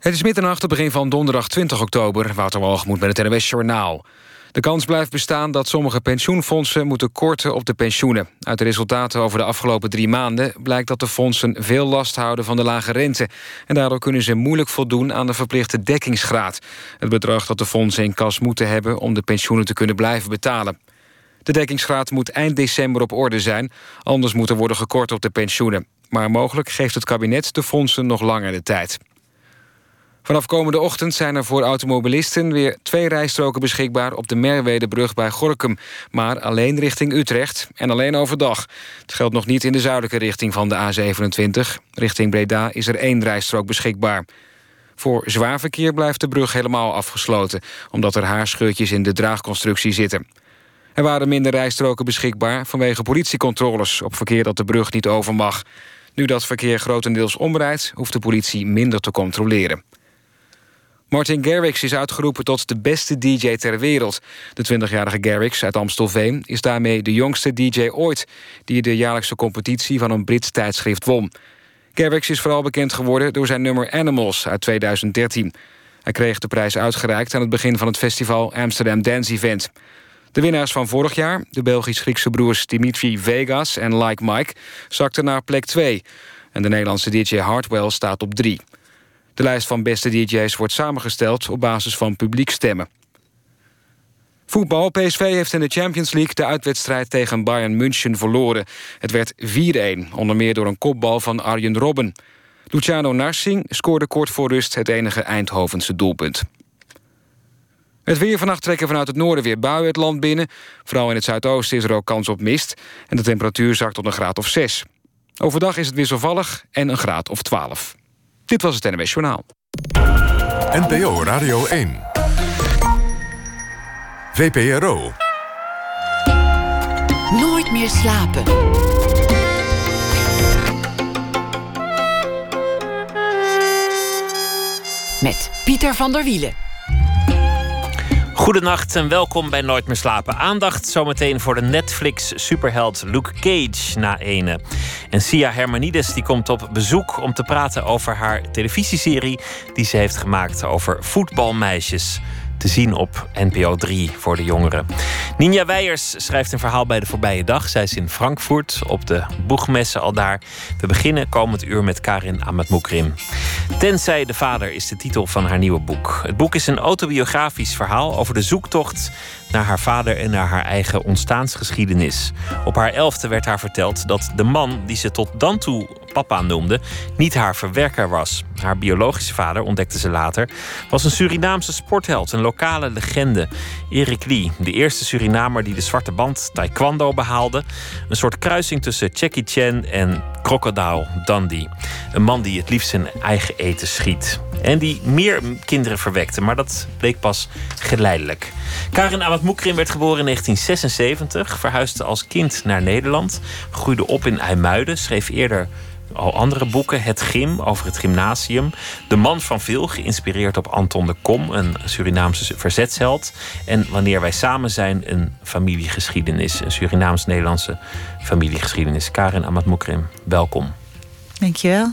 Het is middernacht, het begin van donderdag 20 oktober. Wouter moet met het NOS Journaal. De kans blijft bestaan dat sommige pensioenfondsen moeten korten op de pensioenen. Uit de resultaten over de afgelopen 3 maanden... blijkt dat de fondsen veel last houden van de lage rente. En daardoor kunnen ze moeilijk voldoen aan de verplichte dekkingsgraad. Het bedrag dat de fondsen in kas moeten hebben om de pensioenen te kunnen blijven betalen. De dekkingsgraad moet eind december op orde zijn. Anders moet er worden gekort op de pensioenen. Maar mogelijk geeft het kabinet de fondsen nog langer de tijd. Vanaf komende ochtend zijn er voor automobilisten weer 2 rijstroken beschikbaar op de Merwedebrug bij Gorkum, maar alleen richting Utrecht en alleen overdag. Het geldt nog niet in de zuidelijke richting van de A27. Richting Breda is er 1 rijstrook beschikbaar. Voor zwaar verkeer blijft de brug helemaal afgesloten, omdat er haarscheurtjes in de draagconstructie zitten. Er waren minder rijstroken beschikbaar vanwege politiecontroles op verkeer dat de brug niet over mag. Nu dat verkeer grotendeels omrijdt, hoeft de politie minder te controleren. Martin Garrix is uitgeroepen tot de beste DJ ter wereld. De 20-jarige Garrix uit Amstelveen is daarmee de jongste DJ ooit die de jaarlijkse competitie van een Brits tijdschrift won. Garrix is vooral bekend geworden door zijn nummer Animals uit 2013. Hij kreeg de prijs uitgereikt aan het begin van het festival Amsterdam Dance Event. De winnaars van vorig jaar, de Belgisch-Griekse broers Dimitri Vegas en Like Mike, zakten naar plek 2. En de Nederlandse DJ Hardwell staat op 3. De lijst van beste DJ's wordt samengesteld op basis van publiekstemmen. Voetbal. PSV heeft in de Champions League de uitwedstrijd tegen Bayern München verloren. Het werd 4-1, onder meer door een kopbal van Arjen Robben. Luciano Narsing scoorde kort voor rust het enige Eindhovense doelpunt. Het weer. Vannacht trekken vanuit het noorden weer buien het land binnen. Vooral in het zuidoosten is er ook kans op mist. En de temperatuur zakt tot een graad of 6. Overdag is het wisselvallig en een graad of 12. Dit was het NOS Journaal. NPO Radio 1. VPRO. Nooit meer slapen. Met Pieter van der Wielen. Goedenacht en welkom bij Nooit meer slapen. Aandacht zometeen voor de Netflix-superheld Luke Cage na ene. En Sia Hermanides die komt op bezoek om te praten over haar televisieserie die ze heeft gemaakt over voetbalmeisjes. Te zien op NPO 3 voor de jongeren. Nina Weijers schrijft een verhaal bij de voorbije dag. Zij is in Frankfurt op de boegmessen al daar. We beginnen komend uur met Karin Amatmoekrim. Tenzij de vader is de titel van haar nieuwe boek. Het boek is een autobiografisch verhaal over de zoektocht naar haar vader en naar haar eigen ontstaansgeschiedenis. Op haar 11e werd haar verteld dat de man die ze tot dan toe papa noemde, niet haar verwekker was. Haar biologische vader, ontdekte ze later, was een Surinaamse sportheld, een lokale legende. Erik Lie, de eerste Surinamer die de zwarte band taekwondo behaalde. Een soort kruising tussen Jackie Chan en Crocodile Dundee. Een man die het liefst zijn eigen eten schiet. En die meer kinderen verwekte, maar dat bleek pas geleidelijk. Karin Amatmoekrim werd geboren in 1976, verhuisde als kind naar Nederland, groeide op in IJmuiden, schreef eerder al andere boeken. Het Gym, over het gymnasium. De Man van Veel, geïnspireerd op Anton de Kom, een Surinaamse verzetsheld. En Wanneer wij samen zijn, een familiegeschiedenis. Een Surinaams-Nederlandse familiegeschiedenis. Karin Amatmoekrim, welkom. Dankjewel.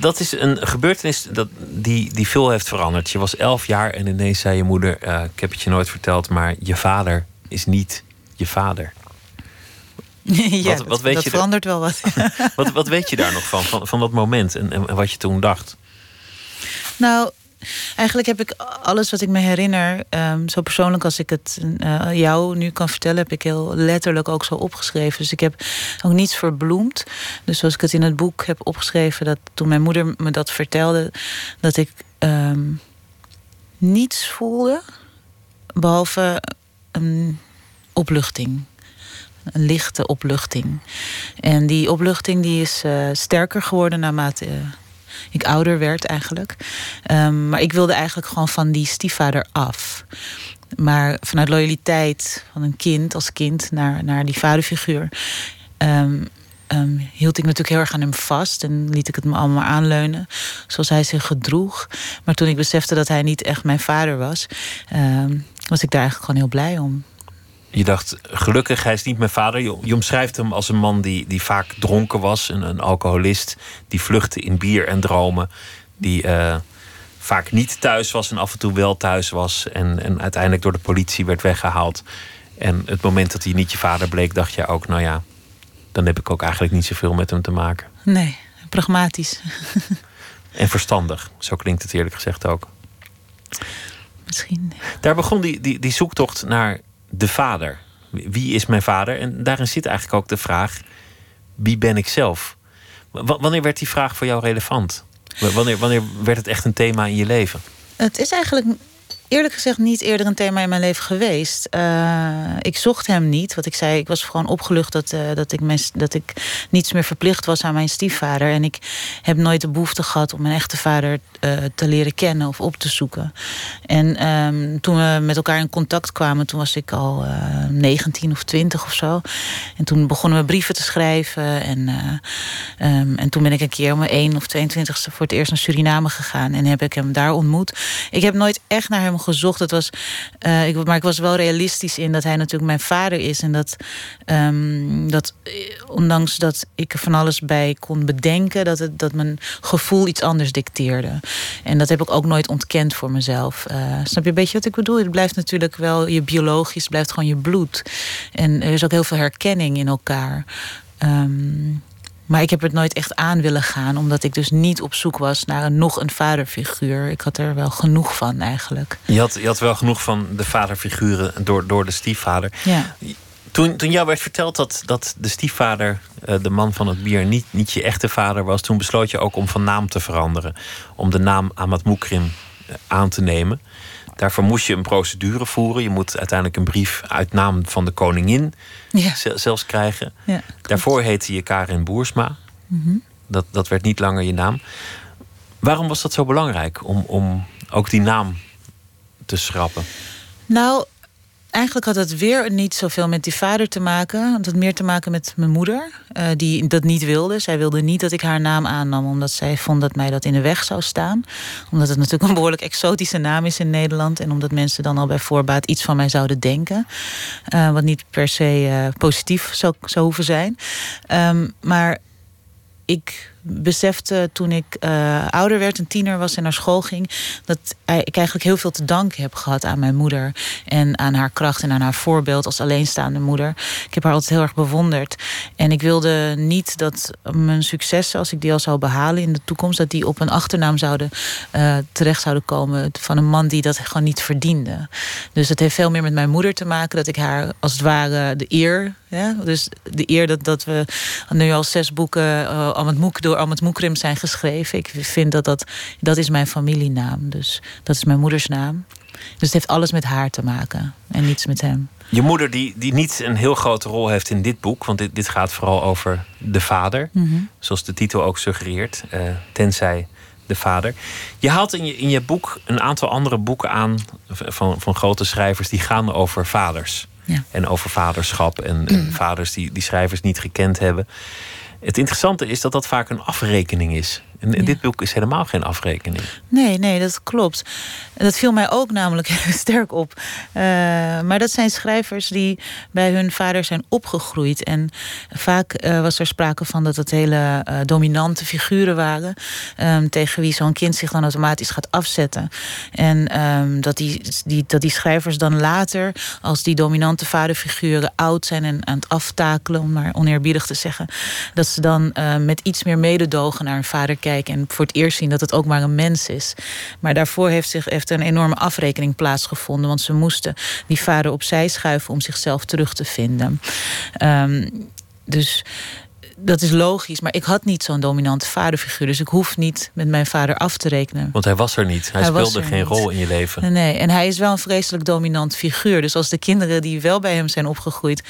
Dat is een gebeurtenis die veel heeft veranderd. Je was 11 jaar en ineens zei je moeder, ik heb het je nooit verteld, maar je vader is niet je vader. Ja, wat weet dat je verandert wel wat. Wat weet je daar nog van dat moment en wat je toen dacht? Nou, eigenlijk heb ik alles wat ik me herinner, zo persoonlijk als ik het jou nu kan vertellen, heb ik heel letterlijk ook zo opgeschreven. Dus ik heb ook niets verbloemd. Dus zoals ik het in het boek heb opgeschreven, dat toen mijn moeder me dat vertelde, dat ik niets voelde behalve een opluchting. Een lichte opluchting. En die opluchting die is sterker geworden naarmate ik ouder werd eigenlijk. Maar ik wilde eigenlijk gewoon van die stiefvader af. Maar vanuit loyaliteit van een kind als kind naar die vaderfiguur hield ik natuurlijk heel erg aan hem vast en liet ik het me allemaal aanleunen, zoals hij zich gedroeg. Maar toen ik besefte dat hij niet echt mijn vader was, was ik daar eigenlijk gewoon heel blij om. Je dacht, gelukkig, hij is niet mijn vader. Je omschrijft hem als een man die vaak dronken was. Een alcoholist die vluchtte in bier en dromen. die vaak niet thuis was en af en toe wel thuis was. En uiteindelijk door de politie werd weggehaald. En het moment dat hij niet je vader bleek, dacht je ook, nou ja, dan heb ik ook eigenlijk niet zoveel met hem te maken. Nee, pragmatisch. En verstandig, zo klinkt het eerlijk gezegd ook. Misschien. Daar begon die zoektocht naar de vader. Wie is mijn vader? En daarin zit eigenlijk ook de vraag, wie ben ik zelf? Wanneer werd die vraag voor jou relevant? Wanneer werd het echt een thema in je leven? Het is eigenlijk eerlijk gezegd niet eerder een thema in mijn leven geweest. Ik zocht hem niet. Wat ik zei, ik was gewoon opgelucht dat ik niets meer verplicht was aan mijn stiefvader. En ik heb nooit de behoefte gehad om mijn echte vader te leren kennen of op te zoeken. En toen we met elkaar in contact kwamen, toen was ik al 19 of 20 of zo. En toen begonnen we brieven te schrijven. En toen ben ik een keer om mijn 1 of 22ste voor het eerst naar Suriname gegaan. En heb ik hem daar ontmoet. Ik heb nooit echt naar hem gezocht. Het was, maar ik was wel realistisch in dat hij natuurlijk mijn vader is. En dat ondanks dat ik er van alles bij kon bedenken, dat mijn gevoel iets anders dicteerde. En dat heb ik ook nooit ontkend voor mezelf. Snap je een beetje wat ik bedoel? Het blijft natuurlijk wel je biologisch, blijft gewoon je bloed. En er is ook heel veel herkenning in elkaar. Maar ik heb het nooit echt aan willen gaan, omdat ik dus niet op zoek was naar nog een vaderfiguur. Ik had er wel genoeg van eigenlijk. Je had wel genoeg van de vaderfiguren door de stiefvader. Ja. Toen jou werd verteld dat de stiefvader, de man van het bier, niet je echte vader was, toen besloot je ook om van naam te veranderen. Om de naam Amatmoekrim aan te nemen. Daarvoor moest je een procedure voeren. Je moet uiteindelijk een brief uit naam van de koningin zelfs krijgen. Ja, daarvoor heette je Karin Boersma. Mm-hmm. Dat werd niet langer je naam. Waarom was dat zo belangrijk om ook die naam te schrappen? Nou, eigenlijk had het weer niet zoveel met die vader te maken. Het had meer te maken met mijn moeder, die dat niet wilde. Zij wilde niet dat ik haar naam aannam, omdat zij vond dat mij dat in de weg zou staan. Omdat het natuurlijk een behoorlijk exotische naam is in Nederland. En omdat mensen dan al bij voorbaat iets van mij zouden denken. Wat niet per se positief zou hoeven zijn. Maar ik besefte toen ik ouder werd, een tiener was en naar school ging, dat ik eigenlijk heel veel te danken heb gehad aan mijn moeder. En aan haar kracht en aan haar voorbeeld als alleenstaande moeder. Ik heb haar altijd heel erg bewonderd. En ik wilde niet dat mijn successen, als ik die al zou behalen in de toekomst, dat die op een achternaam zouden terecht zouden komen van een man die dat gewoon niet verdiende. Dus het heeft veel meer met mijn moeder te maken, dat ik haar als het ware de eer, ja? Dus de eer dat we nu al 6 boeken door Amatmoekrim zijn geschreven. Ik vind dat is mijn familienaam. Dus dat is mijn moeders naam. Dus het heeft alles met haar te maken en niets met hem. Je moeder die niet een heel grote rol heeft in dit boek, want dit gaat vooral over de vader. Mm-hmm. Zoals de titel ook suggereert. Tenzij de vader. Je haalt in je boek een aantal andere boeken aan van grote schrijvers die gaan over vaders. Ja. En over vaderschap en vaders die schrijvers niet gekend hebben. Het interessante is dat vaak een afrekening is. En dit boek is helemaal geen afrekening. Nee, dat klopt. Dat viel mij ook namelijk sterk op. Maar dat zijn schrijvers die bij hun vader zijn opgegroeid. En vaak was er sprake van dat het hele dominante figuren waren. Tegen wie zo'n kind zich dan automatisch gaat afzetten. En dat die schrijvers dan later, als die dominante vaderfiguren oud zijn en aan het aftakelen, om maar oneerbiedig te zeggen, dat ze dan met iets meer mededogen naar hun vader kijken. En voor het eerst zien dat het ook maar een mens is. Maar daarvoor heeft een enorme afrekening plaatsgevonden. Want ze moesten die vader opzij schuiven om zichzelf terug te vinden. Dus dat is logisch. Maar ik had niet zo'n dominante vaderfiguur. Dus ik hoef niet met mijn vader af te rekenen. Want hij was er niet. Hij speelde geen rol in je leven. Nee, en hij is wel een vreselijk dominant figuur. Dus als de kinderen die wel bij hem zijn opgegroeid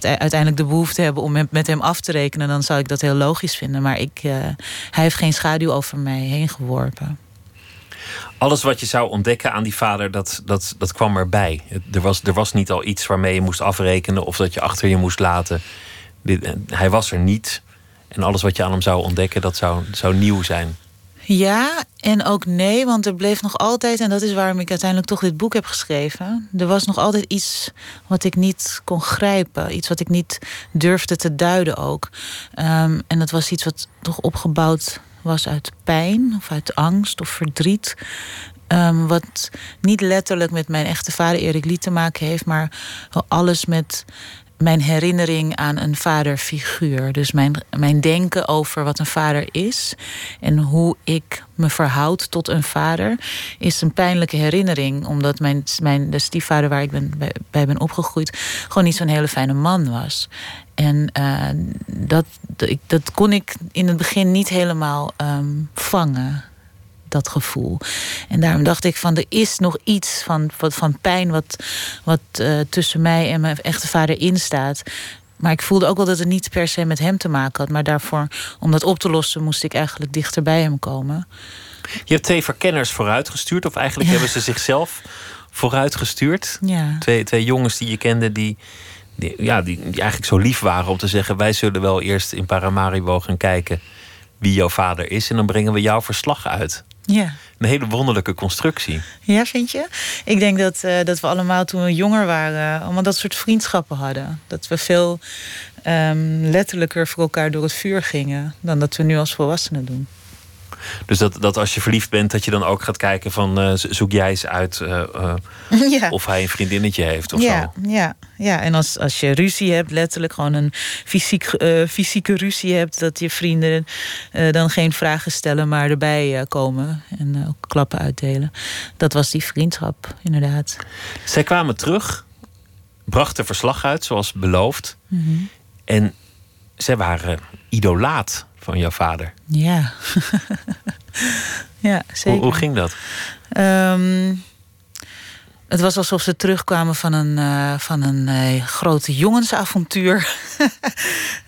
uiteindelijk de behoefte hebben om met hem af te rekenen, dan zou ik dat heel logisch vinden. Maar hij heeft geen schaduw over mij heen geworpen. Alles wat je zou ontdekken aan die vader, dat kwam erbij. Er was niet al iets waarmee je moest afrekenen of dat je achter je moest laten. Hij was er niet. En alles wat je aan hem zou ontdekken, dat zou nieuw zijn. Ja, en ook nee, want er bleef nog altijd, en dat is waarom ik uiteindelijk toch dit boek heb geschreven, er was nog altijd iets wat ik niet kon grijpen. Iets wat ik niet durfde te duiden ook. En dat was iets wat toch opgebouwd was uit pijn of uit angst of verdriet. Wat niet letterlijk met mijn echte vader Erik Lie te maken heeft, maar alles met mijn herinnering aan een vaderfiguur. Dus mijn denken over wat een vader is en hoe ik me verhoud tot een vader is een pijnlijke herinnering. Omdat de stiefvader waar ik bij ben opgegroeid gewoon niet zo'n hele fijne man was. En dat kon ik in het begin niet helemaal vangen, dat gevoel. En daarom dacht ik van, er is nog iets van pijn wat tussen mij en mijn echte vader instaat. Maar ik voelde ook wel dat het niet per se met hem te maken had. Maar daarvoor, om dat op te lossen, moest ik eigenlijk dichter bij hem komen. Je hebt 2 verkenners vooruitgestuurd. Of eigenlijk hebben ze zichzelf vooruitgestuurd. Ja. Twee jongens die je kende die eigenlijk zo lief waren om te zeggen, wij zullen wel eerst in Paramaribo gaan kijken wie jouw vader is en dan brengen we jouw verslag uit. Ja. Een hele wonderlijke constructie. Ja, vind je? Ik denk dat we allemaal toen we jonger waren allemaal dat soort vriendschappen hadden. Dat we veel letterlijker voor elkaar door het vuur gingen dan dat we nu als volwassenen doen. Dus dat als je verliefd bent, dat je dan ook gaat kijken van zoek jij eens uit of hij een vriendinnetje heeft of zo. Ja, en als je ruzie hebt, letterlijk gewoon een fysieke ruzie hebt, dat je vrienden dan geen vragen stellen, maar erbij komen en ook klappen uitdelen. Dat was die vriendschap, inderdaad. Zij kwamen terug, brachten verslag uit, zoals beloofd. Mm-hmm. En zij waren idolaat van jouw vader. Ja. Ja, zeker. Hoe ging dat? Het was alsof ze terugkwamen van een grote jongensavontuur.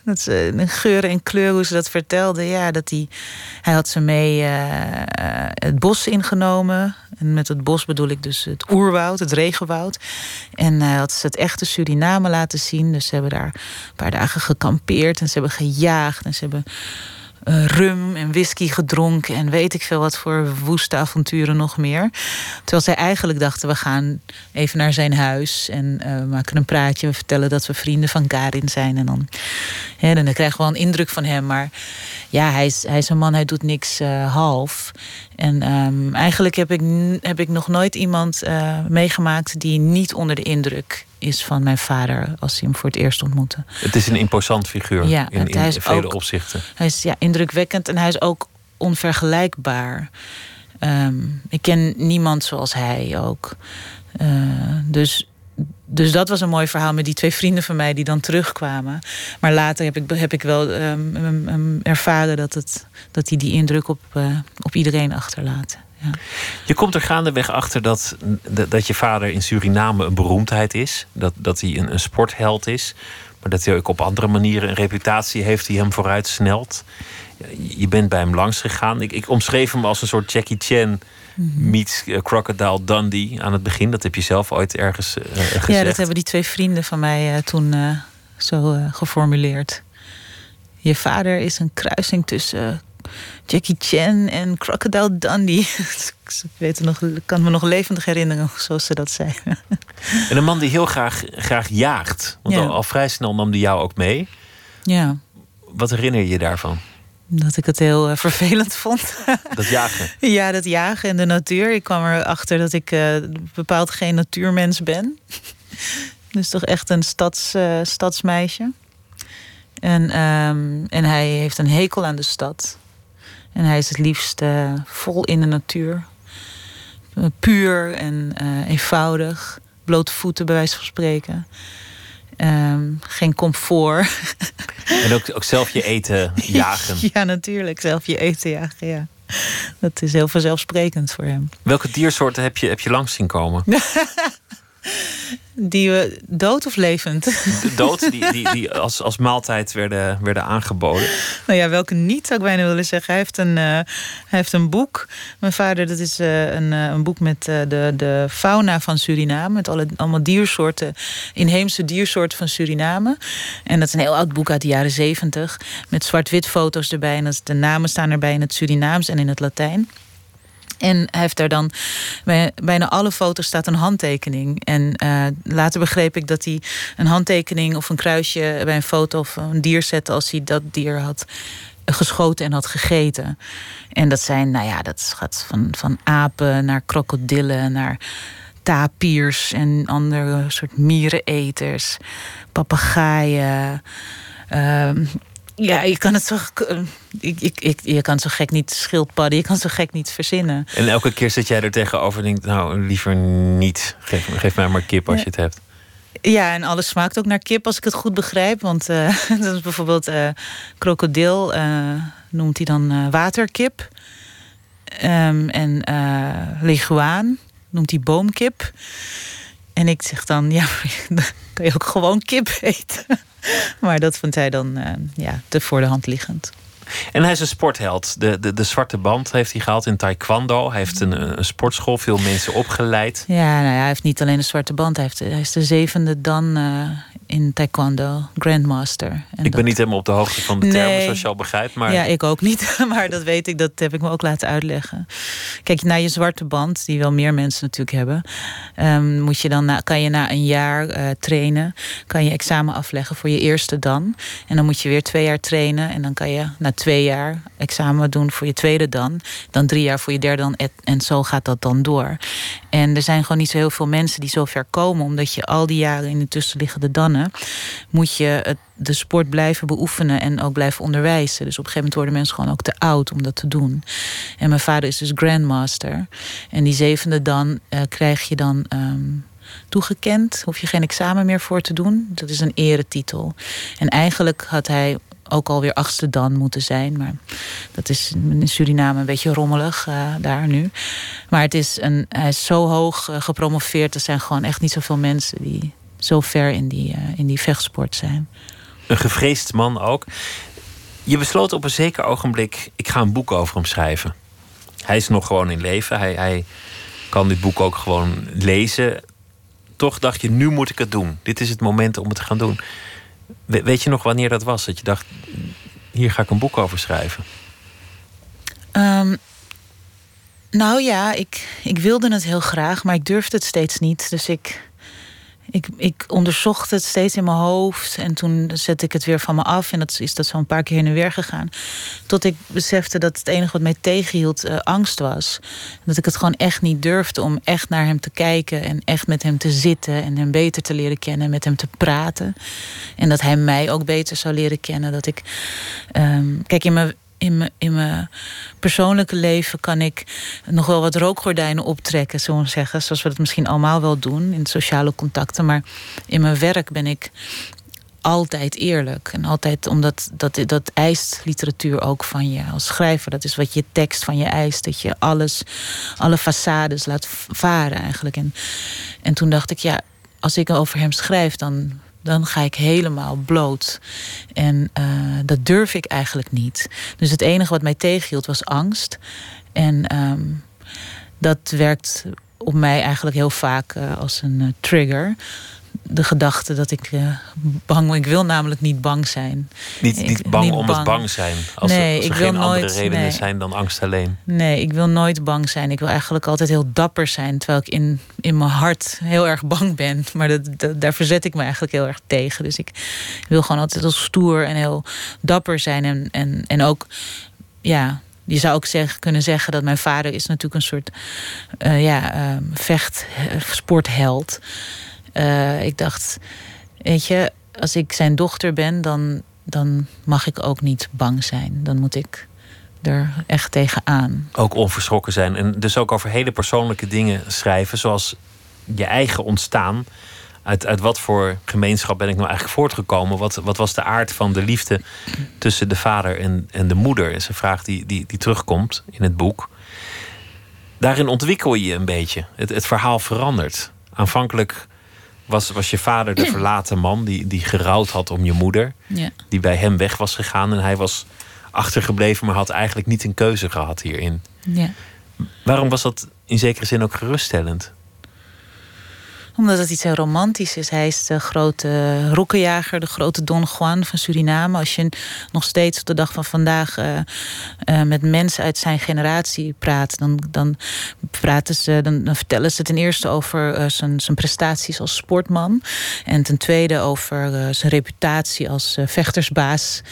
Dat ze in geur en kleur, hoe ze dat vertelde. Ja, dat hij had ze mee het bos ingenomen. En met het bos bedoel ik dus het oerwoud, het regenwoud. En hij had ze het echte Suriname laten zien. Dus ze hebben daar een paar dagen gekampeerd. En ze hebben gejaagd. En ze hebben rum en whisky gedronken en weet ik veel wat voor woeste avonturen nog meer. Terwijl zij eigenlijk dachten, we gaan even naar zijn huis en maken een praatje. We vertellen dat we vrienden van Karin zijn. En dan krijgen we wel een indruk van hem. Maar ja, hij is een man, hij doet niks half. En eigenlijk heb ik nog nooit iemand meegemaakt die niet onder de indruk is van mijn vader als hij hem voor het eerst ontmoette. Het is een imposant figuur in vele opzichten. Hij is indrukwekkend en hij is ook onvergelijkbaar. Ik ken niemand zoals hij ook. Dus dat was een mooi verhaal met die 2 vrienden van mij die dan terugkwamen. Maar later heb ik wel ervaren dat hij die indruk op iedereen achterlaat. Ja. Je komt er gaandeweg achter dat je vader in Suriname een beroemdheid is. Dat hij een sportheld is. Maar dat hij ook op andere manieren een reputatie heeft die hem vooruit snelt. Je bent bij hem langs gegaan. Ik omschreef hem als een soort Jackie Chan meets Crocodile Dundee aan het begin. Dat heb je zelf ooit ergens gezegd. Ja, dat hebben die 2 vrienden van mij toen zo geformuleerd. Je vader is een kruising tussen Jackie Chan en Crocodile Dundee. Ik kan me nog levendig herinneren zoals ze dat zei. En een man die heel graag jaagt. Want al vrij snel nam die jou ook mee. Ja. Wat herinner je je daarvan? Dat ik het heel vervelend vond. Dat jagen? Ja, dat jagen en de natuur. Ik kwam erachter dat ik bepaald geen natuurmens ben. Dus toch echt een stadsmeisje. En hij heeft een hekel aan de stad. En hij is het liefst vol in de natuur. Puur en eenvoudig. Blote voeten bij wijze van spreken. Geen comfort. En ook zelf je eten jagen. Ja, natuurlijk. Zelf je eten jagen, ja. Dat is heel vanzelfsprekend voor hem. Welke diersoorten heb je langs zien komen? Die we dood of levend? Dood, die als maaltijd werden aangeboden. Nou ja, welke niet, zou ik bijna willen zeggen. Hij heeft een boek. Mijn vader, dat is een boek met de fauna van Suriname. Met allemaal diersoorten, inheemse diersoorten van Suriname. En dat is een heel oud boek uit de jaren 70. Met zwart-wit foto's erbij. En de namen staan erbij in het Surinaams en in het Latijn. En hij heeft daar dan, bij bijna alle foto's staat een handtekening. En later begreep ik dat hij een handtekening of een kruisje bij een foto of een dier zette als hij dat dier had geschoten en had gegeten. En dat zijn, nou ja, dat gaat van apen naar krokodillen, naar tapirs en andere soort miereneters, papegaaien. Ja, je kan het zo. Je kan zo gek niet schildpadden, je kan zo gek niet verzinnen. En elke keer zit jij er tegenover en denkt, nou, liever niet. Geef mij maar kip als je het hebt. Ja, en alles smaakt ook naar kip, als ik het goed begrijp. Want dat is bijvoorbeeld krokodil, noemt hij dan waterkip. En leguaan noemt hij boomkip. En ik zeg dan, ja, kan je ook gewoon kip eten. Maar dat vond hij dan te voor de hand liggend. En hij is een sportheld. De zwarte band heeft hij gehaald in taekwondo. Hij heeft een sportschool, veel mensen opgeleid. Ja, nou ja, hij heeft niet alleen de zwarte band. Hij is de 7e dan in taekwondo, grandmaster. Ik ben niet helemaal op de hoogte van de termen, zoals je al begrijpt. Maar... Ja, ik ook niet. Maar dat weet ik, dat heb ik me ook laten uitleggen. Kijk, na je zwarte band, die wel meer mensen natuurlijk hebben... kan je na een jaar trainen, kan je examen afleggen voor je eerste dan. En dan moet je weer 2 jaar trainen en dan kan je... na 2 jaar examen doen voor je tweede dan. Dan 3 jaar voor je derde dan. En zo gaat dat dan door. En er zijn gewoon niet zo heel veel mensen die zo ver komen. Omdat je al die jaren in de tussenliggende dannen... moet je de sport blijven beoefenen en ook blijven onderwijzen. Dus op een gegeven moment worden mensen gewoon ook te oud om dat te doen. En mijn vader is dus grandmaster. En die 7e dan krijg je dan... toegekend, hoef je geen examen meer voor te doen. Dat is een eretitel. En eigenlijk had hij ook alweer 8e dan moeten zijn. Maar dat is in Suriname een beetje rommelig daar nu. Maar het is hij is zo hoog gepromoveerd. Er zijn gewoon echt niet zoveel mensen die zo ver in die vechtsport zijn. Een gevreesd man ook. Je besloot op een zeker ogenblik, ik ga een boek over hem schrijven. Hij is nog gewoon in leven. Hij kan dit boek ook gewoon lezen. Toch dacht je, nu moet ik het doen. Dit is het moment om het te gaan doen. Weet je nog wanneer dat was? Dat je dacht, hier ga ik een boek over schrijven. Nou ja, ik wilde het heel graag, maar ik durfde het steeds niet. Dus ik onderzocht het steeds in mijn hoofd. En toen zette ik het weer van me af. En dat is dat zo een paar keer heen en weer gegaan. Tot ik besefte dat het enige wat mij tegenhield angst was. Dat ik het gewoon echt niet durfde om echt naar hem te kijken. En echt met hem te zitten. En hem beter te leren kennen. En met hem te praten. En dat hij mij ook beter zou leren kennen. Dat ik... Kijk, in mijn persoonlijke leven kan ik nog wel wat rookgordijnen optrekken, zullen we zeggen. Zoals we dat misschien allemaal wel doen in sociale contacten. Maar in mijn werk ben ik altijd eerlijk. En altijd, omdat dat eist literatuur ook van je als schrijver. Dat is wat je tekst van je eist. Dat je alle façades laat varen eigenlijk. En toen dacht ik, ja, als ik over hem schrijf, dan ga ik helemaal bloot. En dat durf ik eigenlijk niet. Dus het enige wat mij tegenhield was angst. En dat werkt op mij eigenlijk heel vaak als een trigger. De gedachte dat ik ik wil namelijk niet bang zijn. Niet bang om het bang zijn. Als er geen andere redenen zijn dan angst alleen. Nee, ik wil nooit bang zijn. Ik wil eigenlijk altijd heel dapper zijn. Terwijl ik in mijn hart heel erg bang ben. Maar daar verzet ik me eigenlijk heel erg tegen. Dus ik wil gewoon altijd heel stoer en heel dapper zijn. En ook... ja. Je zou ook kunnen zeggen dat mijn vader is natuurlijk een soort vechtsportheld. Ik dacht, weet je, als ik zijn dochter ben, dan mag ik ook niet bang zijn. Dan moet ik er echt tegenaan. Ook onverschrokken zijn. En dus ook over hele persoonlijke dingen schrijven, zoals je eigen ontstaan. Uit wat voor gemeenschap ben ik nou eigenlijk voortgekomen? Wat was de aard van de liefde tussen de vader en de moeder? Dat is een vraag die terugkomt in het boek. Daarin ontwikkel je een beetje. Het verhaal verandert. Aanvankelijk was je vader de verlaten man die gerouwd had om je moeder. Ja. Die bij hem weg was gegaan en hij was achtergebleven, maar had eigenlijk niet een keuze gehad hierin. Ja. Waarom was dat in zekere zin ook geruststellend? Omdat het iets heel romantisch is. Hij is de grote roekenjager, de grote Don Juan van Suriname. Als je nog steeds op de dag van vandaag met mensen uit zijn generatie praat, dan vertellen ze ten eerste over zijn prestaties als sportman. En ten tweede over zijn reputatie als vechtersbaas.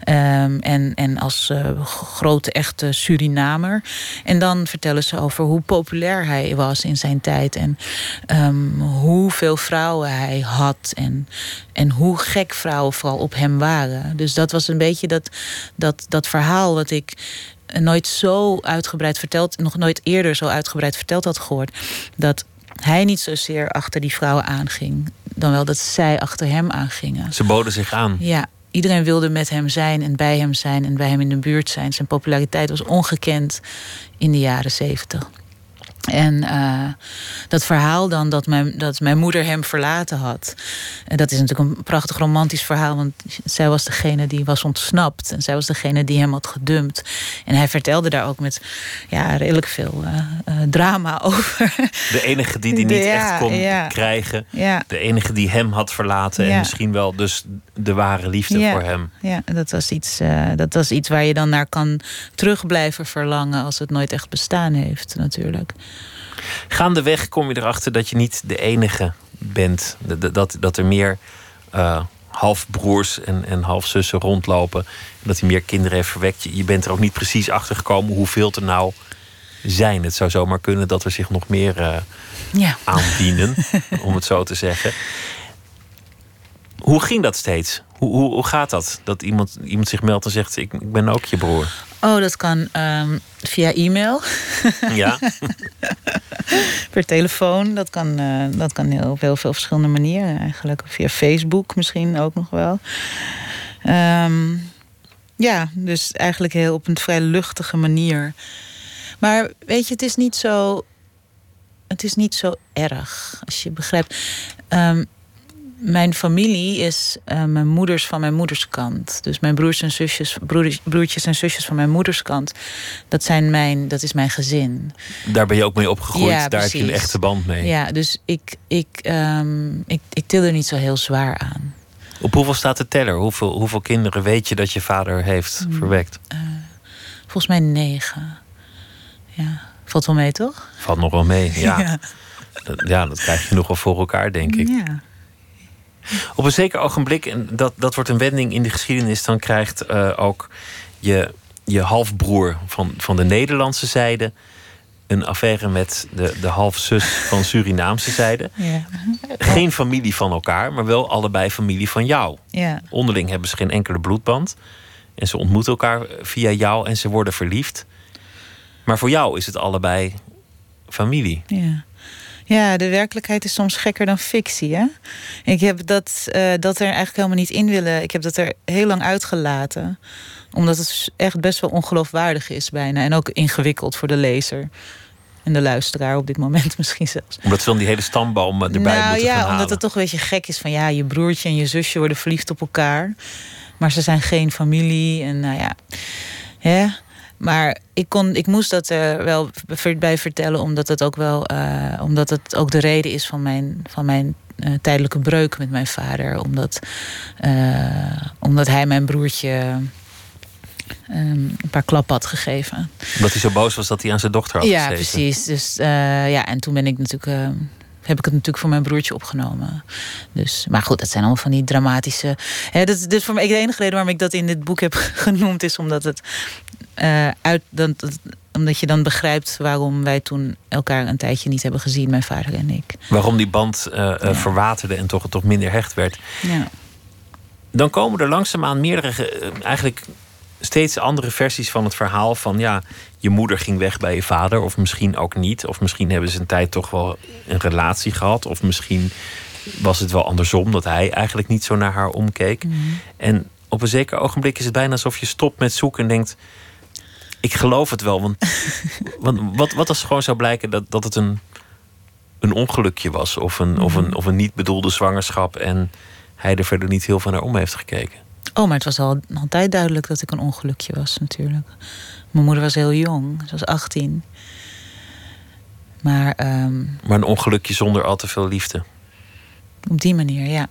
En als grote echte Surinamer. En dan vertellen ze over hoe populair hij was in zijn tijd. En hoeveel vrouwen hij had. En hoe gek vrouwen vooral op hem waren. Dus dat was een beetje dat verhaal wat ik nooit zo uitgebreid verteld, nog nooit eerder zo uitgebreid verteld had gehoord. Dat hij niet zozeer achter die vrouwen aanging, dan wel dat zij achter hem aangingen. Ze boden zich aan. Ja, iedereen wilde met hem zijn en bij hem in de buurt zijn. Zijn populariteit was ongekend in de jaren 70. En dat verhaal dan dat mijn moeder hem verlaten had. Dat is natuurlijk een prachtig romantisch verhaal. Want zij was degene die was ontsnapt. En zij was degene die hem had gedumpt. En hij vertelde daar ook met redelijk veel drama over. De enige die niet echt kon krijgen. Ja. De enige die hem had verlaten. En misschien wel dus de ware liefde voor hem. Ja, dat was iets waar je dan naar kan terug blijven verlangen als het nooit echt bestaan heeft natuurlijk. Gaandeweg kom je erachter dat je niet de enige bent. Dat er meer halfbroers en halfzussen rondlopen. Dat hij meer kinderen heeft verwekt. Je bent er ook niet precies achter gekomen hoeveel er nou zijn. Het zou zomaar kunnen dat er zich nog meer aandienen. Om het zo te zeggen. Hoe ging dat steeds? Hoe gaat dat? Dat iemand zich meldt en zegt, ik ben ook je broer. Oh, dat kan via e-mail. Ja. Per telefoon. Dat kan op heel veel verschillende manieren eigenlijk. Via Facebook misschien ook nog wel. Dus eigenlijk heel op een vrij luchtige manier. Maar weet je, het is niet zo erg. Als je begrijpt. Mijn familie is mijn moeders van mijn moeders kant. Dus mijn broertjes en zusjes van mijn moeders kant. Dat is mijn gezin. Daar ben je ook mee opgegroeid. Ja, daar heb je een echte band mee. Ja, dus ik til er niet zo heel zwaar aan. Op hoeveel staat de teller? Hoeveel kinderen weet je dat je vader heeft verwekt? Volgens mij 9. Ja. Valt wel mee, toch? Valt nog wel mee, ja. Ja, dat krijg je nog wel voor elkaar, denk ik. Ja. Op een zeker ogenblik, en dat wordt een wending in de geschiedenis, dan krijgt ook je halfbroer van de Nederlandse zijde een affaire met de halfzus van Surinaamse zijde. Ja. Geen familie van elkaar, maar wel allebei familie van jou. Ja. Onderling hebben ze geen enkele bloedband. En ze ontmoeten elkaar via jou en ze worden verliefd. Maar voor jou is het allebei familie. Ja. Ja, de werkelijkheid is soms gekker dan fictie, hè? Ik heb dat er eigenlijk helemaal niet in willen. Ik heb dat er heel lang uitgelaten. Omdat het echt best wel ongeloofwaardig is bijna. En ook ingewikkeld voor de lezer. En de luisteraar op dit moment misschien zelfs. Omdat ze dan die hele stamboom erbij moeten gaan halen. Omdat het toch een beetje gek is van je broertje en je zusje worden verliefd op elkaar. Maar ze zijn geen familie en hè? Maar ik moest dat er wel bij vertellen, omdat het ook de reden is van mijn tijdelijke breuk met mijn vader. Omdat hij mijn broertje een paar klappen had gegeven. Omdat hij zo boos was dat hij aan zijn dochter had gezeten. Ja, precies. Dus, en toen ben ik natuurlijk. Heb ik het natuurlijk voor mijn broertje opgenomen. Dus, maar goed, dat zijn allemaal van die dramatische. Hè, dat is voor mij de enige reden waarom ik dat in dit boek heb genoemd, is omdat het omdat je dan begrijpt waarom wij toen elkaar een tijdje niet hebben gezien, mijn vader en ik. Waarom die band verwaterde en toch minder hecht werd. Ja. Dan komen er langzaamaan meerdere, eigenlijk steeds andere versies van het verhaal van je moeder ging weg bij je vader, of misschien ook niet. Of misschien hebben ze een tijd toch wel een relatie gehad. Of misschien was het wel andersom, dat hij eigenlijk niet zo naar haar omkeek. Mm-hmm. En op een zeker ogenblik is het bijna alsof je stopt met zoeken en denkt, ik geloof het wel. Want wat als gewoon zou blijken dat het een ongelukje was, of een niet bedoelde zwangerschap, en hij er verder niet heel veel naar om heeft gekeken? Oh, maar het was al altijd duidelijk dat ik een ongelukje was natuurlijk. Mijn moeder was heel jong, ze was 18. Maar een ongelukje zonder al te veel liefde. Op die manier, ja.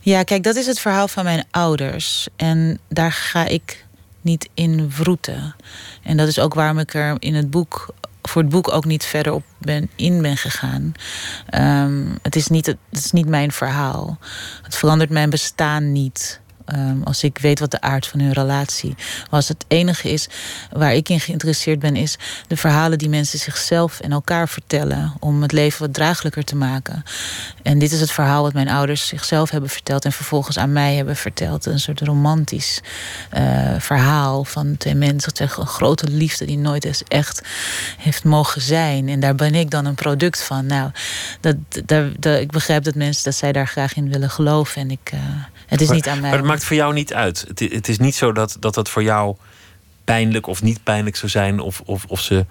Ja, kijk, dat is het verhaal van mijn ouders. En daar ga ik niet in wroeten. En dat is ook waarom ik er in het boek, voor het boek ook niet verder op ben gegaan. Het is niet mijn verhaal. Het verandert mijn bestaan niet. Als ik weet wat de aard van hun relatie was. Het enige is waar ik in geïnteresseerd ben, is de verhalen die mensen zichzelf en elkaar vertellen om het leven wat draaglijker te maken. En dit is het verhaal wat mijn ouders zichzelf hebben verteld en vervolgens aan mij hebben verteld. Een soort romantisch verhaal van twee mensen. Dat een grote liefde die nooit eens echt heeft mogen zijn. En daar ben ik dan een product van. Nou, ik begrijp dat mensen, dat zij daar graag in willen geloven. En het is niet aan mij. Maar het maakt voor jou niet uit. Het is niet zo dat voor jou pijnlijk of niet pijnlijk zou zijn. Of ze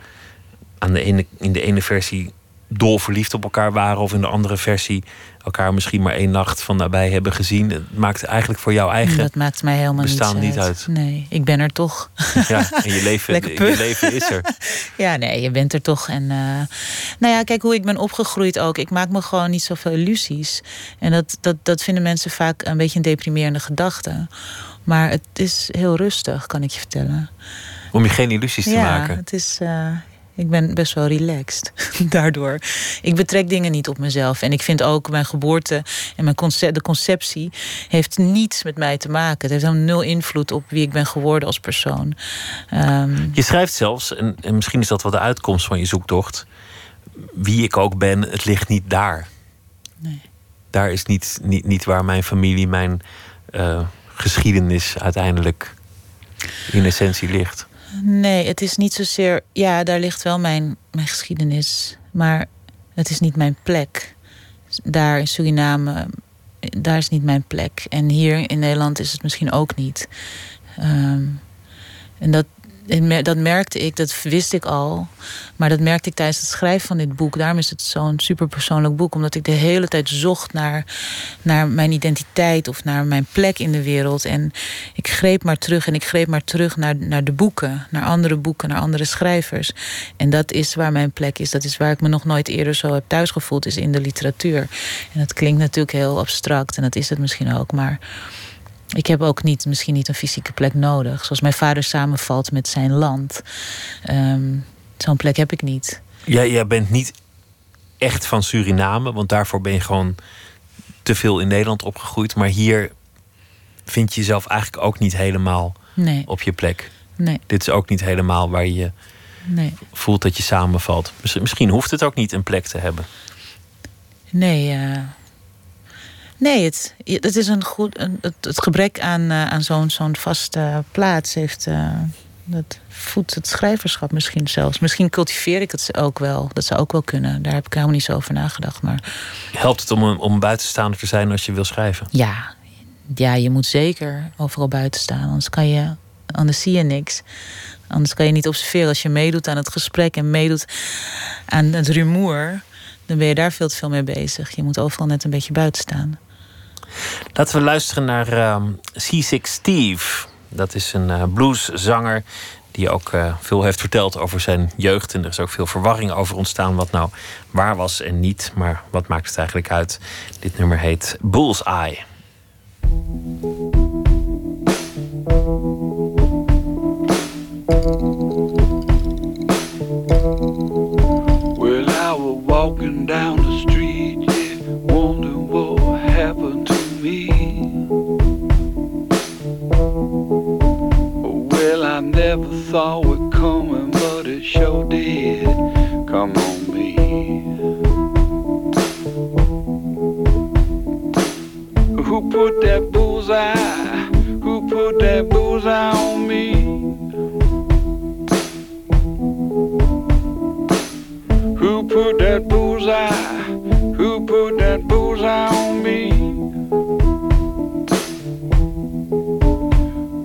in de ene versie dolverliefd op elkaar waren. Of in de andere versie elkaar misschien maar 1 nacht van nabij hebben gezien. Het maakt eigenlijk voor jouw eigen dat maakt mij helemaal bestaan niet uit. Nee, ik ben er toch. Ja, en je leven is er. Ja, nee, je bent er toch. En nou ja, kijk hoe ik ben opgegroeid ook. Ik maak me gewoon niet zoveel illusies. En dat vinden mensen vaak een beetje een deprimerende gedachte. Maar het is heel rustig, kan ik je vertellen. Om je geen illusies te maken. Ja, het is... Ik ben best wel relaxed daardoor. Ik betrek dingen niet op mezelf. En ik vind ook mijn geboorte en de conceptie heeft niets met mij te maken. Het heeft helemaal 0 invloed op wie ik ben geworden als persoon. Je schrijft zelfs, en misschien is dat wel de uitkomst van je zoektocht... wie ik ook ben, het ligt niet daar. Nee. Daar is niet waar mijn familie, mijn geschiedenis uiteindelijk in essentie ligt. Nee, het is niet zozeer... Ja, daar ligt wel mijn geschiedenis. Maar het is niet mijn plek. Daar in Suriname, daar is niet mijn plek. En hier in Nederland is het misschien ook niet. En dat merkte ik, dat wist ik al. Maar dat merkte ik tijdens het schrijven van dit boek. Daarom is het zo'n superpersoonlijk boek. Omdat ik de hele tijd zocht naar mijn identiteit of naar mijn plek in de wereld. En ik greep maar terug naar de boeken. Naar andere boeken, naar andere schrijvers. En dat is waar mijn plek is. Dat is waar ik me nog nooit eerder zo heb thuisgevoeld, is in de literatuur. En dat klinkt natuurlijk heel abstract. En dat is het misschien ook, maar... Ik heb ook misschien niet een fysieke plek nodig. Zoals mijn vader samenvalt met zijn land. Zo'n plek heb ik niet. Ja, jij bent niet echt van Suriname. Want daarvoor ben je gewoon te veel in Nederland opgegroeid. Maar hier vind je jezelf eigenlijk ook niet helemaal op je plek. Nee. Dit is ook niet helemaal waar je voelt dat je samenvalt. Misschien hoeft het ook niet een plek te hebben. Nee, nee, het is een goed. Het gebrek aan zo'n vaste plaats heeft. Dat voedt het schrijverschap misschien zelfs. Misschien cultiveer ik het ook wel. Dat zou ook wel kunnen. Daar heb ik helemaal niet zo over nagedacht. Maar... Helpt het om buitenstaander te zijn als je wil schrijven? Ja. Ja, je moet zeker overal buiten staan. Anders zie je niks. Anders kan je niet observeren. Als je meedoet aan het gesprek en meedoet aan het rumoer, dan ben je daar veel te veel mee bezig. Je moet overal net een beetje buiten staan. Laten we luisteren naar C6 Steve. Dat is een blueszanger die ook veel heeft verteld over zijn jeugd. En er is ook veel verwarring over ontstaan wat nou waar was en niet. Maar wat maakt het eigenlijk uit? Dit nummer heet Bullseye. Well, I was walking down the street, yeah, wondering what happened to me. Well, I never saw it coming, but it sure did come on me. Who put that bullseye? Who put that bullseye on me? Who put that bullseye? Who put that bullseye on me?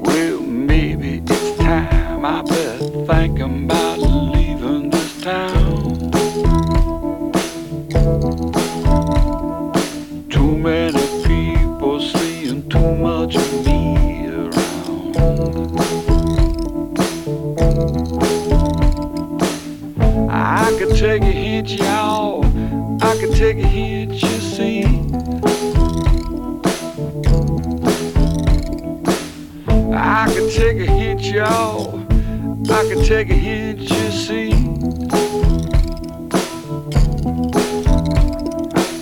Well, maybe it's time I better think about leaving this town. Too many people seeing too much of me around. I could take a hint, y'all. I can take a hint, you see. I can take a hint, y'all. I can take a hint, you see.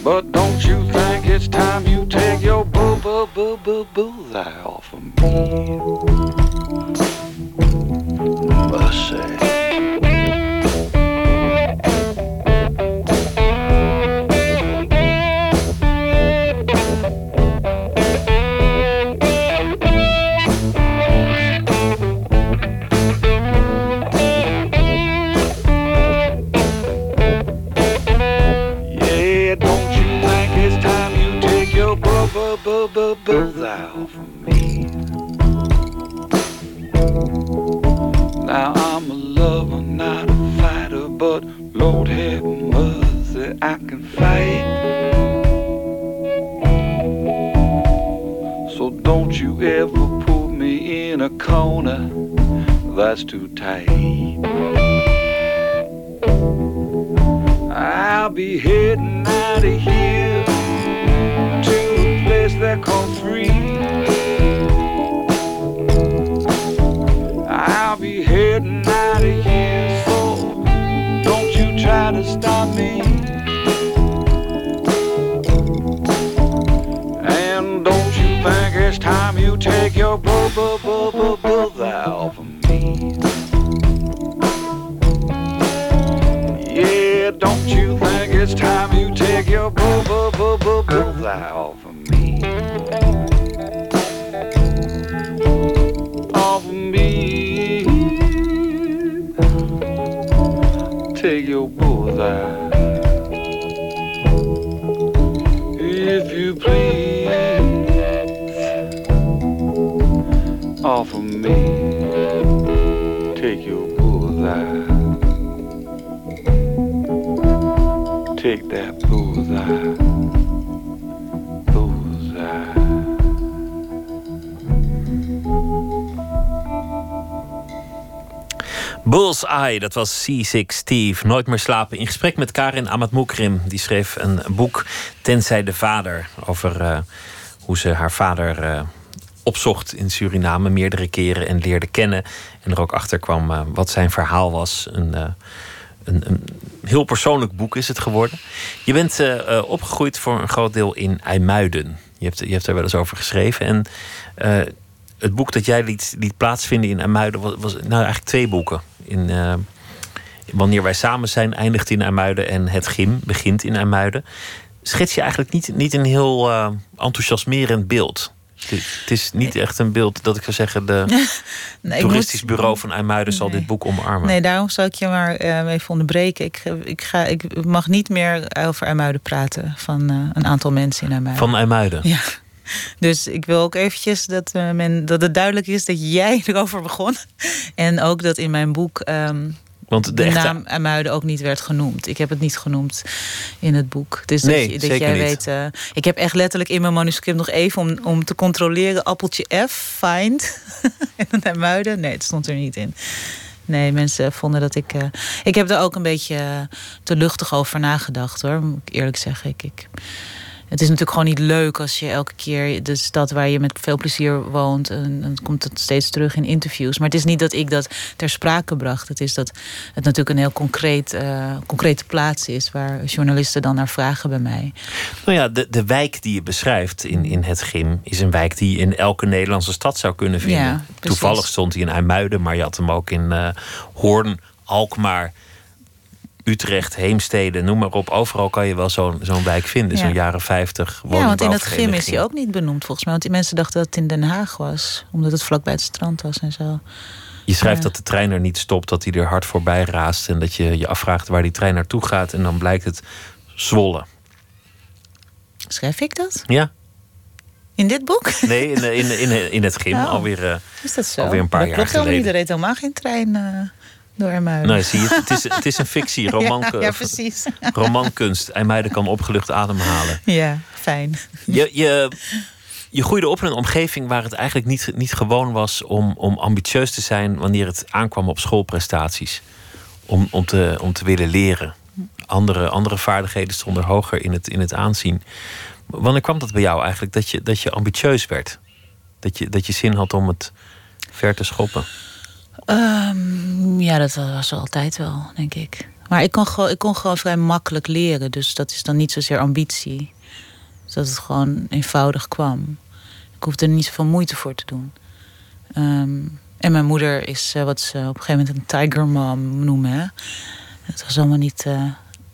But don't you think it's time you take your bullseye off of me? Bussy. Bullseye, dat was Seasick Steve. Nooit meer slapen. In gesprek met Karin Amatmoekrim. Die schreef een boek, Tenzij de Vader. Over hoe ze haar vader opzocht in Suriname meerdere keren en leerde kennen. En er ook achter kwam wat zijn verhaal was. Een heel persoonlijk boek is het geworden. Je bent opgegroeid voor een groot deel in IJmuiden. Je hebt er wel eens over geschreven. En het boek dat jij liet plaatsvinden in IJmuiden was nou eigenlijk twee boeken. Wanneer wij samen zijn eindigt in IJmuiden en Het Gym begint in IJmuiden. Schets je eigenlijk niet een heel enthousiasmerend beeld. Het is niet echt een beeld dat ik zou zeggen... het toeristisch bureau van IJmuiden zal dit boek omarmen. Nee, daarom zal ik je maar even onderbreken. Ik mag niet meer over IJmuiden praten van een aantal mensen in IJmuiden. Van IJmuiden? Ja. Dus ik wil ook eventjes dat het duidelijk is dat jij erover begon. En ook dat in mijn boek want de naam IJmuiden ook niet werd genoemd. Ik heb het niet genoemd in het boek. Dus dat jij weet... ik heb echt letterlijk in mijn manuscript nog even om te controleren... appeltje F, find. En dan IJmuiden. Nee, het stond er niet in. Nee, mensen vonden dat ik... ik heb er ook een beetje te luchtig over nagedacht, hoor. Moet ik eerlijk zeggen, het is natuurlijk gewoon niet leuk als je elke keer de stad waar je met veel plezier woont... en dan komt het steeds terug in interviews. Maar het is niet dat ik dat ter sprake bracht. Het is dat het natuurlijk een heel concrete plaats is... waar journalisten dan naar vragen bij mij. Nou ja, de wijk die je beschrijft in Het Gym... is een wijk die je in elke Nederlandse stad zou kunnen vinden. Ja, toevallig stond hij in IJmuiden, maar je had hem ook in Hoorn, Alkmaar... Utrecht, Heemstede, noem maar op. Overal kan je wel zo'n wijk vinden. Ja. Zo'n jaren 50 woningbouwvereniging. Ja, want in Het Gym is hij ook niet benoemd volgens mij. Want die mensen dachten dat het in Den Haag was. Omdat het vlakbij het strand was en zo. Je schrijft dat de trein er niet stopt. Dat hij er hard voorbij raast. En dat je je afvraagt waar die trein naartoe gaat. En dan blijkt het Zwolle. Schrijf ik dat? Ja. In dit boek? Nee, in Het Gym. Nou, alweer een paar jaar geleden. Dat klopt niet. Er reed helemaal geen trein... door IJmuiden. Nou, zie je, het is een fictie, romankunst. Ja, precies. Romankunst. IJmuiden kan opgelucht ademhalen. Ja, fijn. Je groeide op in een omgeving waar het eigenlijk niet gewoon was om ambitieus te zijn wanneer het aankwam op schoolprestaties. Om te willen leren. Andere vaardigheden stonden hoger in het aanzien. Wanneer kwam dat bij jou eigenlijk, dat je ambitieus werd? Dat je zin had om het ver te schoppen? Ja, dat was altijd wel, denk ik. Maar ik kon gewoon vrij makkelijk leren. Dus dat is dan niet zozeer ambitie. Dus dat het gewoon eenvoudig kwam. Ik hoefde er niet zoveel moeite voor te doen. En mijn moeder is wat ze op een gegeven moment een tiger mom noemen. Hè? Het was allemaal niet...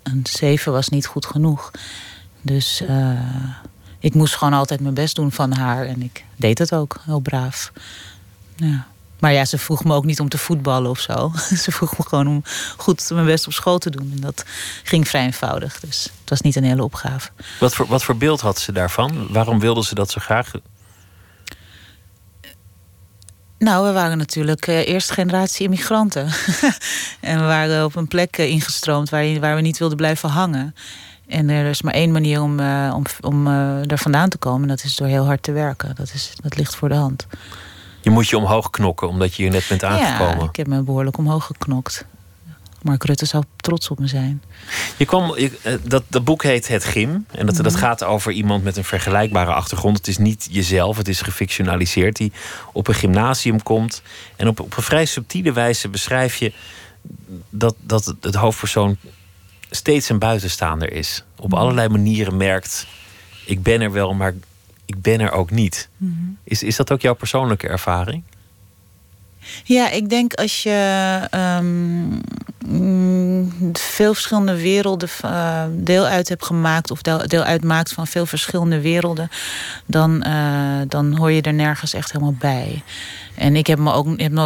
een 7 was niet goed genoeg. Dus ik moest gewoon altijd mijn best doen van haar. En ik deed het ook, heel braaf. Ja. Maar ja, ze vroeg me ook niet om te voetballen of zo. Ze vroeg me gewoon om goed mijn best op school te doen. En dat ging vrij eenvoudig. Dus het was niet een hele opgave. Wat voor beeld had ze daarvan? Waarom wilde ze dat zo graag? Nou, we waren natuurlijk eerste generatie immigranten. En we waren op een plek ingestroomd waar we niet wilden blijven hangen. En er is maar één manier om daar vandaan te komen. En dat is door heel hard te werken. Dat ligt voor de hand. Je moet je omhoog knokken, omdat je hier net bent aangekomen. Ja, ik heb me behoorlijk omhoog geknokt. Mark Rutte zou trots op me zijn. Dat boek heet Het Gym. En dat gaat over iemand met een vergelijkbare achtergrond. Het is niet jezelf, het is gefictionaliseerd. Die op een gymnasium komt. En op een vrij subtiele wijze beschrijf je dat het hoofdpersoon steeds een buitenstaander is. Op allerlei manieren merkt, ik ben er wel, maar ik ben er ook niet. Mm-hmm. Is dat ook jouw persoonlijke ervaring? Ja, ik denk als je veel verschillende werelden deel uit hebt gemaakt... of deel uitmaakt van veel verschillende werelden... dan hoor je er nergens echt helemaal bij. En ik heb me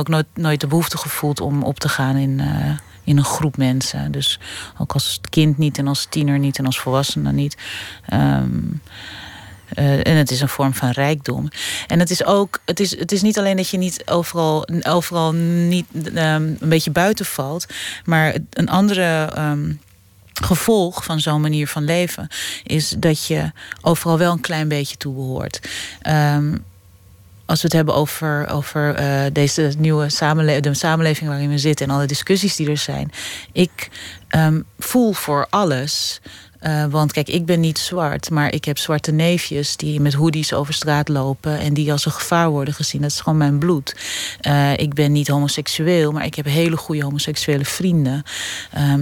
ook nooit de behoefte gevoeld om op te gaan in een groep mensen. Dus ook als kind niet en als tiener niet en als volwassene niet... en het is een vorm van rijkdom. En het is ook, het is niet alleen dat je niet overal niet een beetje buiten valt, maar een andere gevolg van zo'n manier van leven is dat je overal wel een klein beetje toe behoort. Als we het hebben over deze nieuwe de samenleving waarin we zitten en alle discussies die er zijn, ik voel voor alles. Want kijk, ik ben niet zwart, maar ik heb zwarte neefjes die met hoodies over straat lopen en die als een gevaar worden gezien. Dat is gewoon mijn bloed. Ik ben niet homoseksueel, maar ik heb hele goede homoseksuele vrienden.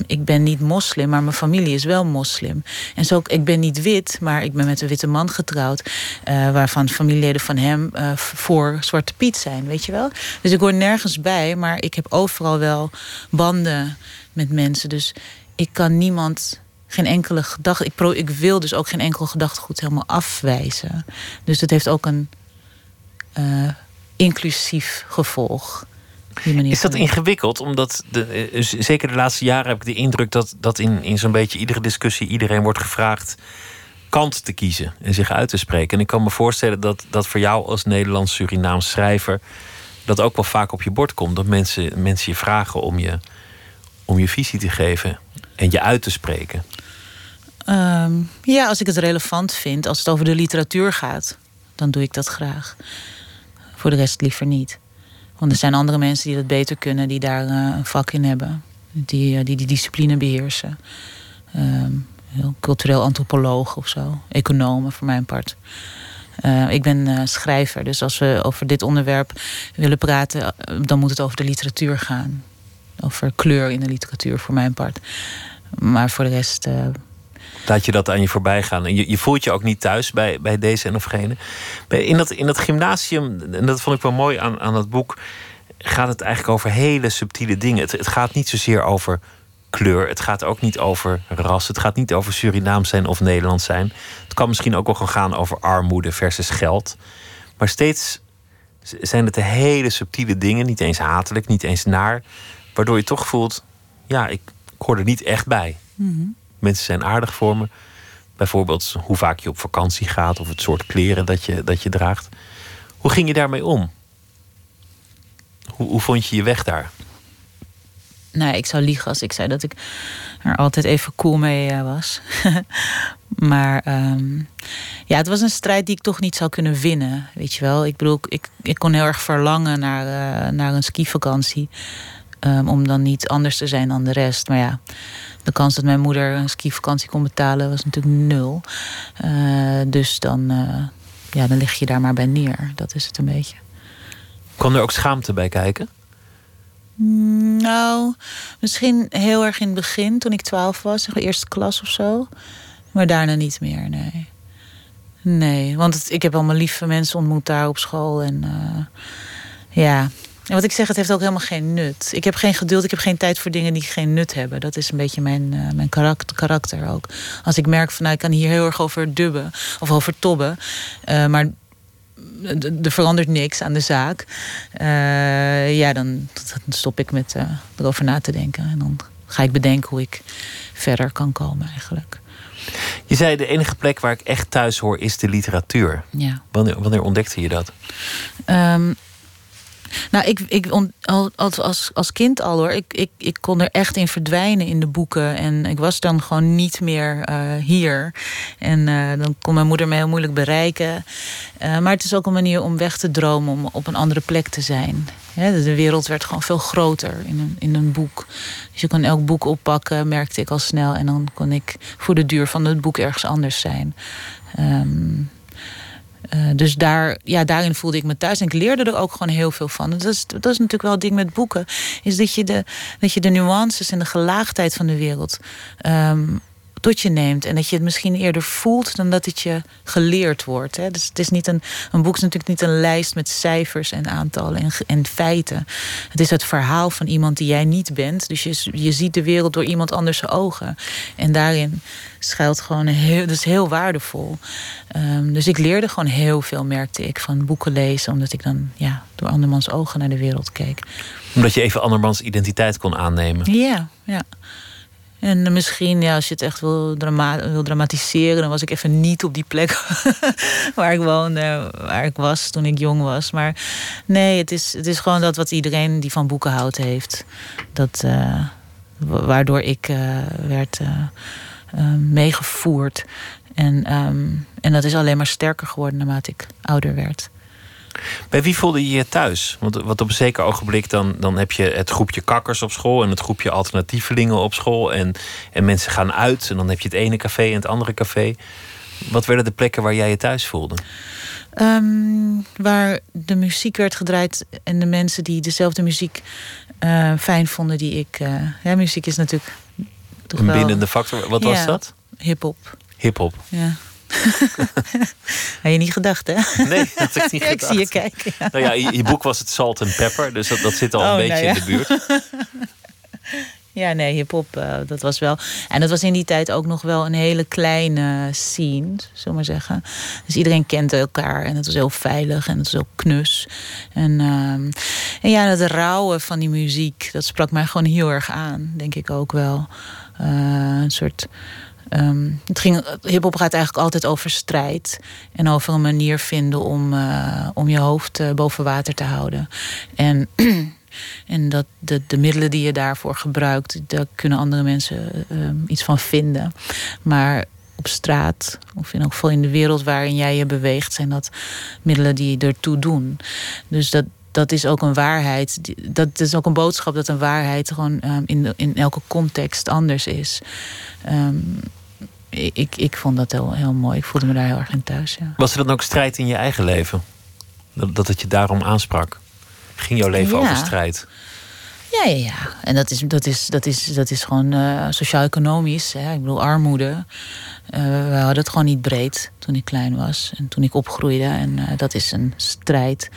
Ik ben niet moslim, maar mijn familie is wel moslim. En zo, ik ben niet wit, maar ik ben met een witte man getrouwd, waarvan familieleden van hem voor Zwarte Piet zijn, weet je wel? Dus ik hoor nergens bij, maar ik heb overal wel banden met mensen. Dus ik kan niemand... Geen enkele gedachte. Ik wil dus ook geen enkel gedachtegoed helemaal afwijzen. Dus het heeft ook een inclusief gevolg. Is dat ingewikkeld? Omdat zeker de laatste jaren heb ik de indruk dat in zo'n beetje iedere discussie iedereen wordt gevraagd kant te kiezen en zich uit te spreken. En ik kan me voorstellen dat voor jou als Nederlands-Surinaams schrijver dat ook wel vaak op je bord komt. Dat mensen je vragen om je visie te geven en je uit te spreken. Ja, als ik het relevant vind, als het over de literatuur gaat, dan doe ik dat graag. Voor de rest liever niet. Want er zijn andere mensen die dat beter kunnen, die daar een vak in hebben. Die discipline beheersen. Cultureel antropoloog of zo. Economen voor mijn part. Ik ben schrijver, dus als we over dit onderwerp willen praten, dan moet het over de literatuur gaan. Over kleur in de literatuur, voor mijn part. Maar voor de rest... Laat je dat aan je voorbij gaan. En je voelt je ook niet thuis bij deze en of gene. In dat gymnasium, en dat vond ik wel mooi aan dat boek... gaat het eigenlijk over hele subtiele dingen. Het gaat niet zozeer over kleur. Het gaat ook niet over ras. Het gaat niet over Surinaams zijn of Nederlands zijn. Het kan misschien ook wel gaan over armoede versus geld. Maar steeds zijn het de hele subtiele dingen. Niet eens hatelijk, niet eens naar... Waardoor je toch voelt, ja, ik hoor er niet echt bij. Mm-hmm. Mensen zijn aardig voor me. Bijvoorbeeld hoe vaak je op vakantie gaat... of het soort kleren dat je draagt. Hoe ging je daarmee om? Hoe vond je je weg daar? Nou, ik zou liegen als ik zei dat ik er altijd even cool mee was. Maar ja, het was een strijd die ik toch niet zou kunnen winnen. Weet je wel, ik bedoel, ik kon heel erg verlangen naar een skivakantie... om dan niet anders te zijn dan de rest. Maar ja, de kans dat mijn moeder een skivakantie kon betalen was natuurlijk nul. Dus dan lig je daar maar bij neer. Dat is het een beetje. Kwam er ook schaamte bij kijken? Nou, misschien heel erg in het begin, toen ik 12 was, zeg maar eerste klas of zo. Maar daarna niet meer, nee. Nee, want ik heb allemaal lieve mensen ontmoet daar op school. En wat ik zeg, het heeft ook helemaal geen nut. Ik heb geen geduld, ik heb geen tijd voor dingen die geen nut hebben. Dat is een beetje mijn karakter ook. Als ik merk van, ik kan hier heel erg over dubben of over tobben. Maar er verandert niks aan de zaak. Dan stop ik met erover na te denken. En dan ga ik bedenken hoe ik verder kan komen eigenlijk. Je zei, de enige plek waar ik echt thuis hoor is de literatuur. Ja. Wanneer ontdekte je dat? Als kind al hoor. Ik kon er echt in verdwijnen in de boeken. En ik was dan gewoon niet meer hier. En dan kon mijn moeder me heel moeilijk bereiken. Maar het is ook een manier om weg te dromen. Om op een andere plek te zijn. Ja, de wereld werd gewoon veel groter in een boek. Dus je kon elk boek oppakken, merkte ik al snel. En dan kon ik voor de duur van het boek ergens anders zijn. Dus daarin voelde ik me thuis. En ik leerde er ook gewoon heel veel van. Dat is natuurlijk wel het ding met boeken. Is dat je de nuances en de gelaagdheid van de wereld tot je neemt. En dat je het misschien eerder voelt dan dat het je geleerd wordt. Hè? Dus het is niet een boek is natuurlijk niet een lijst met cijfers en aantallen en feiten. Het is het verhaal van iemand die jij niet bent. Dus je ziet de wereld door iemand anders' ogen. En daarin schuilt gewoon dat is heel waardevol. Dus ik leerde gewoon heel veel, merkte ik, van boeken lezen. Omdat ik dan door andermans ogen naar de wereld keek. Omdat je even andermans identiteit kon aannemen. Ja. En misschien, als je het echt wil dramatiseren, dan was ik even niet op die plek waar ik woonde, waar ik was toen ik jong was. Maar nee, het is gewoon dat wat iedereen die van boeken houdt heeft. Waardoor ik werd meegevoerd. En dat is alleen maar sterker geworden naarmate ik ouder werd. Bij wie voelde je je thuis? Want op een zeker ogenblik dan heb je het groepje kakkers op school en het groepje alternatievelingen op school. En mensen gaan uit en dan heb je het ene café en het andere café. Wat werden de plekken waar jij je thuis voelde? Waar de muziek werd gedraaid en de mensen die dezelfde muziek fijn vonden die ik. Muziek is natuurlijk toch een bindende factor. Wat was dat? Hip-hop. Hip-hop. Ja. Had je niet gedacht, hè? Nee, dat had ik niet gedacht. Ik zie je kijken. Ja. Nou ja, in je boek was het Salt and Pepper, dus dat zit al een beetje in de buurt. Ja, nee, hip-hop, dat was wel. En dat was in die tijd ook nog wel een hele kleine scene, zullen we maar zeggen. Dus iedereen kende elkaar en het was heel veilig en het was heel knus. En dat rauwe van die muziek, dat sprak mij gewoon heel erg aan, denk ik ook wel. Een soort... Hip-hop gaat eigenlijk altijd over strijd. En over een manier vinden om je hoofd boven water te houden. En dat de middelen die je daarvoor gebruikt, daar kunnen andere mensen iets van vinden. Maar op straat, of in elk geval in de wereld waarin jij je beweegt, zijn dat middelen die ertoe doen. Dus dat is ook een waarheid. Dat is ook een boodschap dat een waarheid gewoon in elke context anders is. Ik vond dat heel mooi. Ik voelde me daar heel erg in thuis. Ja. Was er dan ook strijd in je eigen leven? Dat het je daarom aansprak? Ging jouw leven over strijd? Ja. En dat is gewoon sociaal-economisch. Hè? Ik bedoel, armoede. We hadden het gewoon niet breed toen ik klein was. En toen ik opgroeide. En dat is een strijd.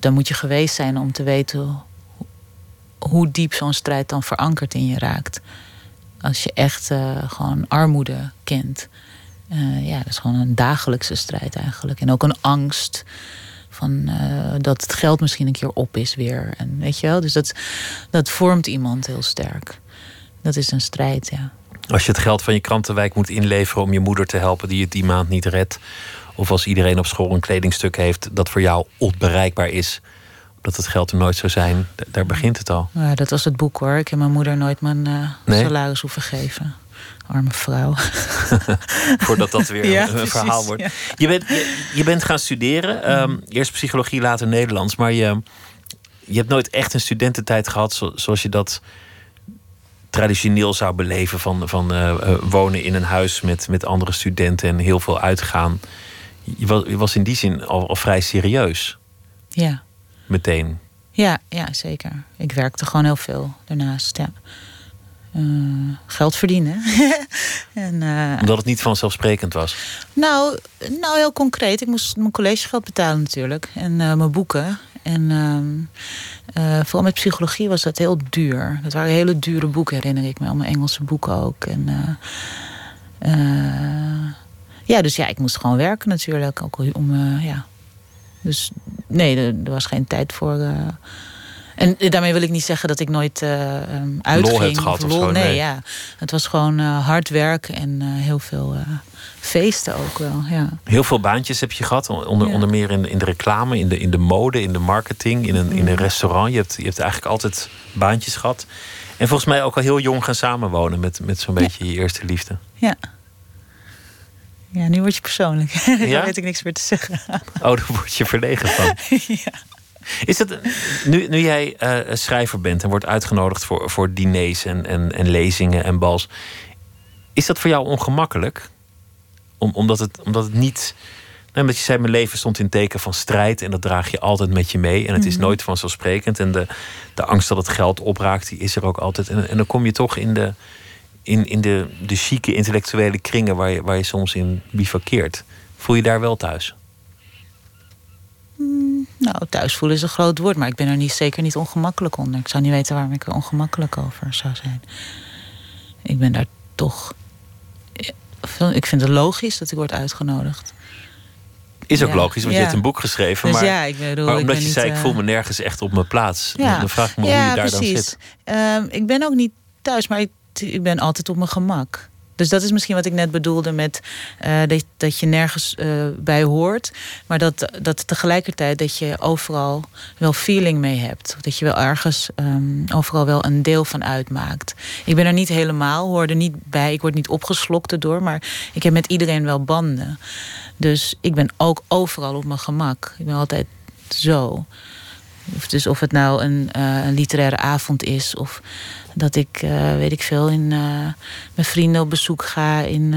Daar moet je geweest zijn om te weten hoe diep zo'n strijd dan verankerd in je raakt. Als je echt gewoon armoede kent. Dat is gewoon een dagelijkse strijd eigenlijk. En ook een angst van dat het geld misschien een keer op is weer. En weet je wel, dus dat vormt iemand heel sterk. Dat is een strijd, ja. Als je het geld van je krantenwijk moet inleveren om je moeder te helpen die het die maand niet redt. Of als iedereen op school een kledingstuk heeft dat voor jou onbereikbaar is. Dat het geld er nooit zou zijn, daar begint het al. Ja, dat was het boek hoor. Ik heb mijn moeder nooit mijn salaris hoeven geven. Arme vrouw. Voordat dat weer een verhaal wordt. Ja. Je bent gaan studeren. Eerst psychologie, later Nederlands. Maar je, Je hebt nooit echt een studententijd gehad zoals je dat traditioneel zou beleven. Van wonen in een huis met andere studenten en heel veel uitgaan. Je was in die zin al vrij serieus. Ja. Meteen. Ja, zeker. Ik werkte gewoon heel veel daarnaast, ja. Geld verdienen. Omdat het niet vanzelfsprekend was? Nou, heel concreet. Ik moest mijn collegegeld betalen natuurlijk. En mijn boeken. En vooral met psychologie was dat heel duur. Dat waren hele dure boeken, herinner ik me. Al mijn Engelse boeken ook. En, dus ik moest gewoon werken natuurlijk. Ook om, Dus nee, er was geen tijd voor... En daarmee wil ik niet zeggen dat ik nooit uitging. Lol heb gehad of zo, nee. Ja. Het was gewoon hard werk en heel veel feesten ook wel. Ja. Heel veel baantjes heb je gehad. Onder meer in de reclame, in de mode, in de marketing, in een restaurant. Je hebt eigenlijk altijd baantjes gehad. En volgens mij ook al heel jong gaan samenwonen met zo'n beetje je eerste liefde. Ja. Ja, nu word je persoonlijk. Ja? Daar weet ik niks meer te zeggen. Oh, daar word je verlegen van. Ja. Is dat, nu jij schrijver bent en wordt uitgenodigd voor diners en lezingen en bals... is dat voor jou ongemakkelijk? Omdat het niet... Nou, omdat je zei, mijn leven stond in het teken van strijd... en dat draag je altijd met je mee. En het is nooit vanzelfsprekend. En de angst dat het geld opraakt, die is er ook altijd. En dan kom je toch in de chique intellectuele kringen... waar je soms in bivakkeert. Voel je daar wel thuis? Nou, thuis voelen is een groot woord, maar ik ben er zeker niet ongemakkelijk onder. Ik zou niet weten waarom ik er ongemakkelijk over zou zijn. Ik ben daar toch... Ik vind het logisch dat ik word uitgenodigd. Is ook logisch, want je hebt een boek geschreven. Dus ik voel me nergens echt op mijn plaats. Ja. Dan vraag ik me hoe je daar precies dan zit. Ik ben ook niet thuis, maar ik ben altijd op mijn gemak. Dus dat is misschien wat ik net bedoelde met dat je nergens bij hoort. Maar dat tegelijkertijd dat je overal wel feeling mee hebt. Dat je wel ergens overal wel een deel van uitmaakt. Ik ben er niet helemaal, hoor er niet bij. Ik word niet opgeslokt erdoor, maar ik heb met iedereen wel banden. Dus ik ben ook overal op mijn gemak. Ik ben altijd zo. Dus of het nou een literaire avond is... of dat ik, weet ik veel, mijn vrienden op bezoek ga... in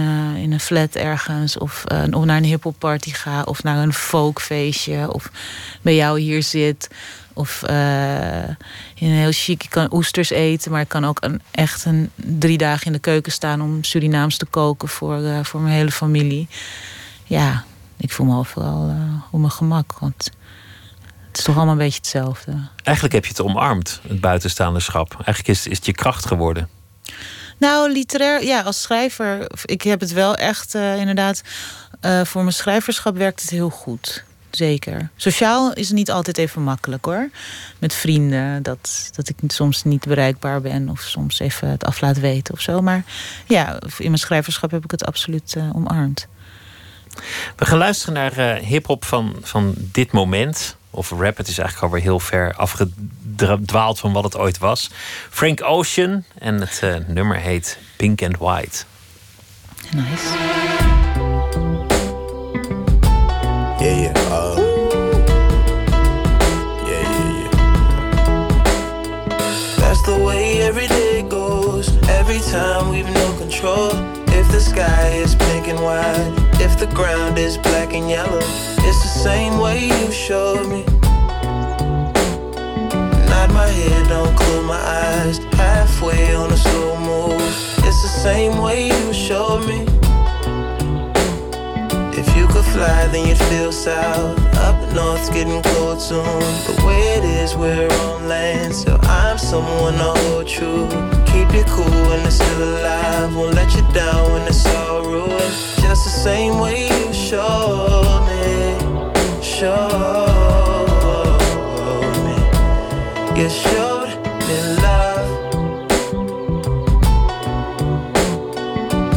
een flat ergens, of naar een hiphopparty ga... of naar een folkfeestje, of bij jou hier zit... of in een heel chic, ik kan oesters eten... maar ik kan ook echt 3 dagen in de keuken staan... om Surinaams te koken voor mijn hele familie. Ja, ik voel me overal op mijn gemak, want... Het is toch allemaal een beetje hetzelfde. Eigenlijk heb je het omarmd, het buitenstaanderschap. Eigenlijk is het je kracht geworden. Nou, literair, ja, als schrijver... Ik heb het wel echt, inderdaad... voor mijn schrijverschap werkt het heel goed. Zeker. Sociaal is het niet altijd even makkelijk, hoor. Met vrienden, dat ik soms niet bereikbaar ben... of soms even het af laat weten of zo. Maar ja, in mijn schrijverschap heb ik het absoluut omarmd. We gaan luisteren naar hiphop van dit moment... Of rap, het is eigenlijk alweer heel ver afgedwaald van wat het ooit was. Frank Ocean en het nummer heet Pink and White. Nice. Yeah. That's the way every day goes. Every time we've no control. If the sky is pink and white. If the ground is black and yellow, it's the same way you showed me. Nod my head, don't close my eyes. Halfway on a slow move. It's the same way you showed me. If you could fly, then you'd feel south. Up north's getting cold soon. The way it is, we're on land. So I'm someone to hold true. Keep you cool when it's still alive. Won't let you down when it's all ruined. Just the same way you showed me. Showed me. You showed me love.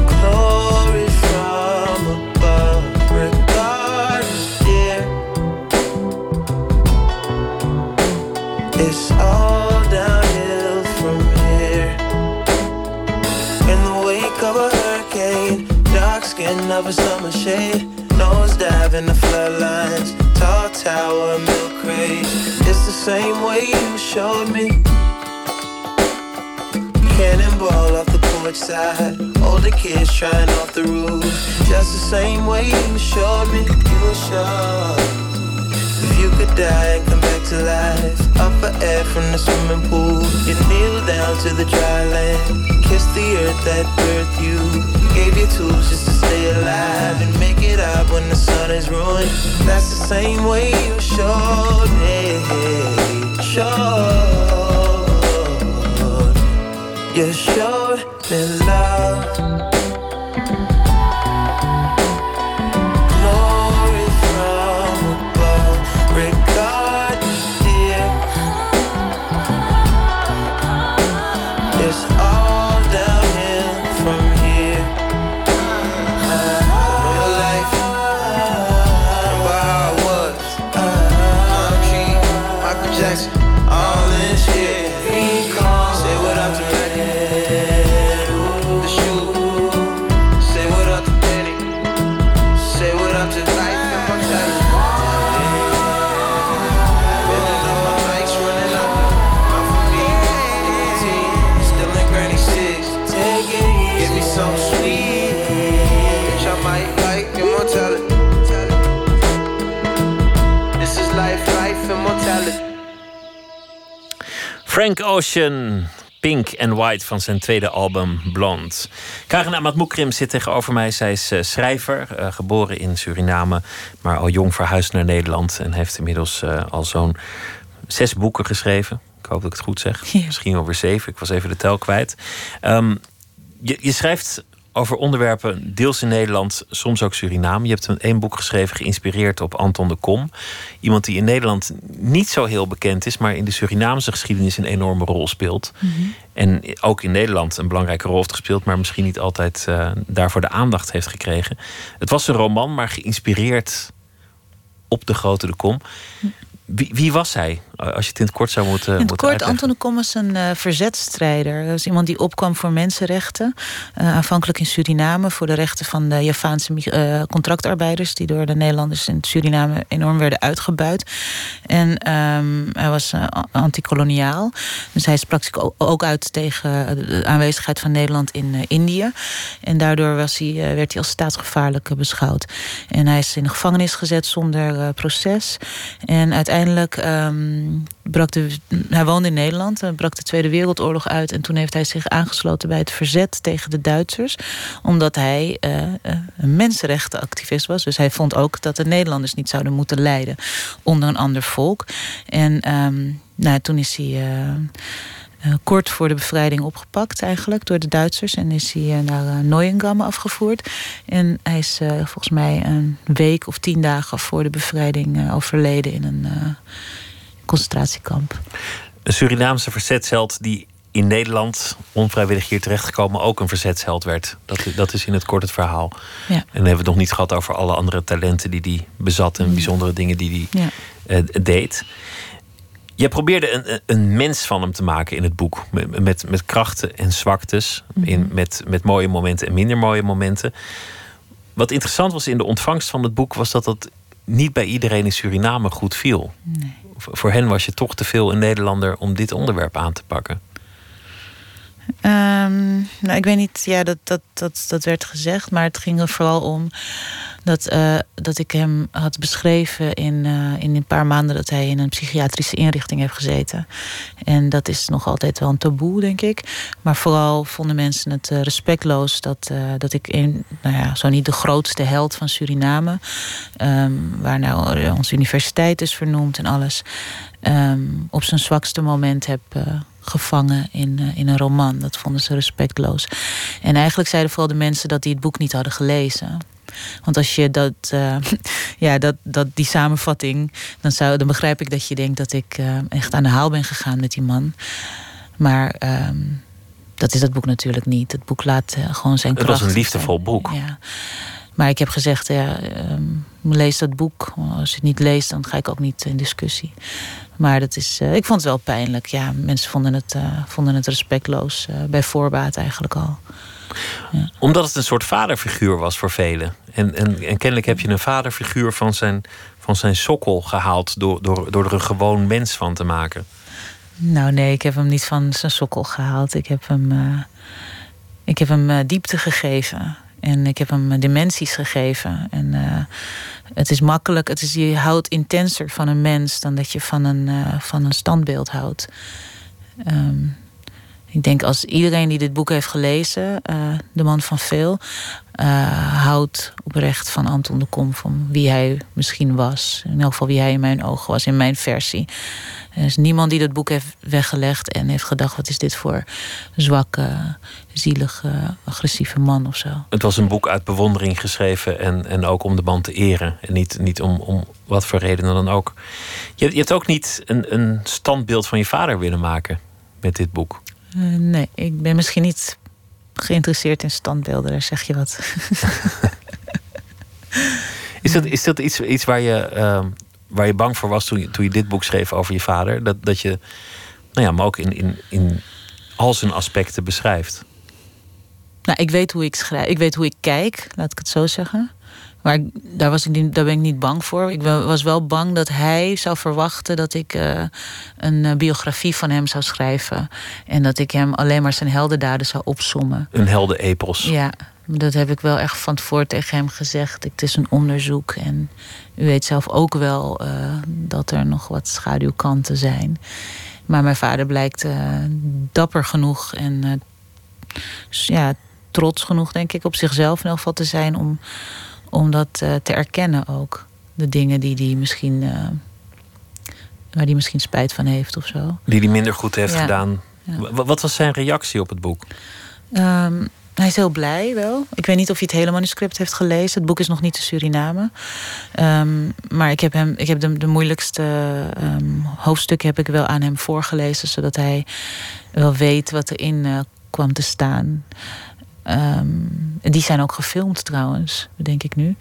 Glory from above. Regardless, dear. It's all downhill from here. In the wake of a hurricane. Dark skin of a summer shade. Nose dive in the floodlines. tall tower, milk crate. It's the same way you showed me. Cannonball off the porch side, older kids trying off the roof. Just the same way you showed me, you were sure. If you could die and come back to life, up for air from the swimming pool, you kneel down to the dry land, kiss the earth that birthed you, gave you tools just to stay alive and make it up when the sun is ruined. That's the same way you showed me, showed. You showed me love, glory from above, regard dear. It's all downhill from here. Real life, where I was, King, Michael Jackson, all this shit. Say what up to me. Frank Ocean, Pink and White van zijn tweede album Blond. Karin Amatmoekrim zit tegenover mij. Zij is schrijver, geboren in Suriname, maar al jong verhuisd naar Nederland. En heeft inmiddels al zo'n 6 boeken geschreven. Ik hoop dat ik het goed zeg. Ja. Misschien over 7. Ik was even de tel kwijt. Je schrijft over onderwerpen deels in Nederland, soms ook Suriname. Je hebt één boek geschreven geïnspireerd op Anton de Kom. Iemand die in Nederland niet zo heel bekend is, maar in de Surinaamse geschiedenis een enorme rol speelt. Mm-hmm. En ook in Nederland een belangrijke rol heeft gespeeld, maar misschien niet altijd daarvoor de aandacht heeft gekregen. Het was een roman, maar geïnspireerd op de grote de Kom. Wie was hij? Als je het in het kort zou moeten uitleggen. Anton de Kom was een verzetstrijder. Dat was iemand die opkwam voor mensenrechten. Aanvankelijk in Suriname voor de rechten van de Javaanse contractarbeiders die door de Nederlanders in Suriname enorm werden uitgebuit. En hij was antikoloniaal. Dus hij sprak zich ook uit tegen de aanwezigheid van Nederland in Indië. En daardoor werd hij als staatsgevaarlijk beschouwd. En hij is in de gevangenis gezet zonder proces. En uiteindelijk hij woonde in Nederland, brak de Tweede Wereldoorlog uit en toen heeft hij zich aangesloten bij het verzet tegen de Duitsers, omdat hij een mensenrechtenactivist was. Dus hij vond ook dat de Nederlanders niet zouden moeten lijden onder een ander volk. En toen is hij kort voor de bevrijding opgepakt eigenlijk door de Duitsers en is hij naar Neuengamme afgevoerd. En hij is volgens mij een week of 10 dagen voor de bevrijding overleden in een concentratiekamp. Een Surinaamse verzetsheld die in Nederland onvrijwillig hier terechtgekomen ook een verzetsheld werd. Dat is in het kort het verhaal. Ja. En dan hebben we het nog niet gehad over alle andere talenten die hij bezat en bijzondere dingen die hij deed. Jij probeerde een mens van hem te maken in het boek. Met krachten en zwaktes. Met mooie momenten en minder mooie momenten. Wat interessant was in de ontvangst van het boek was dat niet bij iedereen in Suriname goed viel. Nee. Voor hen was je toch te veel een Nederlander om dit onderwerp aan te pakken. Ik weet niet, dat werd gezegd. Maar het ging er vooral om dat ik hem had beschreven in een paar maanden dat hij in een psychiatrische inrichting heeft gezeten. En dat is nog altijd wel een taboe, denk ik. Maar vooral vonden mensen het respectloos dat ik zo niet de grootste held van Suriname, waar nou onze universiteit is vernoemd en alles, op zijn zwakste moment heb gevangen in een roman. Dat vonden ze respectloos. En eigenlijk zeiden vooral de mensen dat die het boek niet hadden gelezen. Want als je die samenvatting, dan begrijp ik dat je denkt dat ik echt aan de haal ben gegaan met die man. Maar dat is dat boek natuurlijk niet. Het boek laat gewoon zijn kracht. Het was een liefdevol boek. Ja. Maar ik heb gezegd, lees dat boek. Als je het niet leest, dan ga ik ook niet in discussie. Maar dat is, ik vond het wel pijnlijk. Ja, mensen vonden het respectloos. Bij voorbaat eigenlijk al. Ja. Omdat het een soort vaderfiguur was voor velen. En kennelijk heb je een vaderfiguur van zijn van zijn sokkel gehaald door er een gewoon mens van te maken? Nou nee, ik heb hem niet van zijn sokkel gehaald. Ik heb hem diepte gegeven. En ik heb hem dimensies gegeven. En het is makkelijk. Je houdt intenser van een mens dan dat je van een standbeeld houdt. Ik denk als iedereen die dit boek heeft gelezen, De Man van Veel, houdt oprecht van Anton de Kom, van wie hij misschien was. In elk geval wie hij in mijn ogen was, in mijn versie. Er is niemand die dat boek heeft weggelegd en heeft gedacht, wat is dit voor zwakke, zielige, agressieve man of zo. Het was een boek uit bewondering geschreven en ook om de man te eren. En niet om wat voor redenen dan ook. Je hebt ook niet een standbeeld van je vader willen maken met dit boek. Nee, ik ben misschien niet geïnteresseerd in standbeelden. Daar zeg je wat. Is dat iets waar je bang voor was toen je dit boek schreef over je vader? Dat je hem ook in al zijn aspecten beschrijft. Nou, ik weet hoe ik schrijf. Ik weet hoe ik kijk, laat ik het zo zeggen. Maar daar ben ik niet bang voor. Ik was wel bang dat hij zou verwachten dat ik een biografie van hem zou schrijven. En dat ik hem alleen maar zijn heldendaden zou opsommen. Een heldenepos. Ja, dat heb ik wel echt van tevoren tegen hem gezegd. Het is een onderzoek en u weet zelf ook wel dat er nog wat schaduwkanten zijn. Maar mijn vader blijkt dapper genoeg en trots genoeg, denk ik, op zichzelf in elk geval te zijn om dat te erkennen ook. De dingen die hij misschien waar hij misschien spijt van heeft of zo. Die hij minder goed heeft gedaan. Ja. Wat was zijn reactie op het boek? Hij is heel blij wel. Ik weet niet of hij het hele manuscript heeft gelezen. Het boek is nog niet in Suriname. Maar ik heb de moeilijkste hoofdstukken heb ik wel aan hem voorgelezen, zodat hij wel weet wat erin kwam te staan. Die zijn ook gefilmd trouwens, bedenk ik nu.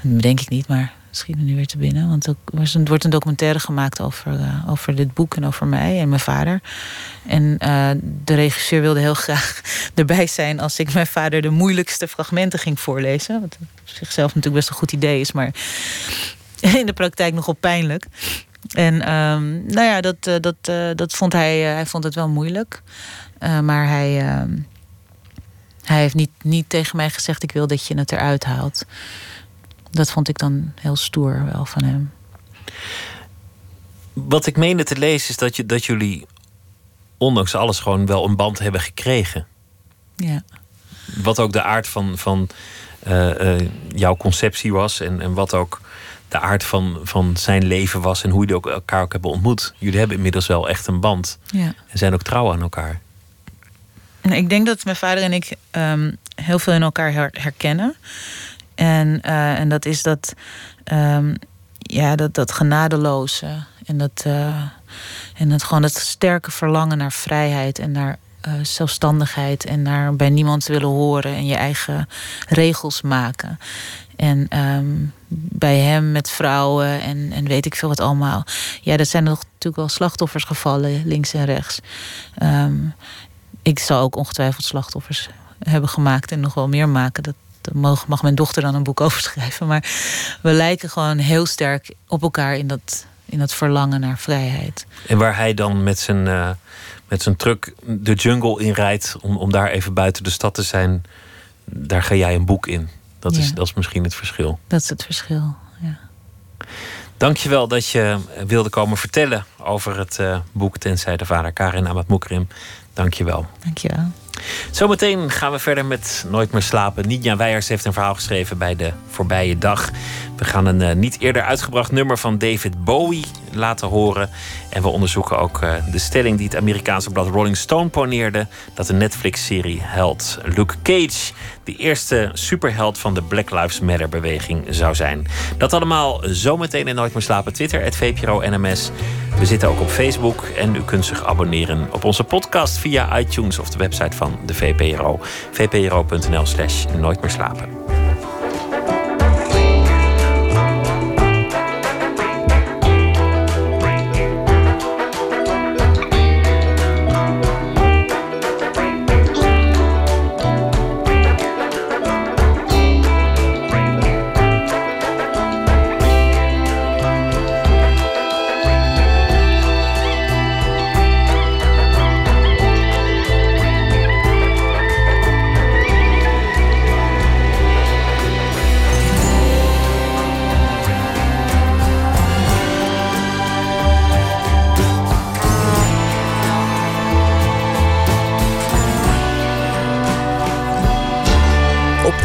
Bedenk ik niet, maar schiet me nu weer te binnen. Want er wordt een documentaire gemaakt over dit boek en over mij en mijn vader. En de regisseur wilde heel graag erbij zijn als ik mijn vader de moeilijkste fragmenten ging voorlezen. Wat op zichzelf natuurlijk best een goed idee is, maar in de praktijk nogal pijnlijk. En dat vond hij. Hij vond het wel moeilijk. Maar hij. Hij heeft niet tegen mij gezegd, ik wil dat je het eruit haalt. Dat vond ik dan heel stoer wel van hem. Wat ik meende te lezen is dat jullie ondanks alles gewoon wel een band hebben gekregen. Ja. Wat ook de aard van jouw conceptie was. En wat ook de aard van zijn leven was. En hoe jullie elkaar ook hebben ontmoet. Jullie hebben inmiddels wel echt een band. Ja. En zijn ook trouw aan elkaar. Ik denk dat mijn vader en ik heel veel in elkaar herkennen. En dat is dat genadeloze. En dat gewoon dat sterke verlangen naar vrijheid en naar zelfstandigheid. En naar bij niemand willen horen en je eigen regels maken. En bij hem met vrouwen en weet ik veel wat allemaal. Ja, dat zijn er natuurlijk wel slachtoffers gevallen, links en rechts. Ik zal ook ongetwijfeld slachtoffers hebben gemaakt en nog wel meer maken. Dat mag mijn dochter dan een boek over schrijven. Maar we lijken gewoon heel sterk op elkaar in dat verlangen naar vrijheid. En waar hij dan met zijn truck de jungle in rijdt om daar even buiten de stad te zijn, daar ga jij een boek in. Dat is misschien het verschil. Dat is het verschil, ja. Dankjewel dat je wilde komen vertellen over het boek Tenzij de Vader, Karin Amatmoekrim. Dankjewel. Dankjewel. Zometeen gaan we verder met Nooit meer slapen. Nina Weijers heeft een verhaal geschreven bij de voorbije dag. We gaan een niet eerder uitgebracht nummer van David Bowie laten horen. En we onderzoeken ook de stelling die het Amerikaanse blad Rolling Stone poneerde, dat de Netflix-serie held Luke Cage de eerste superheld van de Black Lives Matter-beweging zou zijn. Dat allemaal zometeen in Nooit meer slapen. Twitter, @vpro-nms. We zitten ook op Facebook en u kunt zich abonneren op onze podcast via iTunes of de website van de VPRO. vpro.nl/nooitmeerslapen.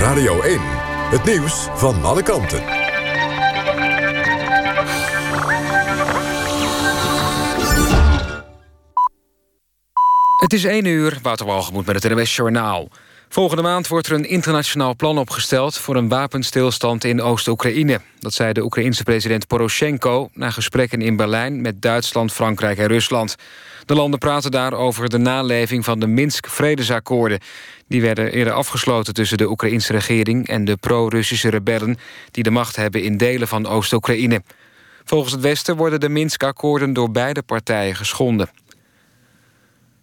Radio 1, het nieuws van alle kanten. 1:00, Wouter Walgemoet met het NOS Journaal. Volgende maand wordt er een internationaal plan opgesteld voor een wapenstilstand in Oost-Oekraïne. Dat zei de Oekraïense president Poroshenko na gesprekken in Berlijn met Duitsland, Frankrijk en Rusland. De landen praten daar over de naleving van de Minsk-vredesakkoorden. Die werden eerder afgesloten tussen de Oekraïense regering en de pro-Russische rebellen die de macht hebben in delen van Oost-Oekraïne. Volgens het Westen worden de Minsk-akkoorden door beide partijen geschonden.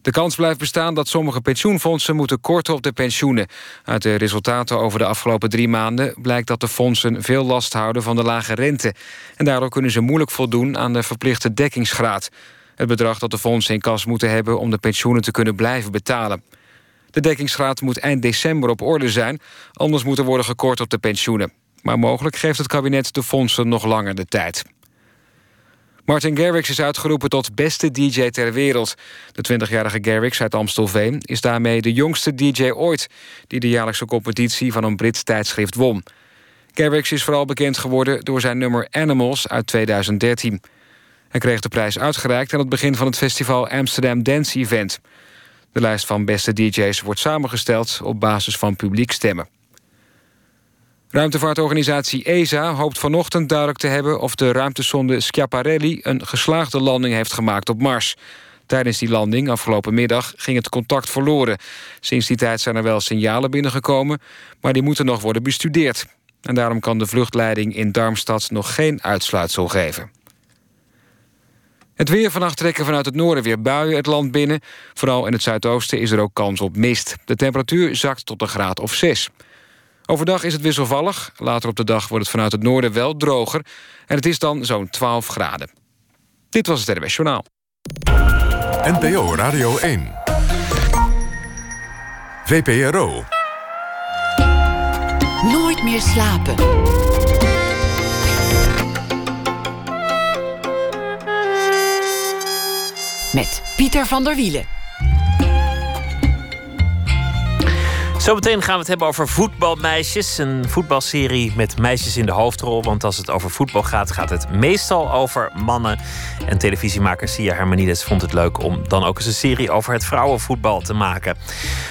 De kans blijft bestaan dat sommige pensioenfondsen moeten korten op de pensioenen. Uit de resultaten over de afgelopen 3 maanden... blijkt dat de fondsen veel last houden van de lage rente. En daardoor kunnen ze moeilijk voldoen aan de verplichte dekkingsgraad. Het bedrag dat de fondsen in kas moeten hebben om de pensioenen te kunnen blijven betalen. De dekkingsgraad moet eind december op orde zijn. Anders moet er worden gekort op de pensioenen. Maar mogelijk geeft het kabinet de fondsen nog langer de tijd. Martin Garrix is uitgeroepen tot beste DJ ter wereld. De 20-jarige Garrix uit Amstelveen is daarmee de jongste DJ ooit die de jaarlijkse competitie van een Brits tijdschrift won. Garrix is vooral bekend geworden door zijn nummer Animals uit 2013. Hij kreeg de prijs uitgereikt aan het begin van het festival Amsterdam Dance Event. De lijst van beste DJ's wordt samengesteld op basis van publiekstemmen. Ruimtevaartorganisatie ESA hoopt vanochtend duidelijk te hebben of de ruimtesonde Schiaparelli een geslaagde landing heeft gemaakt op Mars. Tijdens die landing, afgelopen middag, ging het contact verloren. Sinds die tijd zijn er wel signalen binnengekomen, maar die moeten nog worden bestudeerd. En daarom kan de vluchtleiding in Darmstadt nog geen uitsluitsel geven. Het weer: vannacht trekken vanuit het noorden weer buien het land binnen. Vooral in het zuidoosten is er ook kans op mist. De temperatuur zakt tot een graad of 6. Overdag is het wisselvallig. Later op de dag wordt het vanuit het noorden wel droger. En het is dan zo'n 12 graden. Dit was het NOS Journaal. NPO Radio 1. VPRO. Nooit meer slapen. Met Pieter van der Wielen. Zometeen gaan we het hebben over voetbalmeisjes. Een voetbalserie met meisjes in de hoofdrol. Want als het over voetbal gaat, gaat het meestal over mannen. En televisiemaker Sia Hermanides vond het leuk om dan ook eens een serie over het vrouwenvoetbal te maken.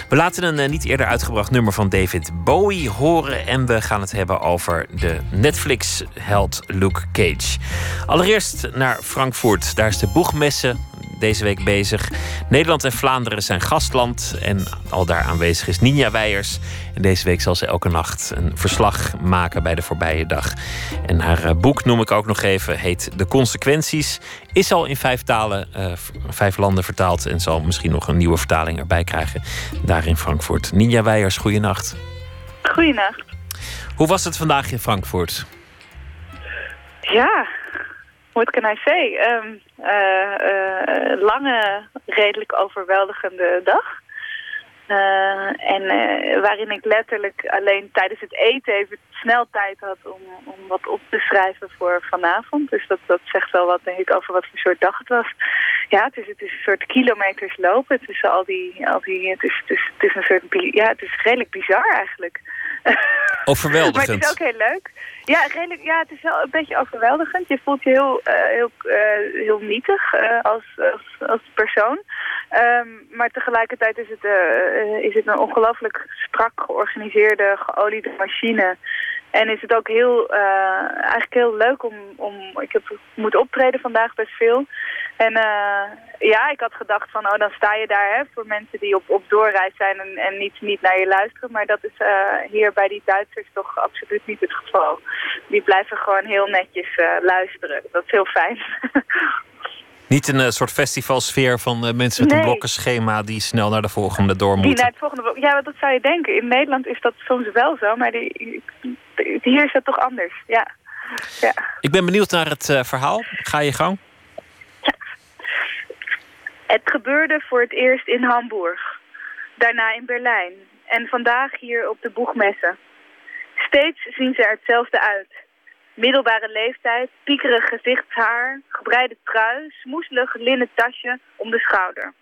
We laten een niet eerder uitgebracht nummer van David Bowie horen. En we gaan het hebben over de Netflix-held Luke Cage. Allereerst naar Frankfurt. Daar is de boegmesse deze week bezig. Nederland en Vlaanderen zijn gastland. En al daar aanwezig is Nina Weijers. En deze week zal ze elke nacht een verslag maken bij de voorbije dag. En haar boek, noem ik ook nog even, heet De Consequenties. Is al in 5 talen, 5 landen vertaald. En zal misschien nog een nieuwe vertaling erbij krijgen. Daar in Frankfurt. Nina Weijers, goeienacht. Goeienacht. Hoe was het vandaag in Frankfurt? Ja, what can I say? Lange, redelijk overweldigende dag. Waarin ik letterlijk alleen tijdens het eten even snel tijd had om wat op te schrijven voor vanavond. Dus dat zegt wel wat, denk ik, over wat voor soort dag het was. Ja, het is een soort kilometers lopen tussen al die het is een soort, ja, het is redelijk bizar eigenlijk. Overweldigend. Maar het is ook heel leuk. Ja, redelijk, ja, het is wel een beetje overweldigend. Je voelt je heel nietig als persoon. Maar tegelijkertijd is het een ongelooflijk strak georganiseerde, geoliede machine. En is het ook eigenlijk heel leuk om ik moet optreden vandaag best veel. En ik had gedacht van, dan sta je daar, hè, voor mensen die op doorreis zijn en niet naar je luisteren. Maar dat is hier bij die Duitsers toch absoluut niet het geval. Die blijven gewoon heel netjes luisteren. Dat is heel fijn. Niet een soort festivalsfeer van mensen met een blokkenschema die snel naar de volgende door moeten. Die naar het volgende, ja, dat zou je denken. In Nederland is dat soms wel zo, maar hier is dat toch anders. Ja. Ja. Ik ben benieuwd naar het verhaal. Ga je gang. Ja. Het gebeurde voor het eerst in Hamburg. Daarna in Berlijn. En vandaag hier op de Boegmesse. Steeds zien ze er hetzelfde uit. Middelbare leeftijd, piekerig gezichtshaar, gebreide trui, smoeselig linnen tasje om de schouder.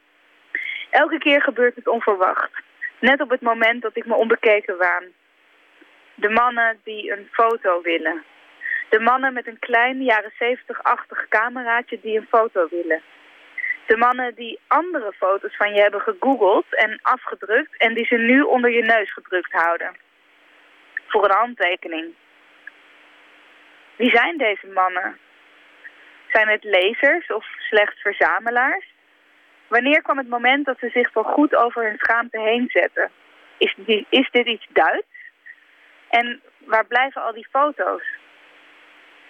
Elke keer gebeurt het onverwacht. Net op het moment dat ik me onbekeken waan. de mannen die een foto willen. De mannen met een klein jaren 70-achtig cameraatje die een foto willen. De mannen die andere foto's van je hebben gegoogeld en afgedrukt en die ze nu onder je neus gedrukt houden. Voor een handtekening. Wie zijn deze mannen? Zijn het lezers of slechts verzamelaars? Wanneer kwam het moment dat ze zich wel goed over hun schaamte heen zetten? Is dit iets Duits? En waar blijven al die foto's?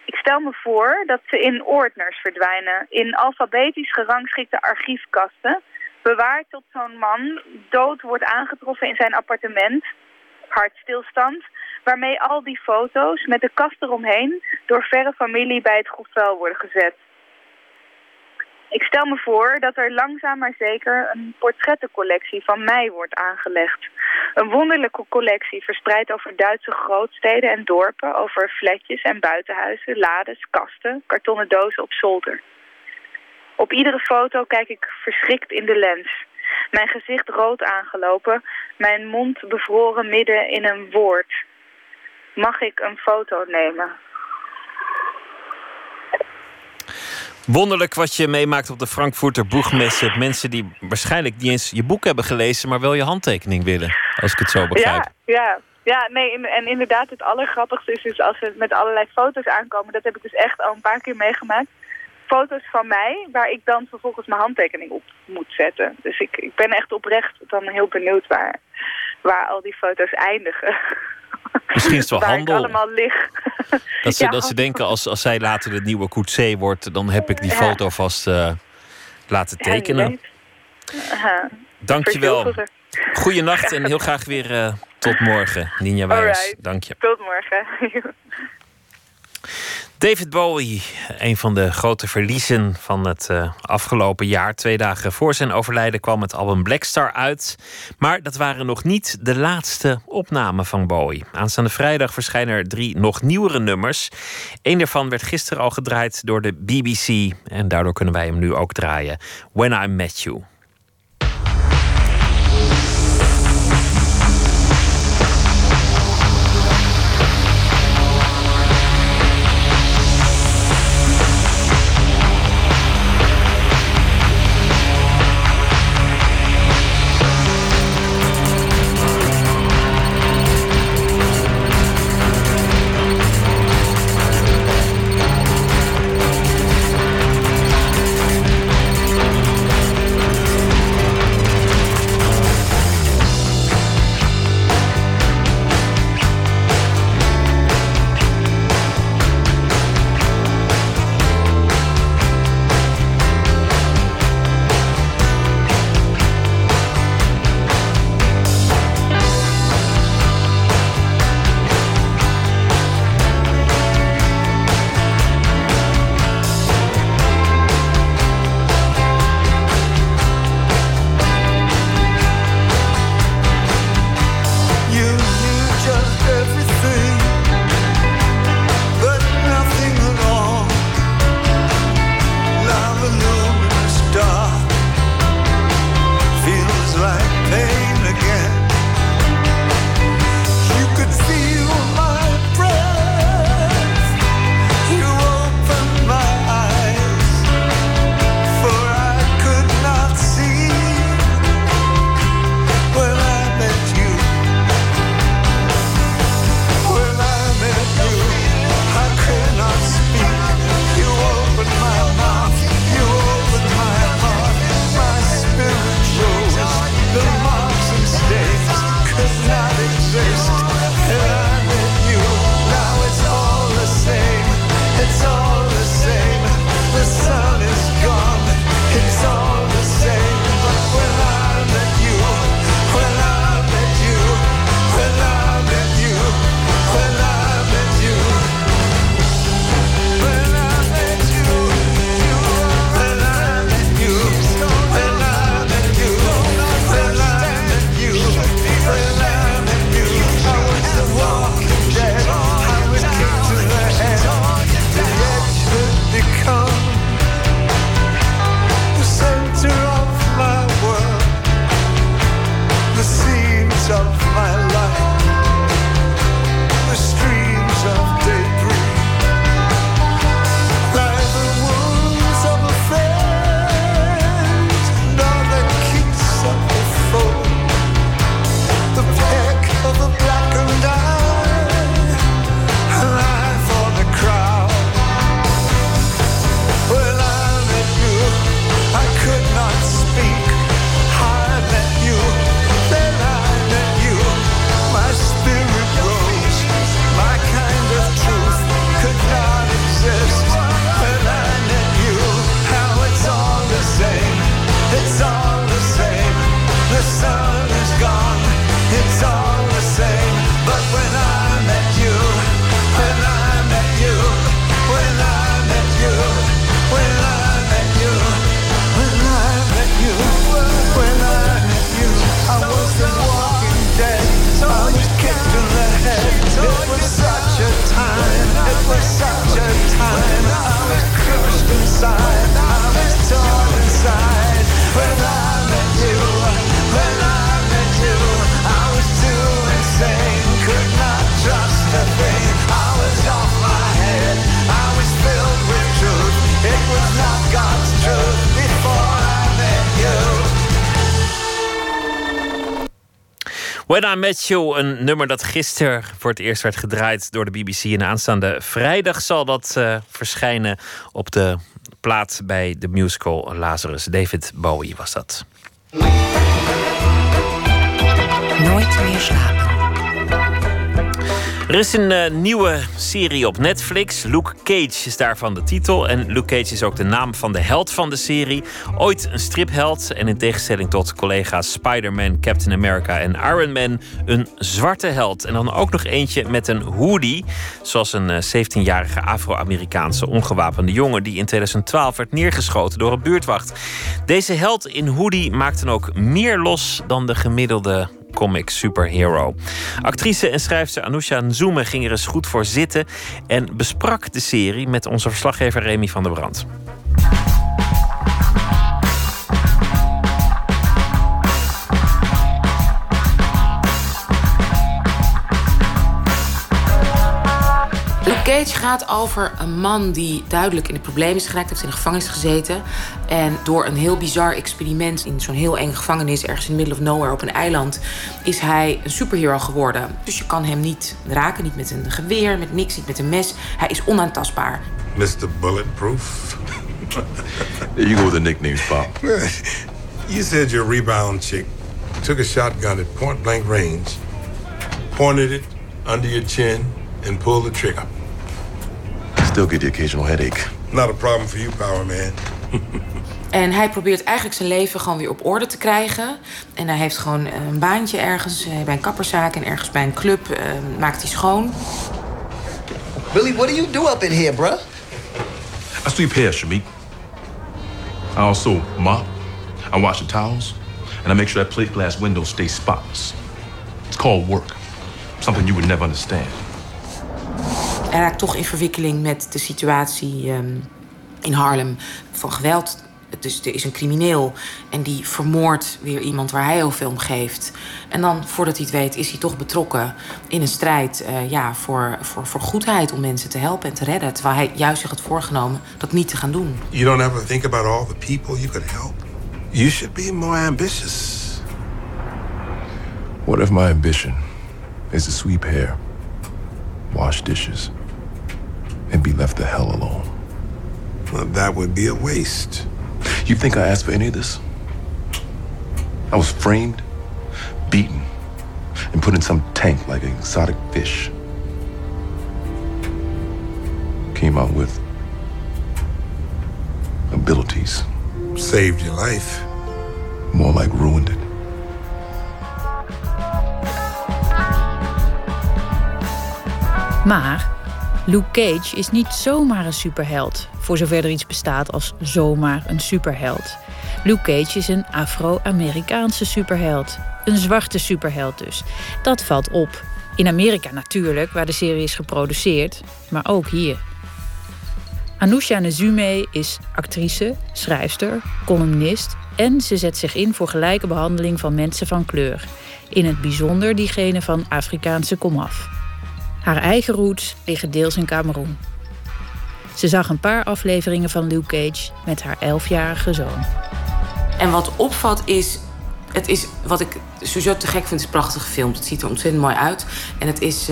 Ik stel me voor dat ze in ordners verdwijnen, in alfabetisch gerangschikte archiefkasten, bewaard tot zo'n man dood wordt aangetroffen in zijn appartement, hartstilstand, waarmee al die foto's met de kast eromheen door verre familie bij het grof vuil worden gezet. Ik stel me voor dat er langzaam maar zeker een portrettencollectie van mij wordt aangelegd. Een wonderlijke collectie verspreid over Duitse grootsteden en dorpen, over flatjes en buitenhuizen, lades, kasten, kartonnen dozen op zolder. Op iedere foto kijk ik verschrikt in de lens. Mijn gezicht rood aangelopen, mijn mond bevroren midden in een woord. Mag ik een foto nemen? Wonderlijk wat je meemaakt op de Frankfurter Boegmessen. Mensen die waarschijnlijk niet eens je boek hebben gelezen, maar wel je handtekening willen, als ik het zo begrijp. Ja, nee, en inderdaad, het allergrappigste is dus als ze met allerlei foto's aankomen. Dat heb ik dus echt al een paar keer meegemaakt. Foto's van mij, waar ik dan vervolgens mijn handtekening op moet zetten. Dus ik ben echt oprecht dan heel benieuwd waar al die foto's eindigen. Misschien is het wel waar handel. Ik allemaal lig. Dat ze denken, als zij later de nieuwe coetzee wordt, dan heb ik die foto vast laten tekenen. Dankjewel. Goeienacht en heel graag weer tot morgen, Nina Weijers. Dank je. Tot morgen. David Bowie, een van de grote verliezen van het afgelopen jaar. 2 dagen voor zijn overlijden kwam het album Black Star uit. Maar dat waren nog niet de laatste opnamen van Bowie. Aanstaande vrijdag verschijnen er 3 nog nieuwere nummers. Eén daarvan werd gisteren al gedraaid door de BBC. En daardoor kunnen wij hem nu ook draaien. When I Met You. When I Met You, een nummer dat gisteren voor het eerst werd gedraaid door de BBC. En aanstaande vrijdag zal dat verschijnen op de plaat bij de musical Lazarus. David Bowie was dat. Nooit meer slapen. Er is een nieuwe serie op Netflix. Luke Cage is daarvan de titel. En Luke Cage is ook de naam van de held van de serie. Ooit een stripheld. En in tegenstelling tot collega's Spider-Man, Captain America en Iron Man... een zwarte held. En dan ook nog eentje met een hoodie. Zoals een 17-jarige Afro-Amerikaanse ongewapende jongen... die in 2012 werd neergeschoten door een buurtwacht. Deze held in hoodie maakt dan ook meer los dan de gemiddelde... comic superhero. Actrice en schrijfster Anousha Nzume ging er eens goed voor zitten... en besprak de serie met onze verslaggever Remy van der Brand. Luke Cage gaat over een man die duidelijk in de problemen is geraakt. Hij heeft in de gevangenis gezeten. En door een heel bizar experiment in zo'n heel enge gevangenis... ergens in the middle of nowhere op een eiland... is hij een superhero geworden. Dus je kan hem niet raken. Niet met een geweer, met niks, niet met een mes. Hij is onaantastbaar. Mr. Bulletproof. You go with the nicknames, Pop. You said your rebound chick took a shotgun at point blank range... pointed it under your chin and pulled the trigger. Still get the occasional headache. Not a problem for you, Power Man. En hij probeert eigenlijk zijn leven gewoon weer op orde te krijgen. En hij heeft gewoon een baantje ergens bij een kapperszaak en ergens bij een club. Maakt hij schoon. Billy, what do you do up in here, bruh? I sweep hair, Shamik. I also mop. I wash the towels. And I make sure that plate glass window stays spotless. It's called work. Something you would never understand. Hij raakt toch in verwikkeling met de situatie in Harlem van geweld. Dus er is een crimineel en die vermoordt weer iemand waar hij heel veel om geeft. En dan, voordat hij het weet, is hij toch betrokken in een strijd voor goedheid... om mensen te helpen en te redden. Terwijl hij juist zich had voorgenomen dat niet te gaan doen. You don't have to think about all the people you could help. You should be more ambitious. What if my ambition is to sweep hair, wash dishes, and be left the hell alone? Well, that would be a waste. You think I asked for any of this? I was framed, beaten, and put in some tank like an exotic fish. Came out with abilities. Saved your life. More like ruined it. Maar Luke Cage is niet zomaar een superheld, voor zover er iets bestaat als zomaar een superheld. Luke Cage is een Afro-Amerikaanse superheld. Een zwarte superheld dus. Dat valt op. In Amerika natuurlijk, waar de serie is geproduceerd, maar ook hier. Anousha Nzume is actrice, schrijfster, columnist... en ze zet zich in voor gelijke behandeling van mensen van kleur. In het bijzonder diegene van Afrikaanse komaf. Haar eigen roots liggen deels in Kameroen. Ze zag een paar afleveringen van Luke Cage met haar 11-jarige zoon. En wat opvalt is... Het is wat ik sowieso te gek vind, is prachtig gefilmd. Het ziet er ontzettend mooi uit. En het is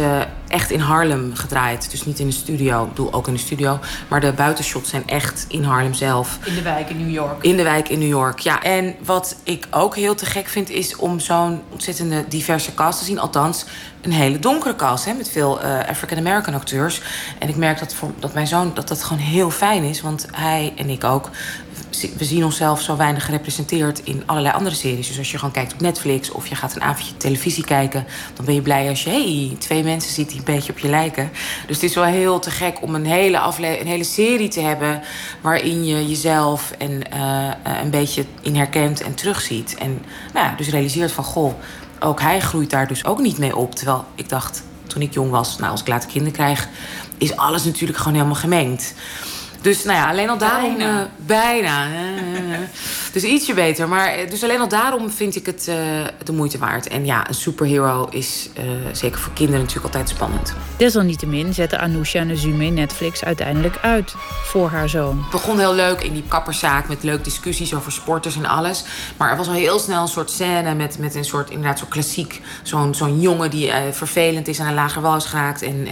echt in Harlem gedraaid. Dus niet in de studio. Ik bedoel, ook in de studio. Maar de buitenshots zijn echt in Harlem zelf. In de wijk in New York. In de wijk in New York, ja. En wat ik ook heel te gek vind, is om zo'n ontzettende diverse cast te zien. Althans, een hele donkere cast, hè, met veel African-American acteurs. En ik merk dat, dat mijn zoon dat gewoon heel fijn is. Want hij en ik ook... We zien onszelf zo weinig gerepresenteerd in allerlei andere series. Dus als je gewoon kijkt op Netflix of je gaat een avondje televisie kijken... dan ben je blij als je twee mensen ziet die een beetje op je lijken. Dus het is wel heel te gek om een hele serie te hebben... waarin je jezelf een beetje in herkent en terugziet. En nou, dus realiseert van, goh, ook hij groeit daar dus ook niet mee op. Terwijl ik dacht, toen ik jong was, nou, als ik later kinderen krijg... is alles natuurlijk gewoon helemaal gemengd. Dus nou ja, alleen al daarom bijna. Dus ietsje beter. Maar dus alleen al daarom vind ik het de moeite waard. En ja, een superhero is zeker voor kinderen natuurlijk altijd spannend. Desalniettemin zette Anousha Nzume Netflix uiteindelijk uit voor haar zoon. Het begon heel leuk in die kapperszaak met leuke discussies over sporters en alles. Maar er was al heel snel een soort scène met een soort inderdaad zo'n klassiek. Zo'n jongen die vervelend is en een lager wal is geraakt. En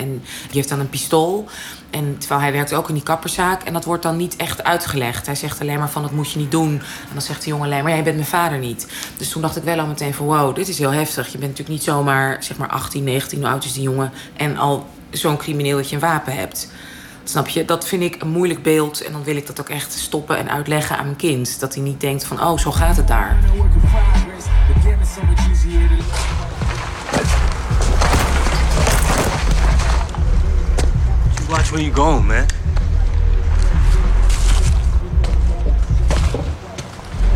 die heeft dan een pistool. En terwijl hij werkt ook in die kapperszaak. En dat wordt dan niet echt uitgelegd. Hij zegt alleen maar van, dat moet je niet doen. En dan zegt de jongen alleen maar, jij bent mijn vader niet. Dus toen dacht ik wel al meteen van, wow, dit is heel heftig. Je bent natuurlijk niet zomaar, zeg maar 18, 19, hoe oud is die jongen? En al zo'n crimineel dat je een wapen hebt. Snap je? Dat vind ik een moeilijk beeld. En dan wil ik dat ook echt stoppen en uitleggen aan mijn kind. Dat hij niet denkt van, oh, zo gaat het daar. Watch where you going, man.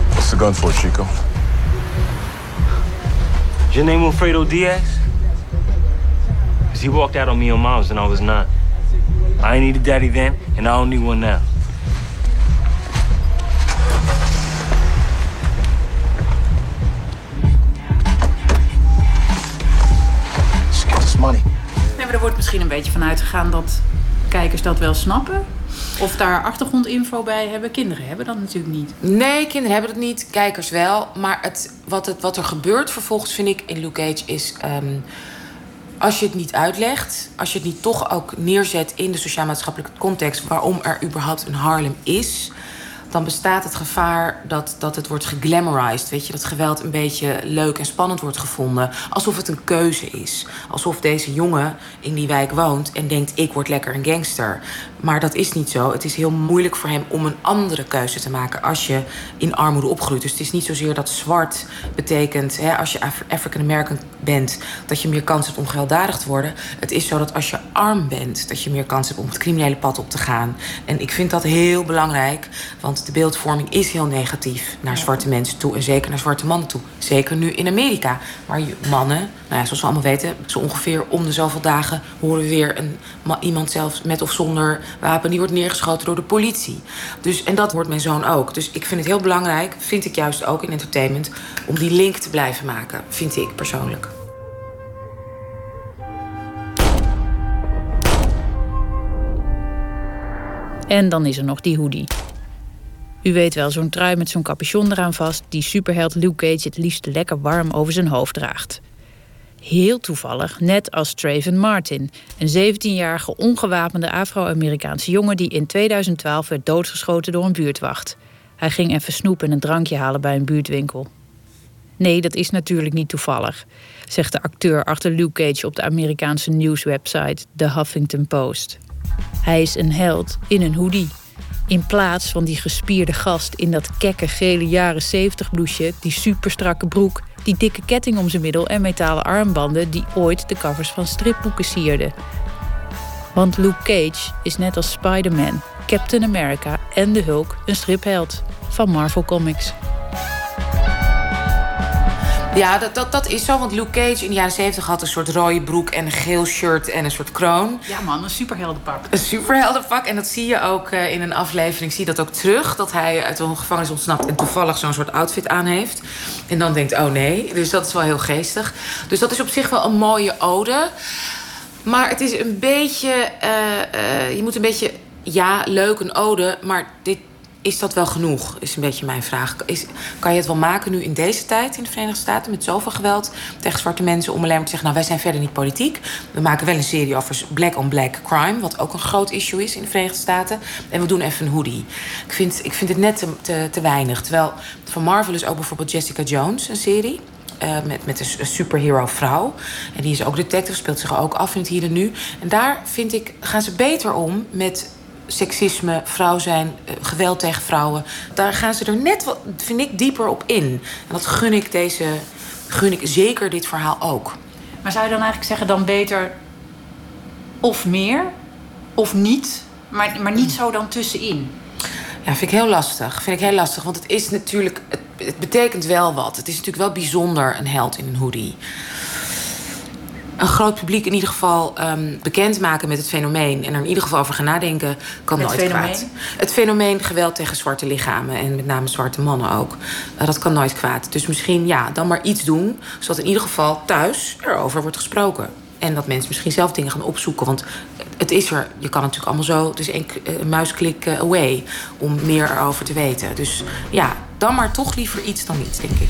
What's the gun for, Chico? Is your name Wilfredo Diaz? Because he walked out on me on Mom's and I was 9. I ain't need a daddy then, and I don't need one now. Just get this money. Nee, maar er wordt misschien een beetje van uitgegaan dat kijkers dat wel snappen. Of daar achtergrondinfo bij hebben. Kinderen hebben dat natuurlijk niet. Nee, kinderen hebben dat niet. Kijkers wel. Maar wat er gebeurt vervolgens, vind ik, in Luke Cage is... als je het niet uitlegt, als je het niet toch ook neerzet in de sociaal-maatschappelijke context... waarom er überhaupt een Harlem is... dan bestaat het gevaar dat het wordt geglamorized. Weet je, dat geweld een beetje leuk en spannend wordt gevonden. Alsof het een keuze is. Alsof deze jongen in die wijk woont en denkt, ik word lekker een gangster. Maar dat is niet zo. Het is heel moeilijk voor hem om een andere keuze te maken... als je in armoede opgroeit. Dus het is niet zozeer dat zwart betekent... Hè, als je African American bent, dat je meer kans hebt om gewelddadig te worden. Het is zo dat als je arm bent, dat je meer kans hebt om het criminele pad op te gaan. En ik vind dat heel belangrijk, want de beeldvorming is heel negatief naar zwarte mensen toe... en zeker naar zwarte mannen toe. Zeker nu in Amerika. Maar mannen, nou ja, zoals we allemaal weten... zo ongeveer om de zoveel dagen horen we weer iemand zelfs met of zonder wapen... die wordt neergeschoten door de politie. Dus, en dat hoort mijn zoon ook. Dus ik vind het heel belangrijk, vind ik juist ook in entertainment... om die link te blijven maken, vind ik persoonlijk. En dan is er nog die hoodie. U weet wel, zo'n trui met zo'n capuchon eraan vast... die superheld Luke Cage het liefst lekker warm over zijn hoofd draagt. Heel toevallig, net als Trayvon Martin... een 17-jarige ongewapende Afro-Amerikaanse jongen... die in 2012 werd doodgeschoten door een buurtwacht. Hij ging even snoep en een drankje halen bij een buurtwinkel. Nee, dat is natuurlijk niet toevallig... zegt de acteur achter Luke Cage op de Amerikaanse nieuwswebsite The Huffington Post. Hij is een held in een hoodie... in plaats van die gespierde gast in dat kekke gele jaren 70 bloesje... die superstrakke broek, die dikke ketting om zijn middel... en metalen armbanden die ooit de covers van stripboeken sierden. Want Luke Cage is net als Spider-Man, Captain America en de Hulk... een stripheld van Marvel Comics. Ja, dat is zo, want Luke Cage in de jaren 70 had een soort rode broek en een geel shirt en een soort kroon. Ja man, een superheldenpak. Een superheldenpak, en dat zie je ook in een aflevering, zie je dat ook terug. Dat hij uit een gevangenis ontsnapt en toevallig zo'n soort outfit aan heeft. En dan denkt, oh nee, dus dat is wel heel geestig. Dus dat is op zich wel een mooie ode. Maar het is een beetje, je moet een beetje, ja, leuk een ode, maar dit... Is dat wel genoeg, is een beetje mijn vraag. Kan je het wel maken nu in deze tijd in de Verenigde Staten... met zoveel geweld tegen zwarte mensen... om alleen maar te zeggen, nou, wij zijn verder niet politiek. We maken wel een serie over black-on-black crime... wat ook een groot issue is in de Verenigde Staten. En we doen even een hoodie. Ik vind het net te weinig. Terwijl van Marvel is ook bijvoorbeeld Jessica Jones een serie... Met een superhero vrouw. En die is ook detective, speelt zich ook af in het hier en nu. En daar, vind ik, gaan ze beter om met... seksisme, vrouw zijn, geweld tegen vrouwen. Daar gaan ze er net wat, vind ik, dieper op in. En dat gun ik zeker dit verhaal ook. Maar zou je dan eigenlijk zeggen, dan beter of meer, of niet, maar niet zo dan tussenin? Ja, vind ik heel lastig, want het is natuurlijk, het betekent wel wat. Het is natuurlijk wel bijzonder, een held in een hoodie. een groot publiek in ieder geval bekendmaken met het fenomeen en er in ieder geval over gaan nadenken, kan het nooit kwaad. Het fenomeen geweld tegen zwarte lichamen en met name zwarte mannen ook. Dat kan nooit kwaad. Dus misschien ja, dan maar iets doen, zodat in ieder geval thuis erover wordt gesproken. En dat mensen misschien zelf dingen gaan opzoeken. Want het is er. Je kan het natuurlijk allemaal zo. Het is een muisklik away om meer erover te weten. Dus ja, dan maar toch liever iets dan niets, denk ik.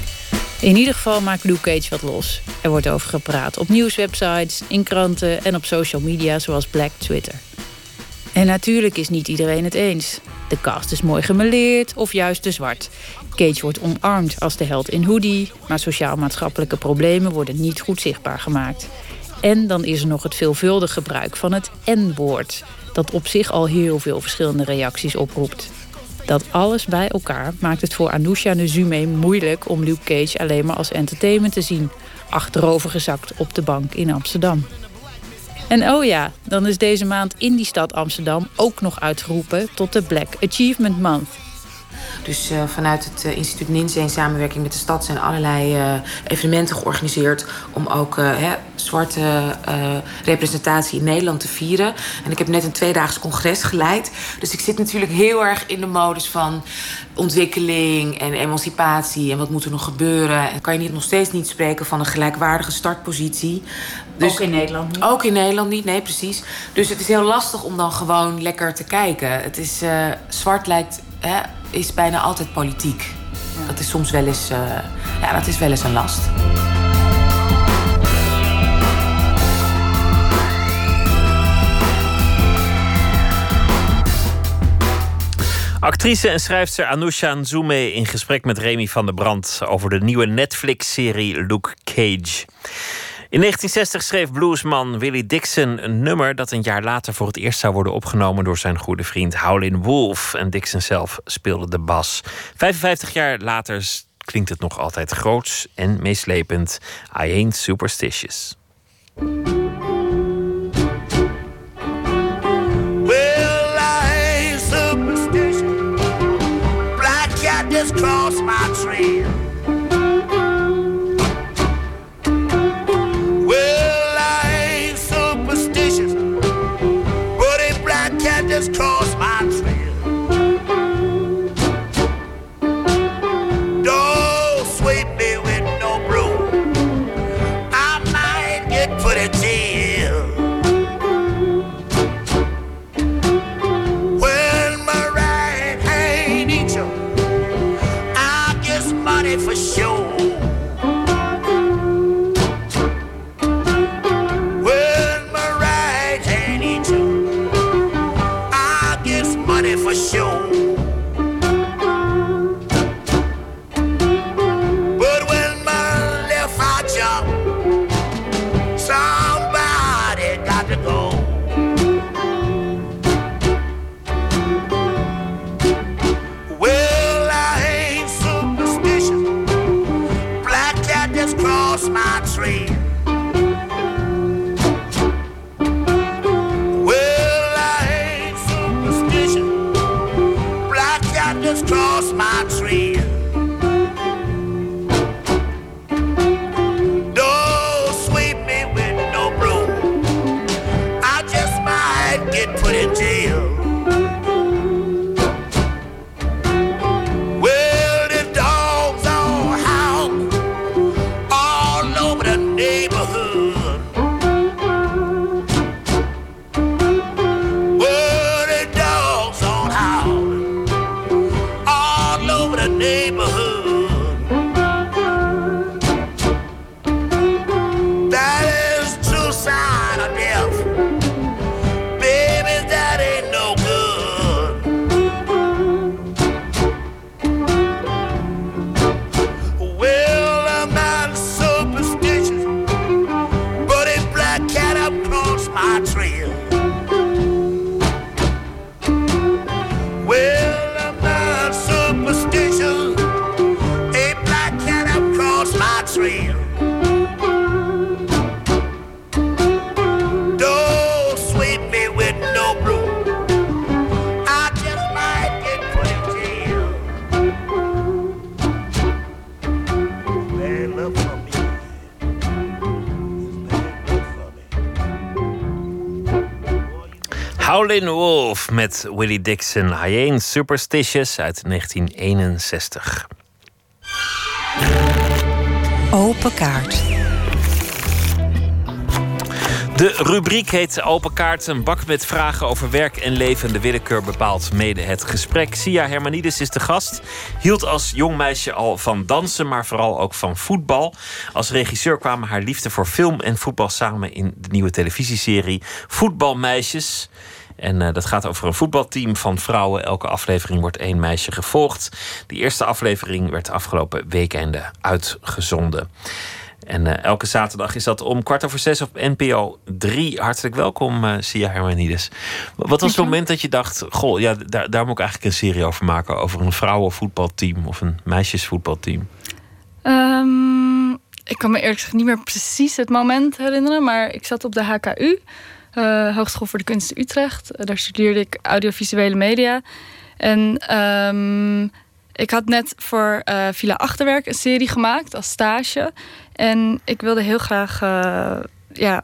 In ieder geval maakt Luke Cage wat los. Er wordt over gepraat op nieuwswebsites, in kranten en op social media zoals Black Twitter. En natuurlijk is niet iedereen het eens. De cast is mooi gemêleerd of juist te zwart. Cage wordt omarmd als de held in hoodie, maar sociaal-maatschappelijke problemen worden niet goed zichtbaar gemaakt. En dan is er nog het veelvuldig gebruik van het N-woord, dat op zich al heel veel verschillende reacties oproept. Dat alles bij elkaar maakt het voor Anousha Nzume moeilijk om Luke Cage alleen maar als entertainment te zien, achterovergezakt op de bank in Amsterdam. En oh ja, dan is deze maand in die stad Amsterdam ook nog uitgeroepen tot de Black Achievement Month. Dus vanuit het instituut NINSE in samenwerking met de stad zijn allerlei evenementen georganiseerd om ook zwarte representatie in Nederland te vieren. En ik heb net een tweedaags congres geleid. Dus ik zit natuurlijk heel erg in de modus van ontwikkeling en emancipatie en wat moet er nog gebeuren. En kan je nog steeds niet spreken van een gelijkwaardige startpositie. Dus, ook in Nederland niet? Ook in Nederland niet, nee, precies. Dus het is heel lastig om dan gewoon lekker te kijken. Het is zwart lijkt... is bijna altijd politiek. Dat is soms wel eens, dat is wel eens een last. Actrice en schrijfster Anousha Nzume in gesprek met Remy van der Brand over de nieuwe Netflix-serie Luke Cage. In 1960 schreef bluesman Willie Dixon een nummer dat een jaar later voor het eerst zou worden opgenomen door zijn goede vriend Howlin' Wolf. En Dixon zelf speelde de bas. 55 jaar later klinkt het nog altijd groots en meeslepend. I Ain't Superstitious. Well, I ain't superstitious. Black cat just crossed my trail. Cross my trail. Don't sweep me with no broom. I might get put in jail. When my right hand eats you, I'll get money for sure. Neighbor. Howlin' Wolf met Willie Dixon. Hyane Superstitious uit 1961. Open kaart. De rubriek heet Open Kaart. Een bak met vragen over werk en leven. De willekeur bepaalt mede het gesprek. Sia Hermanides is de gast. Hield als jong meisje al van dansen, maar vooral ook van voetbal. Als regisseur kwamen haar liefde voor film en voetbal samen in de nieuwe televisieserie Voetbalmeisjes. En dat gaat over een voetbalteam van vrouwen. Elke aflevering wordt één meisje gevolgd. Die eerste aflevering werd afgelopen weekende uitgezonden. En elke zaterdag is dat om 5:15 op NPO 3. Hartelijk welkom, Sia Hermanides. Wat was het moment dat je dacht, goh, ja, daar moet ik eigenlijk een serie over maken. Over een vrouwenvoetbalteam of een meisjesvoetbalteam. Ik kan me eerlijk gezegd niet meer precies het moment herinneren. Maar ik zat op de HKU, Hogeschool voor de Kunsten Utrecht. Daar studeerde ik audiovisuele media. En ik had net voor Villa Achterwerk een serie gemaakt als stage. En ik wilde heel graag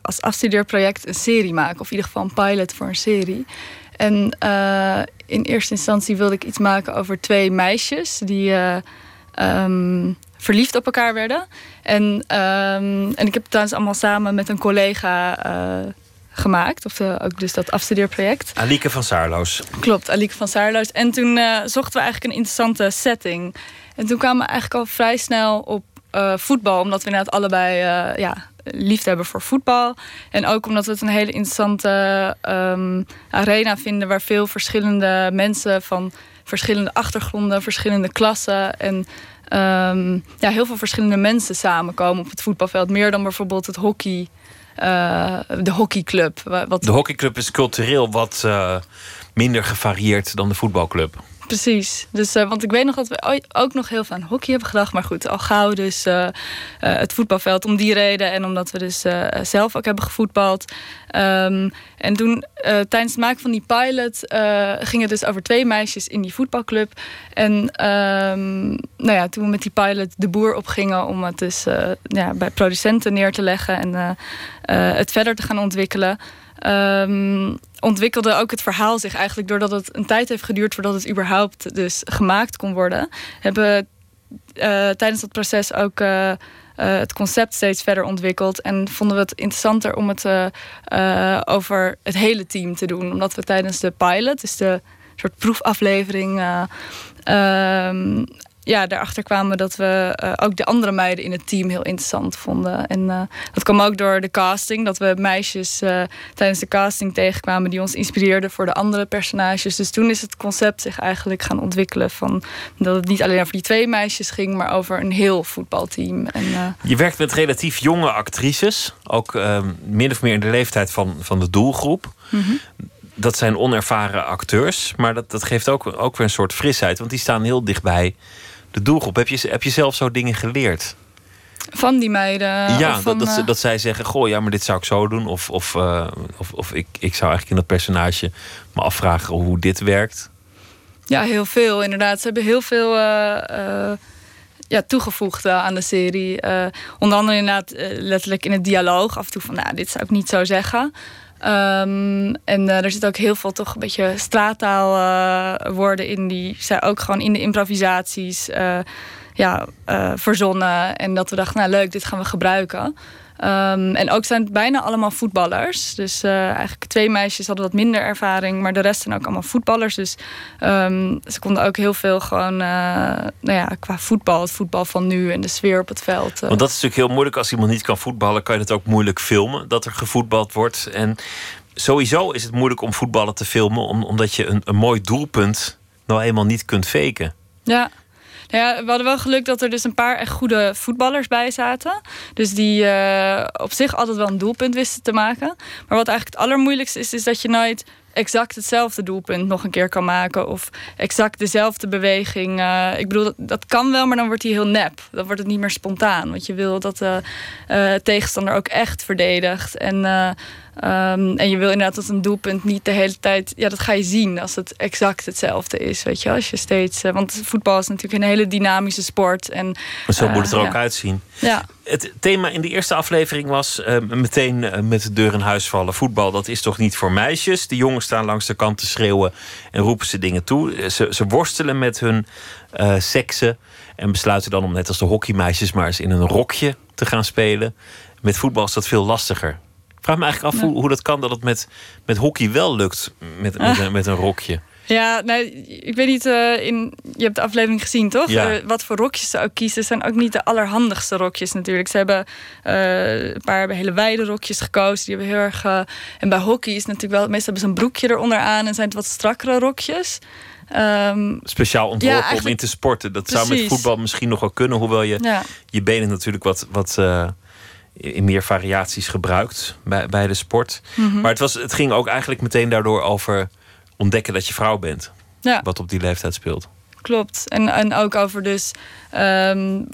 als afstudeerproject een serie maken. Of in ieder geval een pilot voor een serie. En in eerste instantie wilde ik iets maken over twee meisjes die verliefd op elkaar werden. En ik heb het trouwens allemaal samen met een collega gemaakt. Of ook dus dat afstudeerproject. Alieke van Saarloos. Klopt, Alieke van Saarloos. En toen zochten we eigenlijk een interessante setting. En toen kwamen we eigenlijk al vrij snel op voetbal, omdat we inderdaad allebei liefde hebben voor voetbal. En ook omdat we het een hele interessante arena vinden waar veel verschillende mensen van verschillende achtergronden, verschillende klassen en heel veel verschillende mensen samenkomen op het voetbalveld. Meer dan bijvoorbeeld het hockey, de hockeyclub. De hockeyclub is cultureel wat minder gevarieerd dan de voetbalclub. Precies. Dus, want ik weet nog dat we ook nog heel veel aan hockey hebben gedacht. Maar goed, al gauw dus het voetbalveld om die reden. En omdat we dus zelf ook hebben gevoetbald. En toen, tijdens het maken van die pilot, ging het dus over twee meisjes in die voetbalclub. En toen we met die pilot de boer opgingen om het dus bij producenten neer te leggen. En het verder te gaan ontwikkelen. Ontwikkelde ook het verhaal zich eigenlijk, doordat het een tijd heeft geduurd voordat het überhaupt dus gemaakt kon worden, hebben tijdens dat proces ook het concept steeds verder ontwikkeld. En vonden we het interessanter om het over het hele team te doen. Omdat we tijdens de pilot, dus de soort proefaflevering, daarachter kwamen dat we ook de andere meiden in het team heel interessant vonden. En dat kwam ook door de casting. Dat we meisjes tijdens de casting tegenkwamen die ons inspireerden voor de andere personages. Dus toen is het concept zich eigenlijk gaan ontwikkelen. Van dat het niet alleen over die twee meisjes ging, maar over een heel voetbalteam. En, je werkt met relatief jonge actrices. Ook min of meer in de leeftijd van de doelgroep. Mm-hmm. Dat zijn onervaren acteurs. Maar dat geeft ook weer een soort frisheid. Want die staan heel dichtbij de doelgroep. Heb je zelf zo dingen geleerd? Van die meiden? Ja, dat zij zeggen, goh, ja, maar dit zou ik zo doen. Of ik zou eigenlijk in dat personage me afvragen hoe dit werkt. Ja, heel veel inderdaad. Ze hebben heel veel toegevoegd aan de serie. Onder andere inderdaad letterlijk in het dialoog. Af en toe van, dit zou ik niet zo zeggen. Er zit ook heel veel toch een beetje straattaalwoorden in die zij ook gewoon in de improvisaties verzonnen. En dat we dachten, leuk, dit gaan we gebruiken. En ook zijn het bijna allemaal voetballers. Dus eigenlijk twee meisjes hadden wat minder ervaring, maar de rest zijn ook allemaal voetballers. Dus ze konden ook heel veel gewoon qua voetbal, het voetbal van nu en de sfeer op het veld. Want dat is natuurlijk heel moeilijk. Als iemand niet kan voetballen, kan je het ook moeilijk filmen dat er gevoetbald wordt. En sowieso is het moeilijk om voetballen te filmen, omdat je een mooi doelpunt nou eenmaal niet kunt faken. Ja. We hadden wel geluk dat er dus een paar echt goede voetballers bij zaten. Dus die op zich altijd wel een doelpunt wisten te maken. Maar wat eigenlijk het allermoeilijkste is dat je nooit exact hetzelfde doelpunt nog een keer kan maken. Of exact dezelfde beweging. Ik bedoel, dat kan wel, maar dan wordt die heel nep. Dan wordt het niet meer spontaan. Want je wil dat de tegenstander ook echt verdedigt. En je wil inderdaad dat een doelpunt niet de hele tijd... Ja, dat ga je zien als het exact hetzelfde is, weet je. Als je steeds... want voetbal is natuurlijk een hele dynamische sport. En, maar zo moet het er ook uitzien. Ja. Het thema in de eerste aflevering was meteen met de deur in huis vallen. Voetbal, dat is toch niet voor meisjes? De jongens staan langs de kant te schreeuwen en roepen ze dingen toe. Ze worstelen met hun seksen en besluiten dan om net als de hockeymeisjes maar eens in een rokje te gaan spelen. Met voetbal is dat veel lastiger. Ik vraag me eigenlijk af hoe dat kan dat het met hockey wel lukt met een rokje. Ja, nou, ik weet niet, je hebt de aflevering gezien, toch? Ja. Wat voor rokjes ze ook kiezen, zijn ook niet de allerhandigste rokjes natuurlijk. Ze hebben een paar hele wijde rokjes gekozen. Die hebben heel erg... en bij hockey is het natuurlijk wel... Meestal hebben ze een broekje eronder aan en zijn het wat strakkere rokjes. Speciaal ontworpen om in te sporten. Dat precies. Zou met voetbal misschien nog wel kunnen. Hoewel je benen natuurlijk wat in meer variaties gebruikt bij de sport. Mm-hmm. Maar het ging ook eigenlijk meteen daardoor over... ontdekken dat je vrouw bent. Ja. Wat op die leeftijd speelt. Klopt. En ook over dus...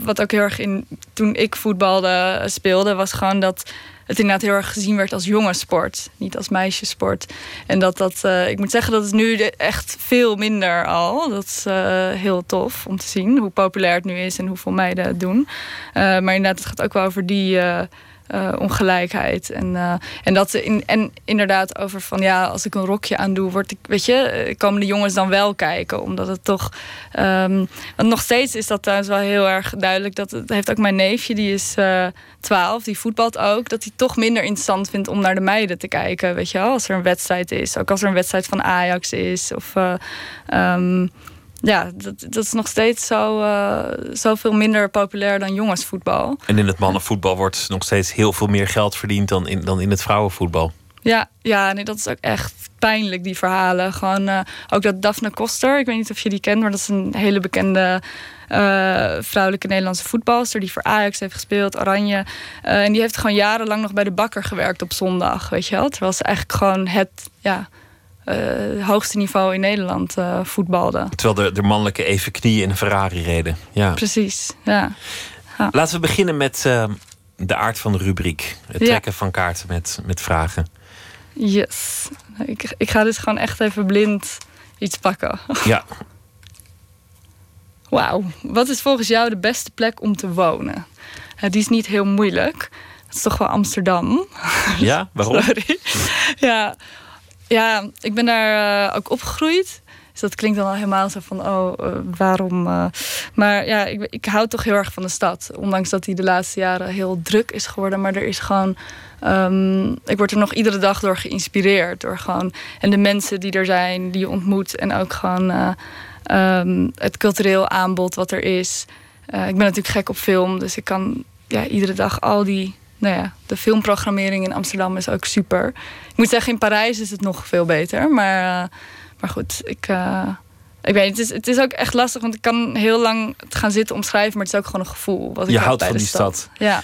wat ook heel erg toen ik voetbalde speelde... was gewoon dat het inderdaad heel erg gezien werd als jongenssport. Niet als meisjessport. En ik moet zeggen dat het nu echt veel minder al. Dat is heel tof om te zien. Hoe populair het nu is en hoeveel meiden het doen. Maar inderdaad, het gaat ook wel over die... ongelijkheid. En dat ze inderdaad over van als ik een rokje aandoe, komen de jongens dan wel kijken. Omdat het toch... want nog steeds is dat trouwens wel heel erg duidelijk. Dat heeft ook mijn neefje, die is 12, die voetbalt ook. Dat hij toch minder interessant vindt om naar de meiden te kijken. Weet je wel, als er een wedstrijd is. Ook als er een wedstrijd van Ajax is. Of... dat is nog steeds zoveel minder populair dan jongensvoetbal. En in het mannenvoetbal wordt nog steeds heel veel meer geld verdiend dan in het vrouwenvoetbal. Ja, nee, dat is ook echt pijnlijk, die verhalen. Gewoon ook dat Daphne Koster, ik weet niet of je die kent... maar dat is een hele bekende vrouwelijke Nederlandse voetbalster... die voor Ajax heeft gespeeld, Oranje. En die heeft gewoon jarenlang nog bij de bakker gewerkt op zondag, weet je wel. Terwijl ze eigenlijk gewoon het hoogste niveau in Nederland voetbalde. Terwijl de mannelijke even knieën in een Ferrari reden. Ja. Precies, ja. Laten we beginnen met de aard van de rubriek. Het trekken van kaarten met vragen. Yes. Ik ga dus gewoon echt even blind iets pakken. Ja. Wauw. Wat is volgens jou de beste plek om te wonen? Die is niet heel moeilijk. Dat is toch wel Amsterdam. Ja, waarom? Sorry. Ja. Ja, ik ben daar ook opgegroeid. Dus dat klinkt dan al helemaal zo van, waarom? Maar ja, ik hou toch heel erg van de stad. Ondanks dat die de laatste jaren heel druk is geworden. Maar er is gewoon... ik word er nog iedere dag door geïnspireerd. En de mensen die er zijn, die je ontmoet. En ook gewoon het cultureel aanbod wat er is. Ik ben natuurlijk gek op film. Dus ik kan iedere dag al die... de filmprogrammering in Amsterdam is ook super. Ik moet zeggen, in Parijs is het nog veel beter. Maar goed, ik weet niet. Het is ook echt lastig, want ik kan heel lang gaan zitten omschrijven... maar het is ook gewoon een gevoel. Wat je houdt bij van die stad. Ja.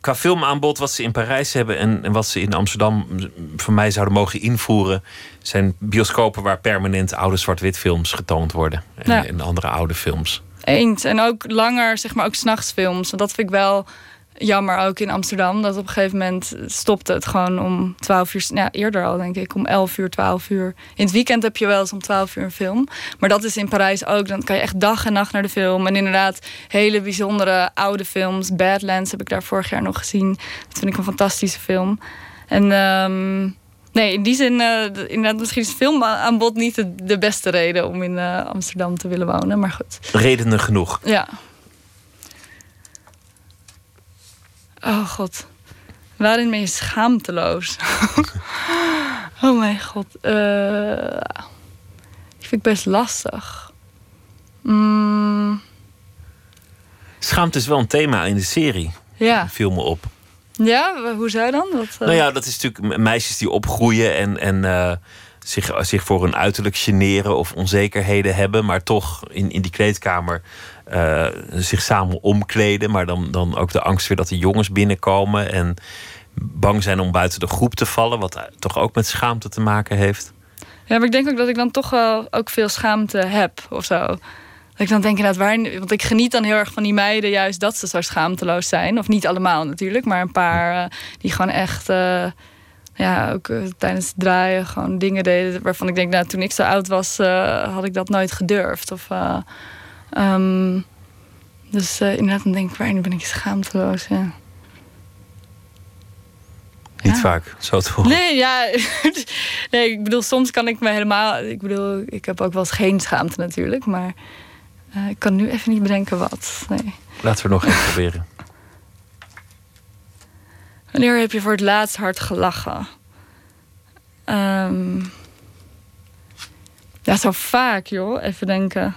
Qua filmaanbod, wat ze in Parijs hebben... en wat ze in Amsterdam voor mij zouden mogen invoeren... zijn bioscopen waar permanent oude zwart-wit films getoond worden. En andere oude films. Eens. En ook langer, zeg maar, ook 's nachts films. Want dat vind ik wel... jammer ook in Amsterdam, dat op een gegeven moment stopte het gewoon om 12 uur... eerder al, denk ik, om 11 uur, 12 uur. In het weekend heb je wel eens om 12 uur een film. Maar dat is in Parijs ook. Dan kan je echt dag en nacht naar de film. En inderdaad, hele bijzondere oude films. Badlands heb ik daar vorig jaar nog gezien. Dat vind ik een fantastische film. En in die zin... inderdaad, misschien is het filmaanbod niet de beste reden... om in Amsterdam te willen wonen, maar goed. Redenen genoeg. Ja. Oh god, waarin ben je schaamteloos? Oh mijn god. Die vind ik best lastig. Schaamte is wel een thema in de serie. Ja. Viel me op. Ja, hoezo dan? Dat is natuurlijk meisjes die opgroeien en zich voor hun uiterlijk generen of onzekerheden hebben. Maar toch in die kleedkamer... zich samen omkleden, maar dan ook de angst weer dat de jongens binnenkomen en bang zijn om buiten de groep te vallen, wat toch ook met schaamte te maken heeft. Ja, maar ik denk ook dat ik dan toch wel ook veel schaamte heb of zo. Dat ik dan denk inderdaad, want ik geniet dan heel erg van die meiden juist dat ze zo schaamteloos zijn. Of niet allemaal natuurlijk, maar een paar die gewoon echt... ook tijdens het draaien gewoon dingen deden waarvan ik denk, toen ik zo oud was, had ik dat nooit gedurfd. Of... dus inderdaad, dan denk ik, waarin ben ik schaamteloos? Ja. vaak, zo te horen. Nee, ja. Nee, ik bedoel, soms kan ik me helemaal... Ik bedoel, ik heb ook wel eens geen schaamte natuurlijk. Maar ik kan nu even niet bedenken wat. Nee. Laten we nog even proberen. Wanneer heb je voor het laatst hard gelachen? Ja, zo vaak, joh. Even denken.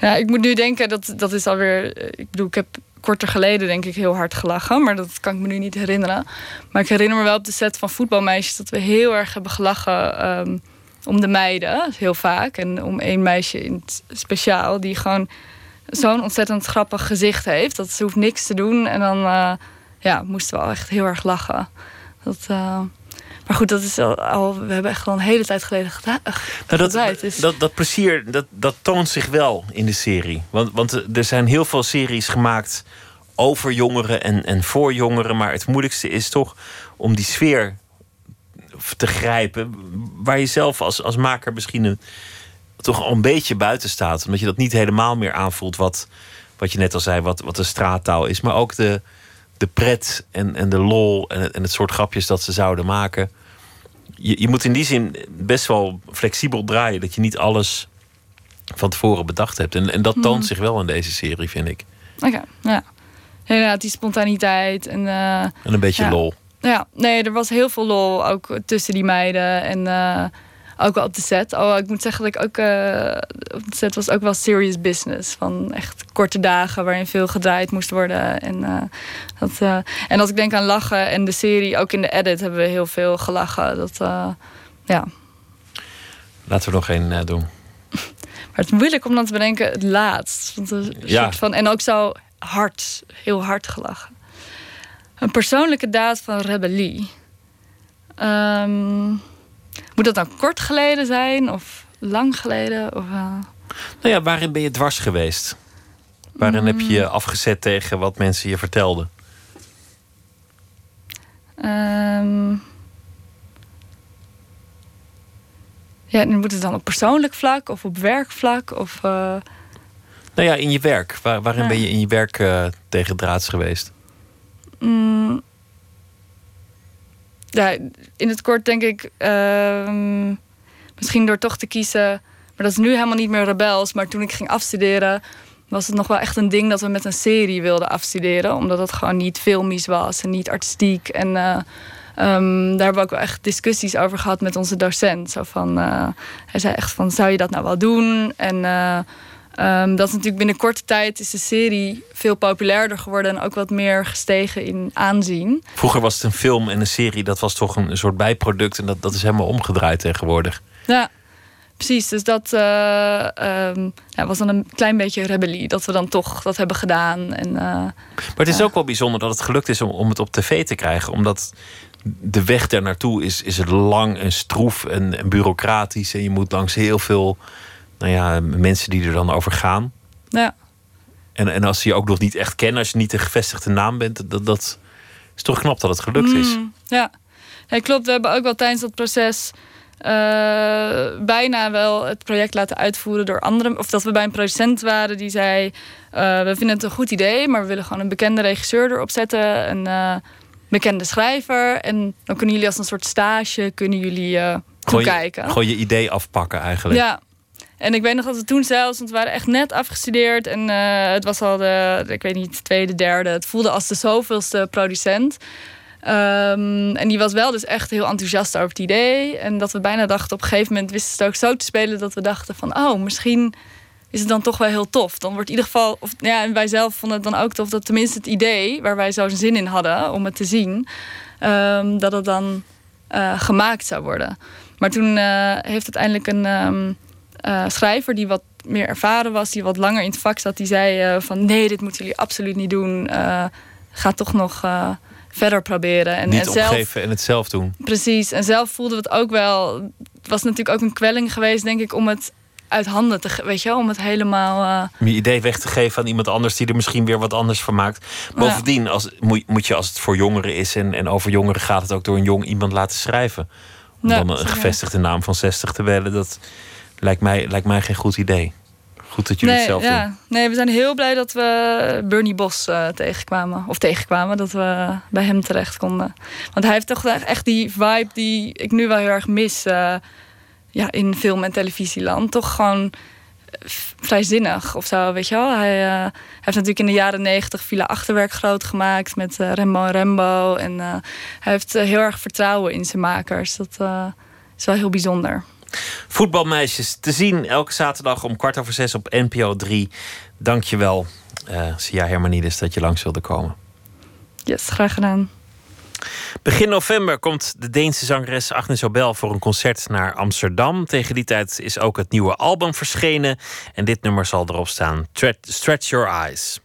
Ja, ik moet nu denken, dat is alweer... Ik bedoel, ik heb korter geleden denk ik heel hard gelachen. Maar dat kan ik me nu niet herinneren. Maar ik herinner me wel op de set van Voetbalmeisjes... dat we heel erg hebben gelachen om de meiden, heel vaak. En om één meisje in het speciaal... die gewoon zo'n ontzettend grappig gezicht heeft. Dat ze hoeft niks te doen. En dan moesten we al echt heel erg lachen. Maar goed, dat is we hebben echt al een hele tijd geleden gedaan. Dat plezier, dat toont zich wel in de serie. Want er zijn heel veel series gemaakt over jongeren en voor jongeren. Maar het moeilijkste is toch om die sfeer te grijpen... waar je zelf als maker misschien toch al een beetje buiten staat. Omdat je dat niet helemaal meer aanvoelt wat je net al zei, wat de straattaal is. Maar ook de pret en de lol en het soort grapjes dat ze zouden maken. Je moet in die zin best wel flexibel draaien... dat je niet alles van tevoren bedacht hebt. En dat toont zich wel in deze serie, vind ik. Oké, ja. Inderdaad, die spontaniteit. En een beetje lol. Ja, nee, er was heel veel lol ook tussen die meiden. En ook wel op de set. Oh, ik moet zeggen dat ik ook... op de set was ook wel serious business. Van echt korte dagen waarin veel gedraaid moest worden. En als ik denk aan lachen en de serie... ook in de edit hebben we heel veel gelachen. Laten we nog één doen. Maar het is moeilijk om dan te bedenken het laatst. Want soort van, en ook zo hard. Heel hard gelachen. Een persoonlijke daad van rebellie. Moet dat dan kort geleden zijn? Of lang geleden? Nou ja, waarin ben je dwars geweest? Waarin heb je je afgezet tegen wat mensen je vertelden? Ja, moet het dan op persoonlijk vlak? Of op werkvlak? Of, Nou ja, in je werk. Waarin ben je in je werk tegen draads geweest? Ja, in het kort denk ik... misschien door toch te kiezen... maar dat is nu helemaal niet meer rebels... maar toen ik ging afstuderen... was het nog wel echt een ding dat we met een serie wilden afstuderen... omdat het gewoon niet filmisch was en niet artistiek. En daar hebben we ook wel echt discussies over gehad met onze docent. Zo van, hij zei echt van, zou je dat nou wel doen? En dat is natuurlijk binnen korte tijd... is de serie veel populairder geworden... en ook wat meer gestegen in aanzien. Vroeger was het een film en een serie... dat was toch een soort bijproduct... en dat is helemaal omgedraaid tegenwoordig. Ja. Precies, dus dat was dan een klein beetje rebellie... dat we dan toch dat hebben gedaan. Maar het is ook wel bijzonder dat het gelukt is om het op tv te krijgen. Omdat de weg daar naartoe is het lang en stroef en bureaucratisch... en je moet langs heel veel mensen die er dan over gaan. Ja. En als ze je ook nog niet echt kennen, als je niet een gevestigde naam bent... dat is toch knap dat het gelukt is. Ja, nee, klopt. We hebben ook wel tijdens dat proces... bijna wel het project laten uitvoeren door anderen. Of dat we bij een producent waren die zei... we vinden het een goed idee, maar we willen gewoon een bekende regisseur erop zetten. Een bekende schrijver. En dan kunnen jullie als een soort stage toekijken. Gewoon je idee afpakken eigenlijk. Ja. En ik weet nog dat we toen zelfs... want we waren echt net afgestudeerd... en het was al de, ik weet niet, tweede, derde... het voelde als de zoveelste producent... en die was wel dus echt heel enthousiast over het idee. En dat we bijna dachten, op een gegeven moment wisten ze het ook zo te spelen... dat we dachten van, misschien is het dan toch wel heel tof. Dan wordt in ieder geval... en wij zelf vonden het dan ook tof dat tenminste het idee... waar wij zo'n zin in hadden om het te zien... dat het dan gemaakt zou worden. Maar toen heeft uiteindelijk een schrijver die wat meer ervaren was... die wat langer in het vak zat, die zei van... nee, dit moeten jullie absoluut niet doen. Ga toch nog... verder proberen. Niet opgeven en het zelf doen. Precies. En zelf voelden we het ook wel... Het was natuurlijk ook een kwelling geweest, denk ik... om het uit handen te... Weet je wel, om het helemaal... Om je idee weg te geven aan iemand anders... die er misschien weer wat anders van maakt. Bovendien, als het voor jongeren is... en over jongeren gaat, het ook door een jong iemand laten schrijven. Om dan een gevestigde naam van 60 te bellen... dat lijkt mij geen goed idee. goed dat jullie het zelf doen. Nee, we zijn heel blij dat we Bernie Bos tegenkwamen. Of dat we bij hem terecht konden. Want hij heeft toch echt die vibe die ik nu wel heel erg mis. In film- en televisieland. Toch gewoon vrijzinnig of zo, weet je wel. Hij heeft natuurlijk in de jaren 90 Villa Achterwerk groot gemaakt met Rembo en Rembo. En hij heeft heel erg vertrouwen in zijn makers. Dat is wel heel bijzonder. Voetbalmeisjes te zien elke zaterdag om 18:15 op NPO 3. Dank je wel, Sia Hermanides, dat je langs wilde komen. Yes, graag gedaan. Begin november komt de Deense zangeres Agnes Obel voor een concert naar Amsterdam. Tegen die tijd is ook het nieuwe album verschenen. En dit nummer zal erop staan: Stretch Your Eyes.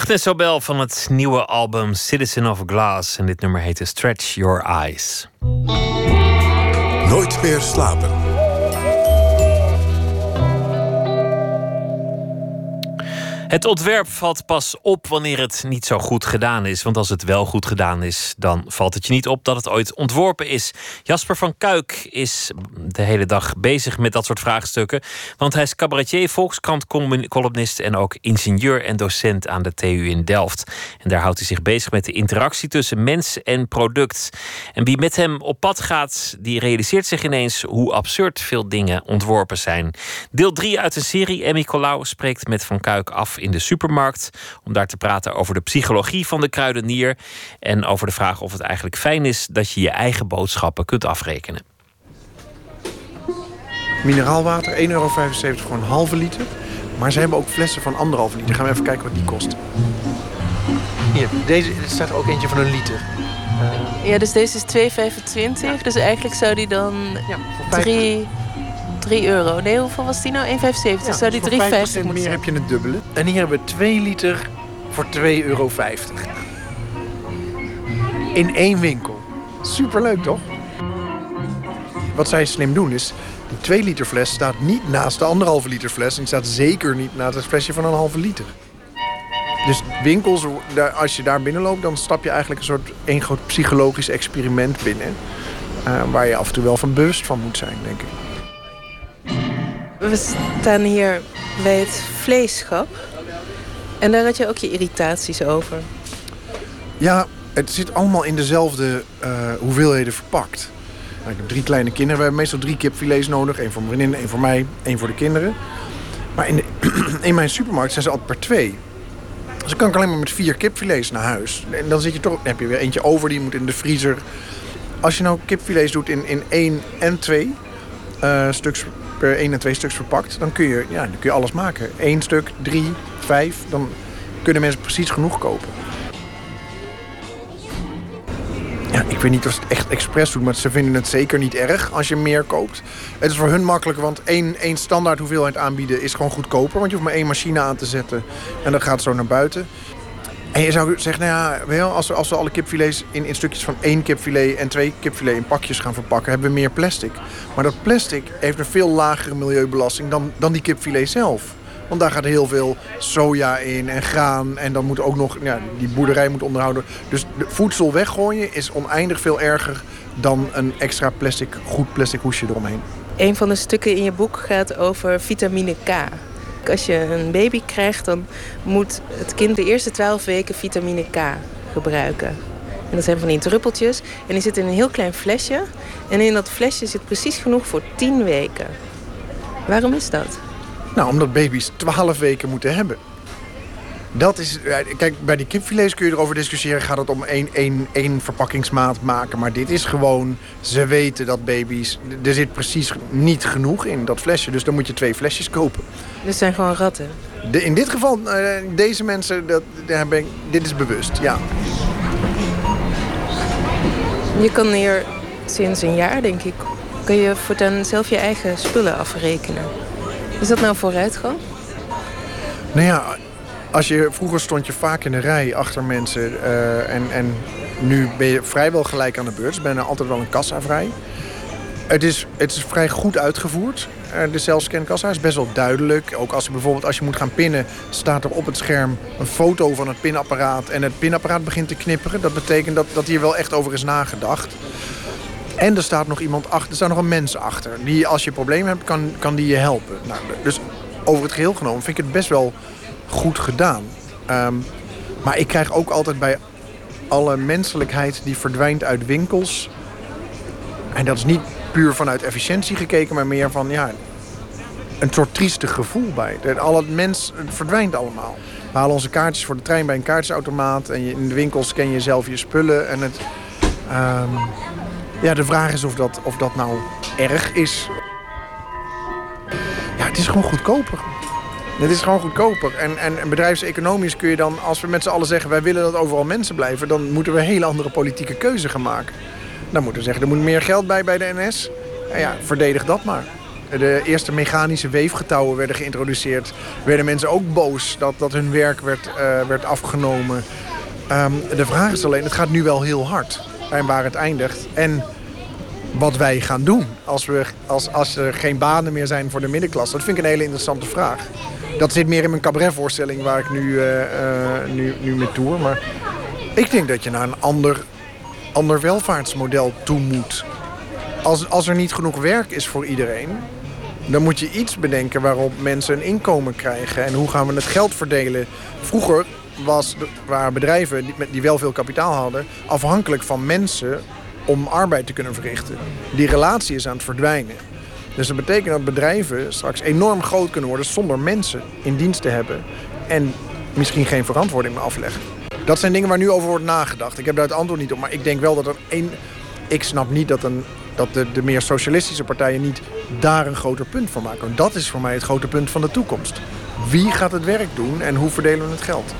8 decibel van het nieuwe album Citizen of Glass. En dit nummer heette Stretch Your Eyes. Nooit meer slapen. Het ontwerp valt pas op wanneer het niet zo goed gedaan is. Want als het wel goed gedaan is, dan valt het je niet op dat het ooit ontworpen is. Jasper van Kuik is de hele dag bezig met dat soort vraagstukken. Want hij is cabaretier, Volkskrant-columnist en ook ingenieur en docent aan de TU in Delft. En daar houdt hij zich bezig met de interactie tussen mens en product. En wie met hem op pad gaat, die realiseert zich ineens hoe absurd veel dingen ontworpen zijn. Deel 3 uit de serie. Emmy Colau spreekt met Van Kuik af in de supermarkt, om daar te praten over de psychologie van de kruidenier en over de vraag of het eigenlijk fijn is dat je je eigen boodschappen kunt afrekenen. Mineraalwater, €1,75 voor een halve liter. Maar ze hebben ook flessen van 1,5 liter. Gaan we even kijken wat die kost. Hier, deze, er staat ook eentje van een liter. Ja, dus deze is 2,25. Ja. Dus eigenlijk zou die dan ja, €3. Nee, hoeveel was die nou? 1,75. Ja, dus zou die 3,50 meer zijn. Heb je het dubbele. En hier hebben we 2 liter voor €2,50. In één winkel. Superleuk, toch? Wat zij slim doen is, die 2 liter fles staat niet naast de 1,5 liter fles. En die staat zeker niet naast het flesje van een halve liter. Dus winkels, als je daar binnenloopt, dan stap je eigenlijk een soort één groot psychologisch experiment binnen. Waar je af en toe wel van bewust van moet zijn, denk ik. We staan hier bij het vleesschap. En daar had je ook je irritaties over. Ja, het zit allemaal in dezelfde hoeveelheden verpakt. Nou, ik heb 3 kleine kinderen. We hebben meestal 3 kipfilets nodig. 1 voor mijn vriendin, 1 voor mij, 1 voor de kinderen. Maar in mijn supermarkt zijn ze altijd per 2. Dus dan kan ik alleen maar met 4 kipfilets naar huis. En dan zit je toch, heb je weer eentje over, die moet in de vriezer. Als je nou kipfilets doet in 1 en 2 stuks... per 1 en 2 stuks verpakt, dan kun je alles maken. 1 stuk, 3, 5, dan kunnen mensen precies genoeg kopen. Ja, ik weet niet of ze het echt expres doen, maar ze vinden het zeker niet erg als je meer koopt. Het is voor hun makkelijker, want één standaard hoeveelheid aanbieden is gewoon goedkoper, want je hoeft maar 1 machine aan te zetten en dat gaat zo naar buiten. En je zou zeggen, nou ja, als we alle kipfilets in stukjes van 1 kipfilet en 2 kipfilet in pakjes gaan verpakken, hebben we meer plastic. Maar dat plastic heeft een veel lagere milieubelasting dan die kipfilet zelf. Want daar gaat heel veel soja in en graan en dan moet ook nog, ja, die boerderij moet onderhouden. Dus voedsel weggooien is oneindig veel erger dan een extra goed plastic hoesje eromheen. Een van de stukken in je boek gaat over vitamine K. Als je een baby krijgt, dan moet het kind de eerste 12 weken vitamine K gebruiken. En dat zijn van die druppeltjes. En die zitten in een heel klein flesje. En in dat flesje zit precies genoeg voor 10 weken. Waarom is dat? Nou, omdat baby's 12 weken moeten hebben. Dat is, kijk, bij die kipfilets kun je erover discussiëren. Gaat het om één verpakkingsmaat maken? Maar dit is gewoon, ze weten dat baby's... Er zit precies niet genoeg in dat flesje. Dus dan moet je 2 flesjes kopen. Dit zijn gewoon ratten? In dit geval, deze mensen, dit is bewust, ja. Je kan hier sinds een jaar, denk ik, kun je voortaan zelf je eigen spullen afrekenen. Is dat nou vooruitgang? Nou ja... Vroeger stond je vaak in de rij achter mensen en nu ben je vrijwel gelijk aan de beurt. Dus bijna altijd wel een kassa vrij. Het is vrij goed uitgevoerd. De zelfscankassa is best wel duidelijk. Ook als je moet gaan pinnen, staat er op het scherm een foto van het pinapparaat. En het pinapparaat begint te knipperen. Dat betekent dat hier wel echt over is nagedacht. En er staat nog iemand achter. Er staat nog een mens achter. Die, als je problemen hebt, kan die je helpen. Nou, dus over het geheel genomen vind ik het best wel... goed gedaan. Maar ik krijg ook altijd bij alle menselijkheid die verdwijnt uit winkels. En dat is niet puur vanuit efficiëntie gekeken, maar meer van ja, een soort triestig gevoel bij. Al het mens verdwijnt allemaal. We halen onze kaartjes voor de trein bij een kaartjesautomaat. En in de winkels scan je zelf je spullen. En het, de vraag is of dat nou erg is. Ja, het is gewoon goedkoper. Het is gewoon goedkoper. En bedrijfseconomisch kun je dan, als we met z'n allen zeggen... wij willen dat overal mensen blijven... dan moeten we een hele andere politieke keuze gaan maken. Dan moeten we zeggen, er moet meer geld bij de NS. En ja, verdedig dat maar. de eerste mechanische weefgetouwen werden geïntroduceerd, werden mensen ook boos dat hun werk werd afgenomen. De vraag is alleen, het gaat nu wel heel hard. En waar het eindigt. En wat wij gaan doen als er geen banen meer zijn voor de middenklasse. Dat vind ik een hele interessante vraag. Dat zit meer in mijn cabaretvoorstelling waar ik nu mee toer. Maar ik denk dat je naar een ander welvaartsmodel toe moet. Als er niet genoeg werk is voor iedereen, dan moet je iets bedenken waarop mensen een inkomen krijgen. En hoe gaan we het geld verdelen? Vroeger waren bedrijven die wel veel kapitaal hadden afhankelijk van mensen om arbeid te kunnen verrichten. Die relatie is aan het verdwijnen. Dus dat betekent dat bedrijven straks enorm groot kunnen worden zonder mensen in dienst te hebben. En misschien geen verantwoording meer afleggen. Dat zijn dingen waar nu over wordt nagedacht. Ik heb daar het antwoord niet op, maar ik denk wel dat ik snap niet dat de meer socialistische partijen niet daar een groter punt van maken. Want dat is voor mij het grote punt van de toekomst. Wie gaat het werk doen en hoe verdelen we het geld?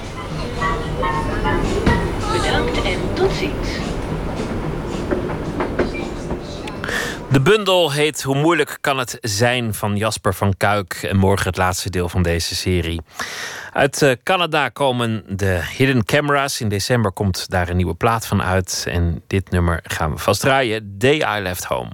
Bedankt en tot ziens. De bundel heet Hoe moeilijk kan het zijn van Jasper van Kuik. En morgen het laatste deel van deze serie. Uit Canada komen de Hidden Cameras. In december komt daar een nieuwe plaat van uit. En dit nummer gaan we vast draaien. Day I Left Home.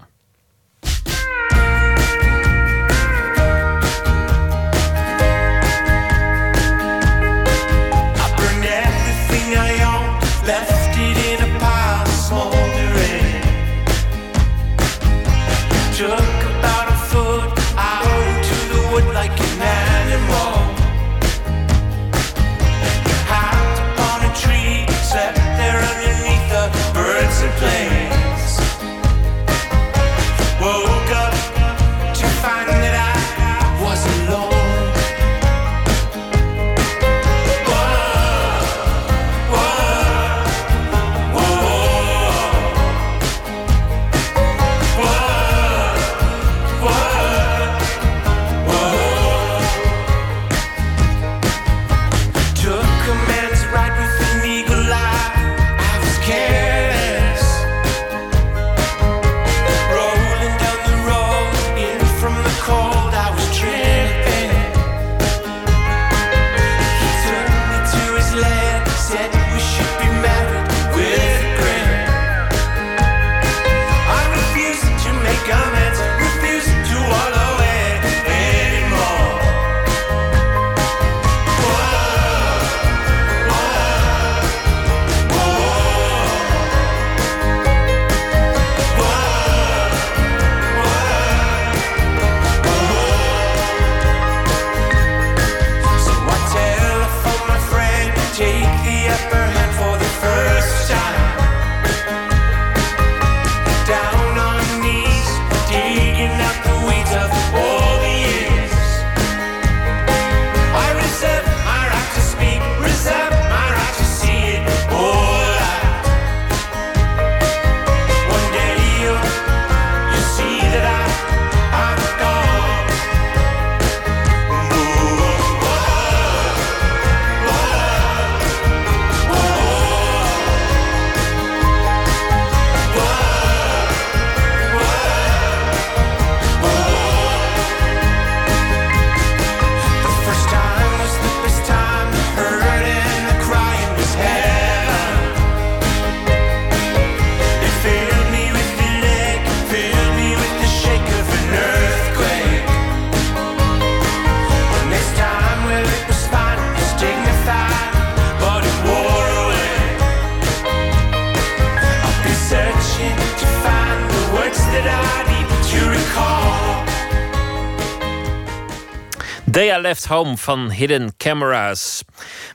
Day I Left Home van Hidden Cameras.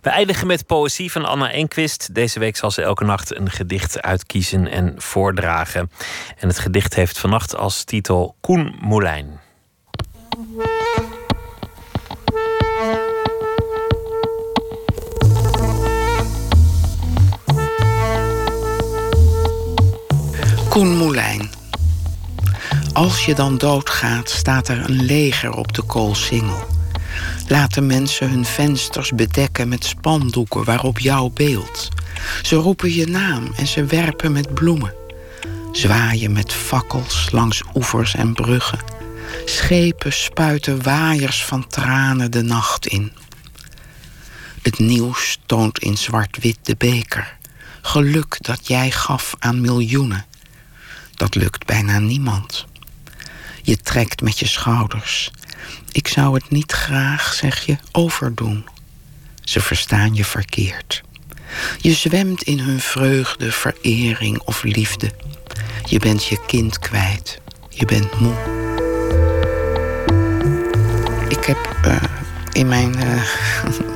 We eindigen met poëzie van Anna Enquist. Deze week zal ze elke nacht een gedicht uitkiezen en voordragen. En het gedicht heeft vannacht als titel Coen Moulijn. Coen Moulijn. Als je dan doodgaat, staat er een leger op de Koolsingel. Laten mensen hun vensters bedekken met spandoeken waarop jouw beeld. Ze roepen je naam en ze werpen met bloemen. Zwaaien met fakkels langs oevers en bruggen. Schepen spuiten waaiers van tranen de nacht in. Het nieuws toont in zwart-wit de beker. Geluk dat jij gaf aan miljoenen. Dat lukt bijna niemand. Je trekt met je schouders. Ik zou het niet graag, zeg je, overdoen. Ze verstaan je verkeerd. Je zwemt in hun vreugde, verering of liefde. Je bent je kind kwijt. Je bent moe. Ik heb in mijn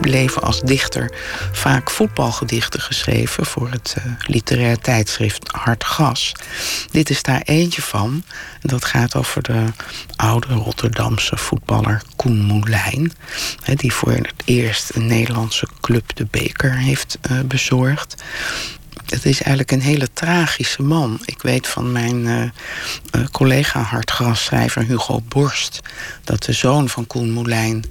leven als dichter vaak voetbalgedichten geschreven voor het literair tijdschrift Hard Gras. Dit is daar eentje van. Dat gaat over de oude Rotterdamse voetballer Coen Moulijn, die voor het eerst een Nederlandse club de beker heeft bezorgd. Het is eigenlijk een hele tragische man. Ik weet van mijn collega hardgrasschrijver Hugo Borst dat de zoon van Coen Moulijn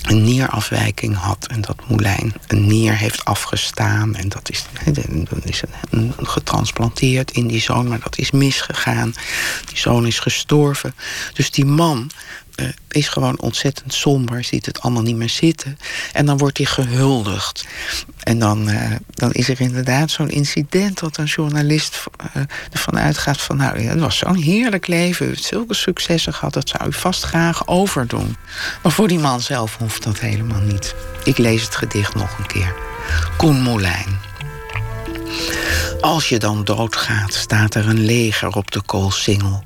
een nierafwijking had en dat Moulijn een nier heeft afgestaan en dat is, getransplanteerd in die zoon, maar dat is misgegaan. Die zoon is gestorven. Dus die man is gewoon ontzettend somber, ziet het allemaal niet meer zitten. En dan wordt hij gehuldigd. En dan is er inderdaad zo'n incident dat een journalist ervan uitgaat van, nou, het was zo'n heerlijk leven, u heeft zulke successen gehad, dat zou u vast graag overdoen. Maar voor die man zelf hoeft dat helemaal niet. Ik lees het gedicht nog een keer. Coen Moulijn. Als je dan doodgaat, staat er een leger op de Koolsingel.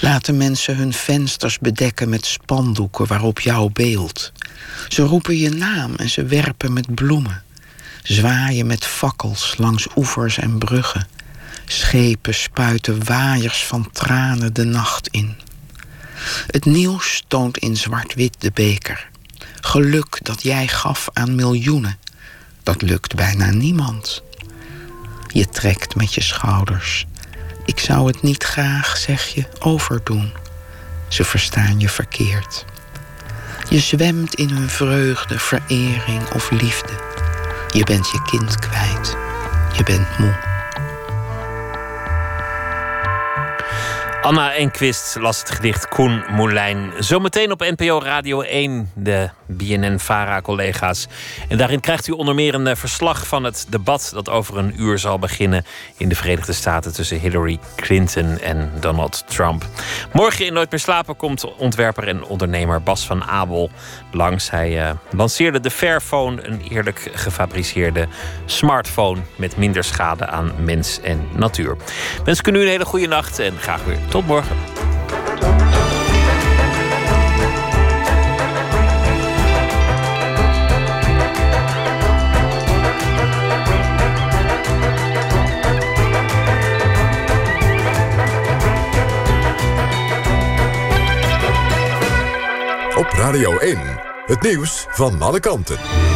Laten mensen hun vensters bedekken met spandoeken waarop jouw beeld. Ze roepen je naam en ze werpen met bloemen. Zwaaien met fakkels langs oevers en bruggen. Schepen spuiten waaiers van tranen de nacht in. Het nieuws toont in zwart-wit de beker. Geluk dat jij gaf aan miljoenen. Dat lukt bijna niemand. Je trekt met je schouders. Ik zou het niet graag, zeg je, overdoen. Ze verstaan je verkeerd. Je zwemt in hun vreugde, verering of liefde. Je bent je kind kwijt. Je bent moe. Anna Enquist las het gedicht Coen Moulijn. Zometeen op NPO Radio 1, de BNN-VARA-collega's. En daarin krijgt u onder meer een verslag van het debat dat over een uur zal beginnen in de Verenigde Staten tussen Hillary Clinton en Donald Trump. Morgen in Nooit meer slapen komt ontwerper en ondernemer Bas van Abel langs. Hij lanceerde de Fairphone, een eerlijk gefabriceerde smartphone met minder schade aan mens en natuur. Mensen kunnen u een hele goede nacht en graag weer tot morgen. Op Radio 1, het nieuws van alle kanten.